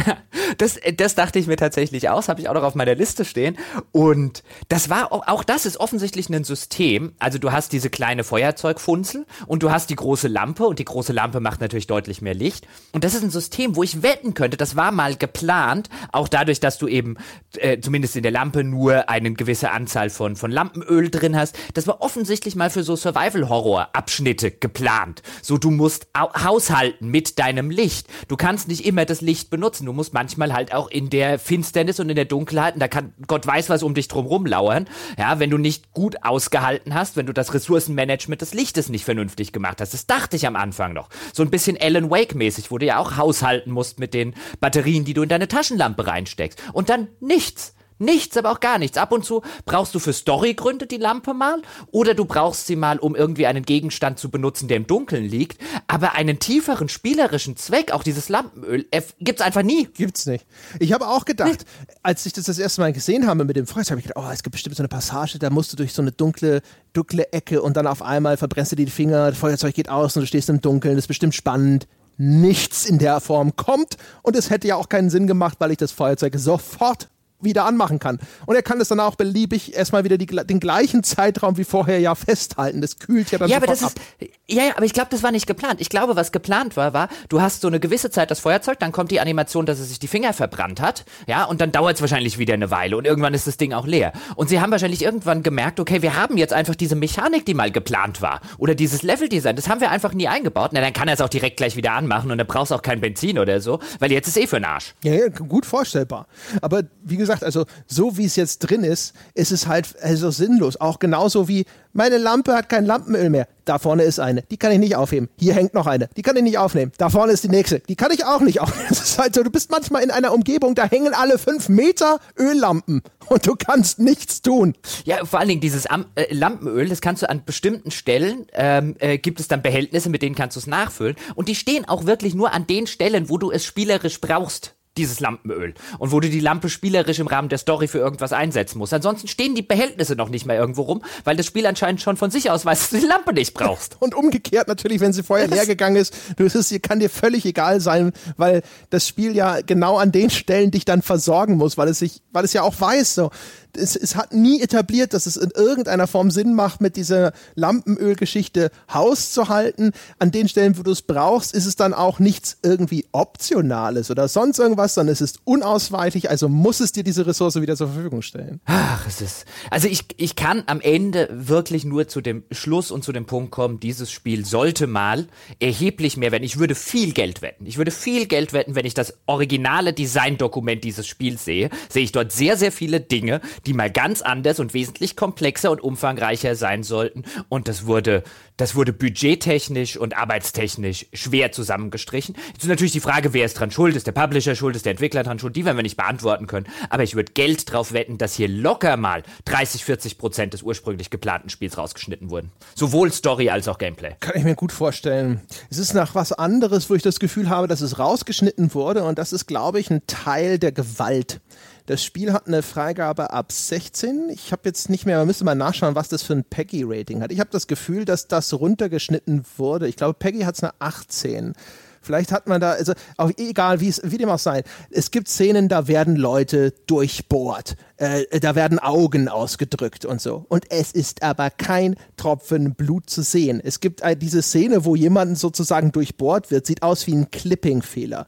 Das, das dachte ich mir tatsächlich aus, habe ich auch noch auf meiner Liste stehen. Und das war auch das ist offensichtlich ein System. Also du hast diese kleine Feuerzeugfunzel und du hast die große Lampe und die große Lampe macht natürlich deutlich mehr Licht. Und das ist ein System, wo ich wetten könnte, das war mal geplant, auch dadurch, dass du eben äh, zumindest in der Lampe nur eine gewisse Anzahl von, von Lampenöl drin hast. Das war offensichtlich mal für so Survival-Horror-Abschnitte geplant. So, du musst au- haushalten. Mit deinem Licht. Du kannst nicht immer das Licht benutzen. Du musst manchmal halt auch in der Finsternis und in der Dunkelheit, und da kann Gott weiß was um dich drum rumlauern, ja, wenn du nicht gut ausgehalten hast, wenn du das Ressourcenmanagement des Lichtes nicht vernünftig gemacht hast. Das dachte ich am Anfang noch. So ein bisschen Alan Wake-mäßig, wo du ja auch haushalten musst mit den Batterien, die du in deine Taschenlampe reinsteckst. Und dann nichts. Nichts, aber auch gar nichts. Ab und zu brauchst du für Storygründe die Lampe mal oder du brauchst sie mal, um irgendwie einen Gegenstand zu benutzen, der im Dunkeln liegt. Aber einen tieferen spielerischen Zweck, auch dieses Lampenöl, äh, gibt's einfach nie. Gibt's nicht. Ich habe auch gedacht, nee. als ich das das erste Mal gesehen habe mit dem Feuerzeug, habe ich gedacht, oh, es gibt bestimmt so eine Passage, da musst du durch so eine dunkle, dunkle Ecke und dann auf einmal verbrennst du die Finger, das Feuerzeug geht aus und du stehst im Dunkeln, das ist bestimmt spannend. Nichts in der Form kommt und es hätte ja auch keinen Sinn gemacht, weil ich das Feuerzeug sofort wieder anmachen kann. Und er kann das dann auch beliebig erstmal wieder die, den gleichen Zeitraum wie vorher ja festhalten. Das kühlt ja dann ja, sofort aber das ab. Ist, ja, ja, aber ich glaube, das war nicht geplant. Ich glaube, was geplant war, war, du hast so eine gewisse Zeit das Feuerzeug, dann kommt die Animation, dass es sich die Finger verbrannt hat, ja, und dann dauert es wahrscheinlich wieder eine Weile und irgendwann ist das Ding auch leer. Und sie haben wahrscheinlich irgendwann gemerkt, okay, wir haben jetzt einfach diese Mechanik, die mal geplant war oder dieses Leveldesign, das haben wir einfach nie eingebaut. Na, dann kann er es auch direkt gleich wieder anmachen und dann brauchst du auch kein Benzin oder so, weil jetzt ist eh für den Arsch. Ja, ja, gut vorstellbar. Aber wie gesagt, also so wie es jetzt drin ist, ist es halt also sinnlos. Auch genauso wie, meine Lampe hat kein Lampenöl mehr. Da vorne ist eine, die kann ich nicht aufheben. Hier hängt noch eine, die kann ich nicht aufnehmen. Da vorne ist die nächste, die kann ich auch nicht aufnehmen. Das ist halt so, du bist manchmal in einer Umgebung, da hängen alle fünf Meter Öllampen und du kannst nichts tun. Ja, vor allen Dingen dieses Am- äh, Lampenöl, das kannst du an bestimmten Stellen, ähm, äh, gibt es dann Behältnisse, mit denen kannst du es nachfüllen. Und die stehen auch wirklich nur an den Stellen, wo du es spielerisch brauchst. dieses Lampenöl. Und wo du die Lampe spielerisch im Rahmen der Story für irgendwas einsetzen musst. Ansonsten stehen die Behältnisse noch nicht mehr irgendwo rum, weil das Spiel anscheinend schon von sich aus weiß, dass du die Lampe nicht brauchst. Und umgekehrt natürlich, wenn sie vorher leer gegangen ist, du, es kann dir völlig egal sein, weil das Spiel ja genau an den Stellen dich dann versorgen muss, weil es sich, weil es ja auch weiß, so. Es, es hat nie etabliert, dass es in irgendeiner Form Sinn macht, mit dieser Lampenölgeschichte Haus zu halten. An den Stellen, wo du es brauchst, ist es dann auch nichts irgendwie Optionales oder sonst irgendwas, sondern es ist unausweichlich, also muss es dir diese Ressource wieder zur Verfügung stellen. Ach, es ist... Also ich, ich kann am Ende wirklich nur zu dem Schluss und zu dem Punkt kommen, dieses Spiel sollte mal erheblich mehr werden. Ich würde viel Geld wetten. Ich würde viel Geld wetten, wenn ich das originale Designdokument dieses Spiels sehe, sehe ich dort sehr, sehr viele Dinge, die mal ganz anders und wesentlich komplexer und umfangreicher sein sollten. Und das wurde, das wurde budgettechnisch und arbeitstechnisch schwer zusammengestrichen. Jetzt ist natürlich die Frage, wer ist dran schuld? Ist der Publisher schuld? Ist der Entwickler dran schuld? Die werden wir nicht beantworten können. Aber ich würde Geld drauf wetten, dass hier locker mal dreißig, vierzig Prozent des ursprünglich geplanten Spiels rausgeschnitten wurden. Sowohl Story als auch Gameplay. Kann ich mir gut vorstellen. Es ist nach was anderes, wo ich das Gefühl habe, dass es rausgeschnitten wurde. Und das ist, glaube ich, ein Teil der Gewalt. Das Spiel hat eine Freigabe ab sechzehn. Ich habe jetzt nicht mehr, man müsste mal nachschauen, was das für ein Peggy-Rating hat. Ich habe das Gefühl, dass das runtergeschnitten wurde. Ich glaube, Peggy hat es eine achtzehn. Vielleicht hat man da, also auch egal, wie es wie dem auch sei, es gibt Szenen, da werden Leute durchbohrt, äh, da werden Augen ausgedrückt und so. Und es ist aber kein Tropfen Blut zu sehen. Es gibt äh, diese Szene, wo jemand sozusagen durchbohrt wird, sieht aus wie ein Clipping-Fehler.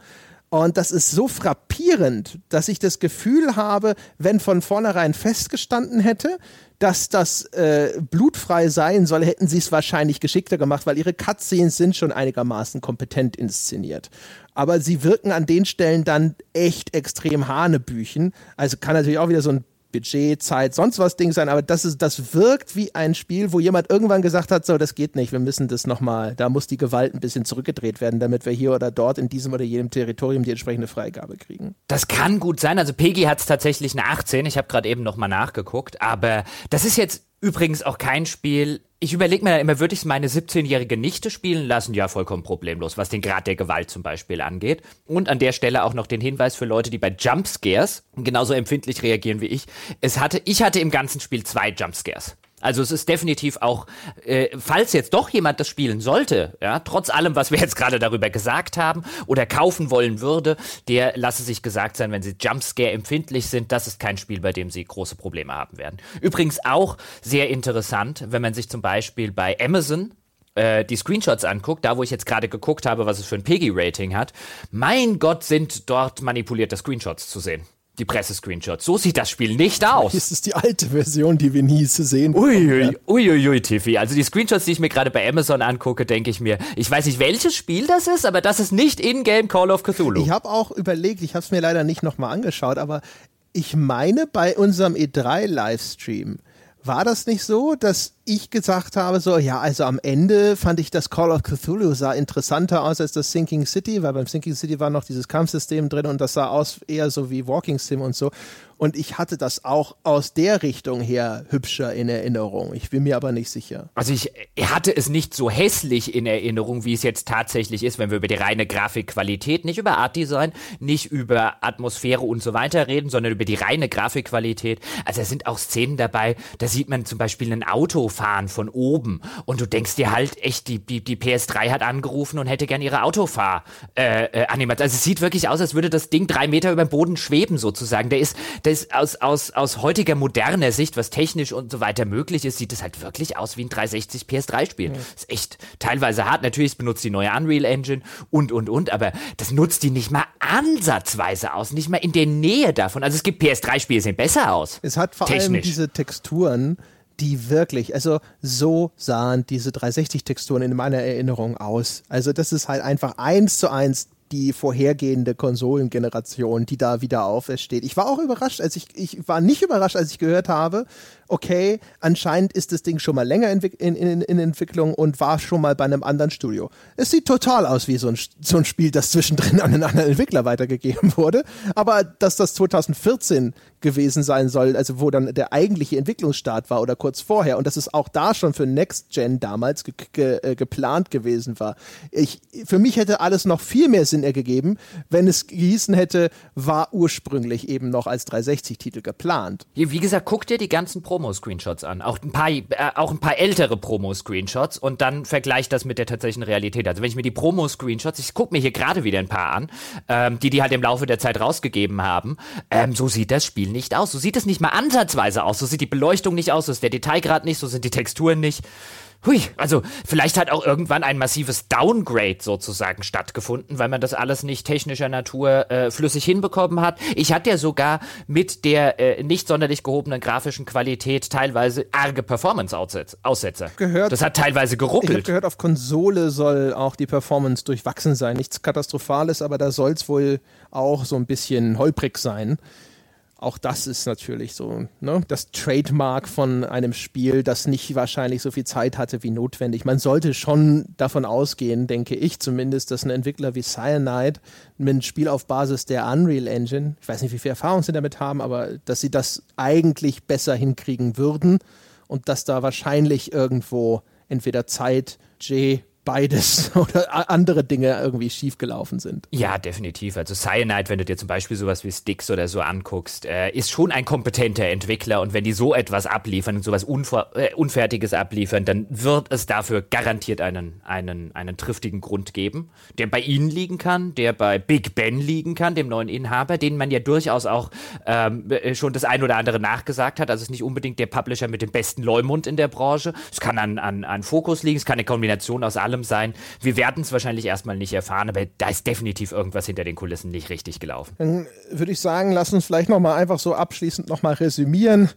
Und das ist so frappierend, dass ich das Gefühl habe, wenn von vornherein festgestanden hätte, dass das äh, blutfrei sein soll, hätten sie es wahrscheinlich geschickter gemacht, weil ihre Cutscenes sind schon einigermaßen kompetent inszeniert. Aber sie wirken an den Stellen dann echt extrem hanebüchen. Also kann natürlich auch wieder so ein Budget, Zeit, sonst was Ding sein, aber das ist, das wirkt wie ein Spiel, wo jemand irgendwann gesagt hat, so, das geht nicht, wir müssen das nochmal, da muss die Gewalt ein bisschen zurückgedreht werden, damit wir hier oder dort in diesem oder jenem Territorium die entsprechende Freigabe kriegen. Das kann gut sein, also Peggy hat es tatsächlich eine achtzehn, ich habe gerade eben nochmal nachgeguckt, aber das ist jetzt übrigens auch kein Spiel, ich überlege mir dann immer, würde ich es meine siebzehnjährige Nichte spielen lassen? Ja, vollkommen problemlos, was den Grad der Gewalt zum Beispiel angeht. Und an der Stelle auch noch den Hinweis für Leute, die bei Jumpscares genauso empfindlich reagieren wie ich. Es hatte, ich hatte im ganzen Spiel zwei Jumpscares. Also es ist definitiv auch, äh, falls jetzt doch jemand das spielen sollte, ja, trotz allem, was wir jetzt gerade darüber gesagt haben oder kaufen wollen würde, der lasse sich gesagt sein, wenn sie Jumpscare empfindlich sind, das ist kein Spiel, bei dem sie große Probleme haben werden. Übrigens auch sehr interessant, wenn man sich zum Beispiel bei Amazon äh, die Screenshots anguckt, da wo ich jetzt gerade geguckt habe, was es für ein Peggy-Rating hat, mein Gott, sind dort manipulierte Screenshots zu sehen. Die Presse-Screenshots. So sieht das Spiel nicht aus. Das ist die alte Version, die wir nie zu sehen haben. Uiuiui, Tiffy. Also die Screenshots, die ich mir gerade bei Amazon angucke, denke ich mir, ich weiß nicht, welches Spiel das ist, aber das ist nicht in-game Call of Cthulhu. Ich habe auch überlegt, ich habe es mir leider nicht nochmal angeschaut, aber ich meine, bei unserem E drei Livestream war das nicht so, dass ich gesagt habe, so, ja, also am Ende fand ich, das Call of Cthulhu sah interessanter aus als das Sinking City, weil beim Sinking City war noch dieses Kampfsystem drin und das sah aus eher so wie Walking Sim und so. Und ich hatte das auch aus der Richtung her hübscher in Erinnerung. Ich bin mir aber nicht sicher. Also ich hatte es nicht so hässlich in Erinnerung, wie es jetzt tatsächlich ist, wenn wir über die reine Grafikqualität, nicht über Artdesign, nicht über Atmosphäre und so weiter reden, sondern über die reine Grafikqualität. Also es sind auch Szenen dabei, da sieht man zum Beispiel ein Auto fahren von oben und du denkst dir halt echt, die, die, die P S drei hat angerufen und hätte gern ihre Autofahr äh, äh, animiert. Also es sieht wirklich aus, als würde das Ding drei Meter über dem Boden schweben sozusagen. Der ist... Das aus, aus, aus heutiger moderner Sicht, was technisch und so weiter möglich ist, sieht es halt wirklich aus wie ein dreihundertsechzig P S drei Spiel. Mhm. Ist echt teilweise hart. Natürlich benutzt die neue Unreal Engine und, und, und. Aber das nutzt die nicht mal ansatzweise aus. Nicht mal in der Nähe davon. Also es gibt P S drei Spiele, sehen besser aus. Es hat vor technisch. Allem diese Texturen, die wirklich, also so sahen diese dreihundertsechzig Texturen in meiner Erinnerung aus. Also das ist halt einfach eins zu eins die vorhergehende Konsolengeneration, die da wieder aufersteht. Ich war auch überrascht, als ich, ich war nicht überrascht, als ich gehört habe, okay, anscheinend ist das Ding schon mal länger in, in, in Entwicklung und war schon mal bei einem anderen Studio. Es sieht total aus wie so ein, so ein Spiel, das zwischendrin an einen anderen Entwickler weitergegeben wurde, aber dass das zweitausendvierzehn gewesen sein soll, also wo dann der eigentliche Entwicklungsstart war oder kurz vorher, und dass es auch da schon für Next Gen damals ge- ge- geplant gewesen war. Ich, für mich hätte alles noch viel mehr Sinn ergeben, wenn es gehießen hätte, war ursprünglich eben noch als dreihundertsechzig-Titel geplant. Wie gesagt, guck dir die ganzen Promo-Screenshots an, auch ein paar, äh, auch ein paar ältere Promo-Screenshots, und dann vergleich das mit der tatsächlichen Realität. Also wenn ich mir die Promo-Screenshots, ich gucke mir hier gerade wieder ein paar an, ähm, die die halt im Laufe der Zeit rausgegeben haben, ähm, so sieht das Spiel nicht aus. So sieht es nicht mal ansatzweise aus. So sieht die Beleuchtung nicht aus. So ist der Detailgrad nicht. So sind die Texturen nicht. Hui, also vielleicht hat auch irgendwann ein massives Downgrade sozusagen stattgefunden, weil man das alles nicht technischer Natur äh, flüssig hinbekommen hat. Ich hatte ja sogar mit der äh, nicht sonderlich gehobenen grafischen Qualität teilweise arge Performance-Aussetzer. Gehört, das hat teilweise geruckelt. Ich habe gehört, auf Konsole soll auch die Performance durchwachsen sein. Nichts Katastrophales, aber da soll es wohl auch so ein bisschen holprig sein. Auch das ist natürlich so, ne, das Trademark von einem Spiel, das nicht wahrscheinlich so viel Zeit hatte wie notwendig. Man sollte schon davon ausgehen, denke ich zumindest, dass ein Entwickler wie Cyanide mit einem Spiel auf Basis der Unreal Engine, ich weiß nicht, wie viel Erfahrung sie damit haben, aber dass sie das eigentlich besser hinkriegen würden und dass da wahrscheinlich irgendwo entweder Zeit, J, beides oder andere Dinge irgendwie schiefgelaufen sind. Ja, definitiv. Also Cyanide, wenn du dir zum Beispiel sowas wie Styx oder so anguckst, äh, ist schon ein kompetenter Entwickler, und wenn die so etwas abliefern und sowas Unver- äh, Unfertiges abliefern, dann wird es dafür garantiert einen, einen, einen triftigen Grund geben, der bei ihnen liegen kann, der bei Big Ben liegen kann, dem neuen Inhaber, den man ja durchaus auch ähm, schon das ein oder andere nachgesagt hat. Also es ist nicht unbedingt der Publisher mit dem besten Leumund in der Branche. Es kann an, an, an Fokus liegen, es kann eine Kombination aus allem sein. Wir werden es wahrscheinlich erstmal nicht erfahren, aber da ist definitiv irgendwas hinter den Kulissen nicht richtig gelaufen. Dann würde ich sagen, lass uns vielleicht nochmal einfach so abschließend nochmal resümieren.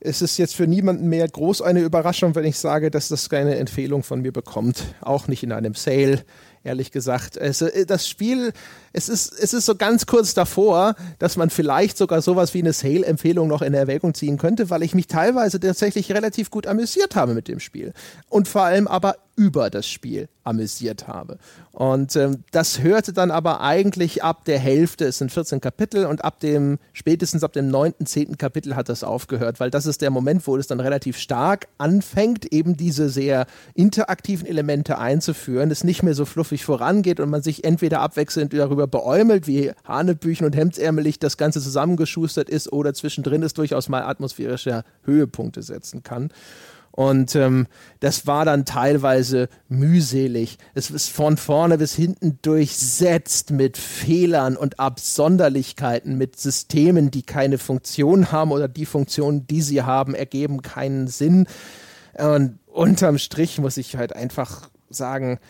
Es ist jetzt für niemanden mehr groß eine Überraschung, wenn ich sage, dass das keine Empfehlung von mir bekommt. Auch nicht in einem Sale, ehrlich gesagt. Es, das Spiel, es ist, es ist so ganz kurz davor, dass man vielleicht sogar sowas wie eine Sale-Empfehlung noch in Erwägung ziehen könnte, weil ich mich teilweise tatsächlich relativ gut amüsiert habe mit dem Spiel. Und vor allem aber über das Spiel amüsiert habe. Und ähm, das hörte dann aber eigentlich ab der Hälfte, es sind vierzehn Kapitel, und ab dem, spätestens ab dem neunten, zehnten Kapitel hat das aufgehört, weil das ist der Moment, wo es dann relativ stark anfängt, eben diese sehr interaktiven Elemente einzuführen, es nicht mehr so fluffig vorangeht und man sich entweder abwechselnd darüber beäumelt, wie hanebüchen und hemdsärmelig das Ganze zusammengeschustert ist, oder zwischendrin es durchaus mal atmosphärische Höhepunkte setzen kann. Und ähm, das war dann teilweise mühselig. Es ist von vorne bis hinten durchsetzt mit Fehlern und Absonderlichkeiten, mit Systemen, die keine Funktion haben oder die Funktionen, die sie haben, ergeben keinen Sinn. Und unterm Strich muss ich halt einfach sagen,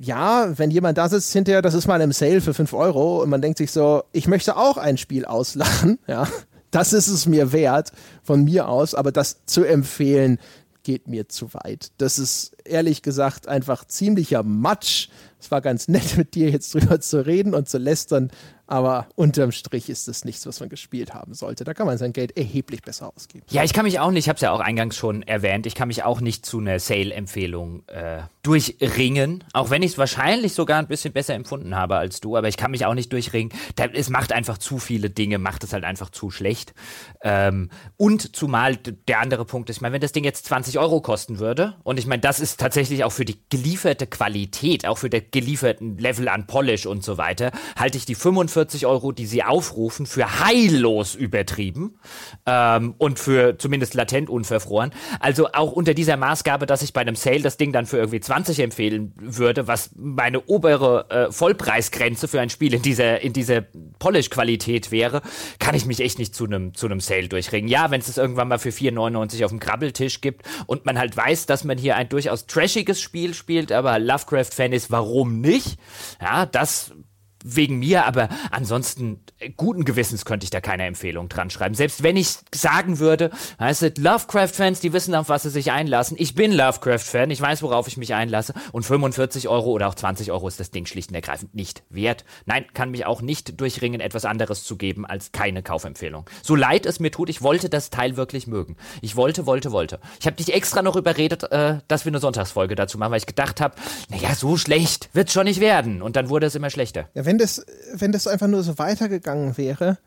ja, wenn jemand da sitzt hinterher, das ist mal im Sale für fünf Euro, und man denkt sich so, ich möchte auch ein Spiel auslachen, ja. Das ist es mir wert, von mir aus, aber das zu empfehlen, geht mir zu weit. Das ist ehrlich gesagt einfach ziemlicher Matsch. Es war ganz nett, mit dir jetzt drüber zu reden und zu lästern, aber unterm Strich ist das nichts, was man gespielt haben sollte. Da kann man sein Geld erheblich besser ausgeben. Ja, ich kann mich auch nicht, ich habe es ja auch eingangs schon erwähnt, ich kann mich auch nicht zu einer Sale-Empfehlung äh, durchringen, auch wenn ich es wahrscheinlich sogar ein bisschen besser empfunden habe als du, aber ich kann mich auch nicht durchringen. Da, es macht einfach zu viele Dinge, macht es halt einfach zu schlecht. Ähm, und zumal der andere Punkt ist, ich meine, wenn das Ding jetzt zwanzig Euro kosten würde, und ich meine, das ist tatsächlich auch für die gelieferte Qualität, auch für den gelieferten Level an Polish und so weiter, halte ich die fünfundvierzig Euro, die sie aufrufen, für heillos übertrieben ähm, und für zumindest latent unverfroren. Also auch unter dieser Maßgabe, dass ich bei einem Sale das Ding dann für irgendwie zwanzig empfehlen würde, was meine obere äh, Vollpreisgrenze für ein Spiel in dieser, in dieser Polish-Qualität wäre, kann ich mich echt nicht zu einem zu einem Sale durchringen. Ja, wenn es das irgendwann mal für vier neunundneunzig auf dem Krabbeltisch gibt und man halt weiß, dass man hier ein durchaus trashiges Spiel spielt, aber Lovecraft-Fan ist, warum nicht? Ja, das wegen mir, aber ansonsten guten Gewissens könnte ich da keine Empfehlung dran schreiben. Selbst wenn ich sagen würde, heißt es, Lovecraft-Fans, die wissen, auf was sie sich einlassen. Ich bin Lovecraft-Fan, ich weiß, worauf ich mich einlasse, und fünfundvierzig Euro oder auch zwanzig Euro ist das Ding schlicht und ergreifend nicht wert. Nein, kann mich auch nicht durchringen, etwas anderes zu geben als keine Kaufempfehlung. So leid es mir tut, ich wollte das Teil wirklich mögen. Ich wollte, wollte, wollte. Ich habe dich extra noch überredet, äh, dass wir eine Sonntagsfolge dazu machen, weil ich gedacht habe, naja, so schlecht wird's schon nicht werden. Und dann wurde es immer schlechter. Ja, wenn das, wenn das einfach nur so weitergegangen wäre,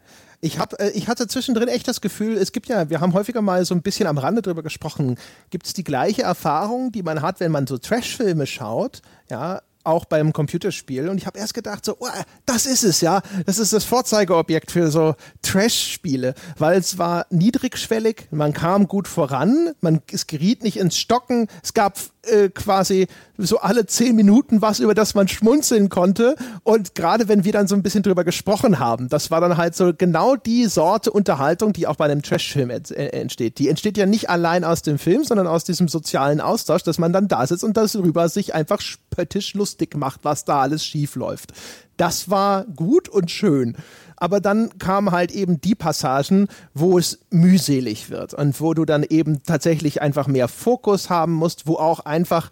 Ich, hab, äh, ich hatte zwischendrin echt das Gefühl, es gibt ja, wir haben häufiger mal so ein bisschen am Rande drüber gesprochen, gibt es die gleiche Erfahrung, die man hat, wenn man so Trash-Filme schaut, ja, auch beim Computerspiel. Und ich habe erst gedacht, so, oh, das ist es, ja. Das ist das Vorzeigeobjekt für so Trash-Spiele, weil es war niedrigschwellig, man kam gut voran, man, es geriet nicht ins Stocken, es gab äh, quasi so alle zehn Minuten was, über das man schmunzeln konnte. Und gerade wenn wir dann so ein bisschen drüber gesprochen haben, das war dann halt so genau die Sorte Unterhaltung, die auch bei einem Trash-Film ent- entsteht. Die entsteht ja nicht allein aus dem Film, sondern aus diesem sozialen Austausch, dass man dann da sitzt und darüber sich einfach spöttisch lustig macht, was da alles schief läuft. Das war gut und schön. Aber dann kamen halt eben die Passagen, wo es mühselig wird und wo du dann eben tatsächlich einfach mehr Fokus haben musst, wo auch einfach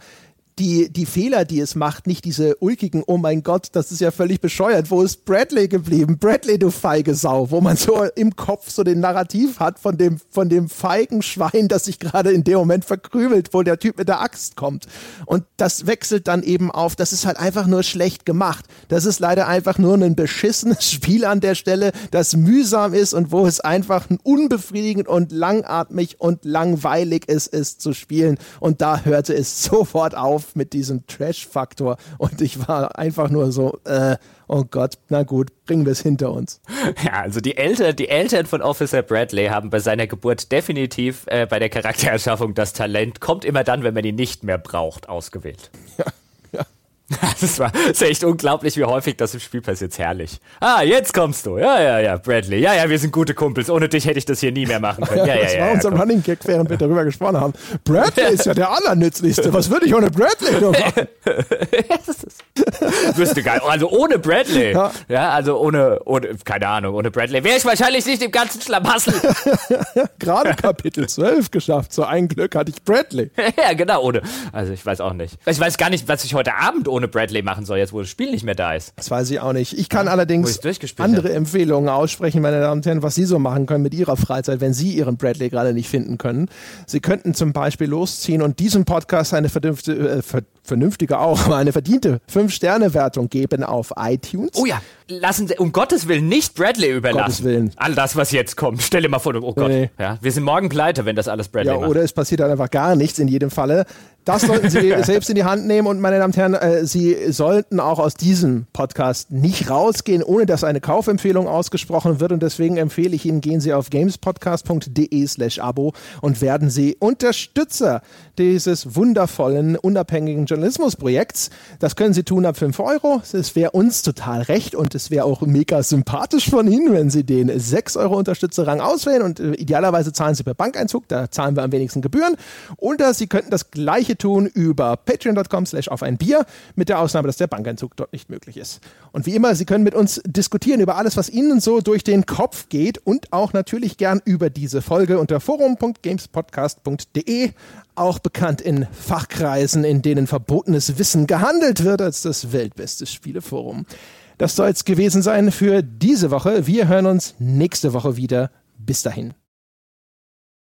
die, die Fehler, die es macht, nicht diese ulkigen, oh mein Gott, das ist ja völlig bescheuert, wo ist Bradley geblieben? Bradley, du feige Sau, wo man so im Kopf so den Narrativ hat von dem, von dem feigen Schwein, das sich gerade in dem Moment verkrümelt, wo der Typ mit der Axt kommt. Und das wechselt dann eben auf, das ist halt einfach nur schlecht gemacht. Das ist leider einfach nur ein beschissenes Spiel an der Stelle, das mühsam ist und wo es einfach unbefriedigend und langatmig und langweilig ist, es zu spielen. Und da hörte es sofort auf mit diesem Trash-Faktor und ich war einfach nur so, äh, oh Gott, na gut, bringen wir es hinter uns. Ja, also die Eltern, die Eltern von Officer Bradley haben bei seiner Geburt definitiv äh, bei der Charaktererschaffung das Talent, kommt immer dann, wenn man ihn nicht mehr braucht, ausgewählt. Ja. Das war das ist echt unglaublich, wie häufig das im Spiel passiert. Herrlich. Ah, jetzt kommst du. Ja, ja, ja, Bradley. Ja, ja, wir sind gute Kumpels. Ohne dich hätte ich das hier nie mehr machen können. Ja, ja, das ja, war ja, unser komm. Running Gag, während wir darüber gesprochen haben. Bradley ist ja der Allernützlichste. Was würde ich ohne Bradley nur machen? Wirst du geil. Also ohne Bradley. Ja, ja also ohne, ohne, keine Ahnung, ohne Bradley wäre ich wahrscheinlich nicht im ganzen Schlamassel. Gerade Kapitel zwölf geschafft. So ein Glück hatte ich Bradley. Ja, genau, ohne. Also ich weiß auch nicht. Ich weiß gar nicht, was ich heute Abend ohne ohne Bradley machen soll, jetzt wo das Spiel nicht mehr da ist. Das weiß ich auch nicht. Ich kann ja, allerdings andere hab. Empfehlungen aussprechen, meine Damen und Herren, was Sie so machen können mit Ihrer Freizeit, wenn Sie Ihren Bradley gerade nicht finden können. Sie könnten zum Beispiel losziehen und diesem Podcast eine vernünftige, äh, ver- vernünftige auch, eine verdiente fünf Sterne Wertung geben auf iTunes. Oh ja, lassen Sie, um Gottes Willen, nicht Bradley überlassen. Gottes Willen. All das, was jetzt kommt. Stell dir mal vor, oh Gott, nee. Ja, wir sind morgen pleite, wenn das alles Bradley ja, macht. Oder es passiert dann einfach gar nichts in jedem Falle. Das sollten Sie selbst in die Hand nehmen und, meine Damen und Herren, äh, Sie sollten auch aus diesem Podcast nicht rausgehen, ohne dass eine Kaufempfehlung ausgesprochen wird und deswegen empfehle ich Ihnen, gehen Sie auf gamespodcast.de slash Abo und werden Sie Unterstützer dieses wundervollen, unabhängigen Journalismusprojekts. Das können Sie tun ab fünf Euro. Es wäre uns total recht und es wäre auch mega sympathisch von Ihnen, wenn Sie den sechs Euro Unterstützerrang auswählen und äh, idealerweise zahlen Sie per Bankeinzug, da zahlen wir am wenigsten Gebühren. Oder Sie könnten das gleiche tun über patreon.com slash auf ein Bier, mit der Ausnahme, dass der Bankeinzug dort nicht möglich ist. Und wie immer, Sie können mit uns diskutieren über alles, was Ihnen so durch den Kopf geht und auch natürlich gern über diese Folge unter forum.gamespodcast.de, auch bekannt in Fachkreisen, in denen verbotenes Wissen gehandelt wird, als das weltbeste Spieleforum. Das soll es gewesen sein für diese Woche. Wir hören uns nächste Woche wieder. Bis dahin.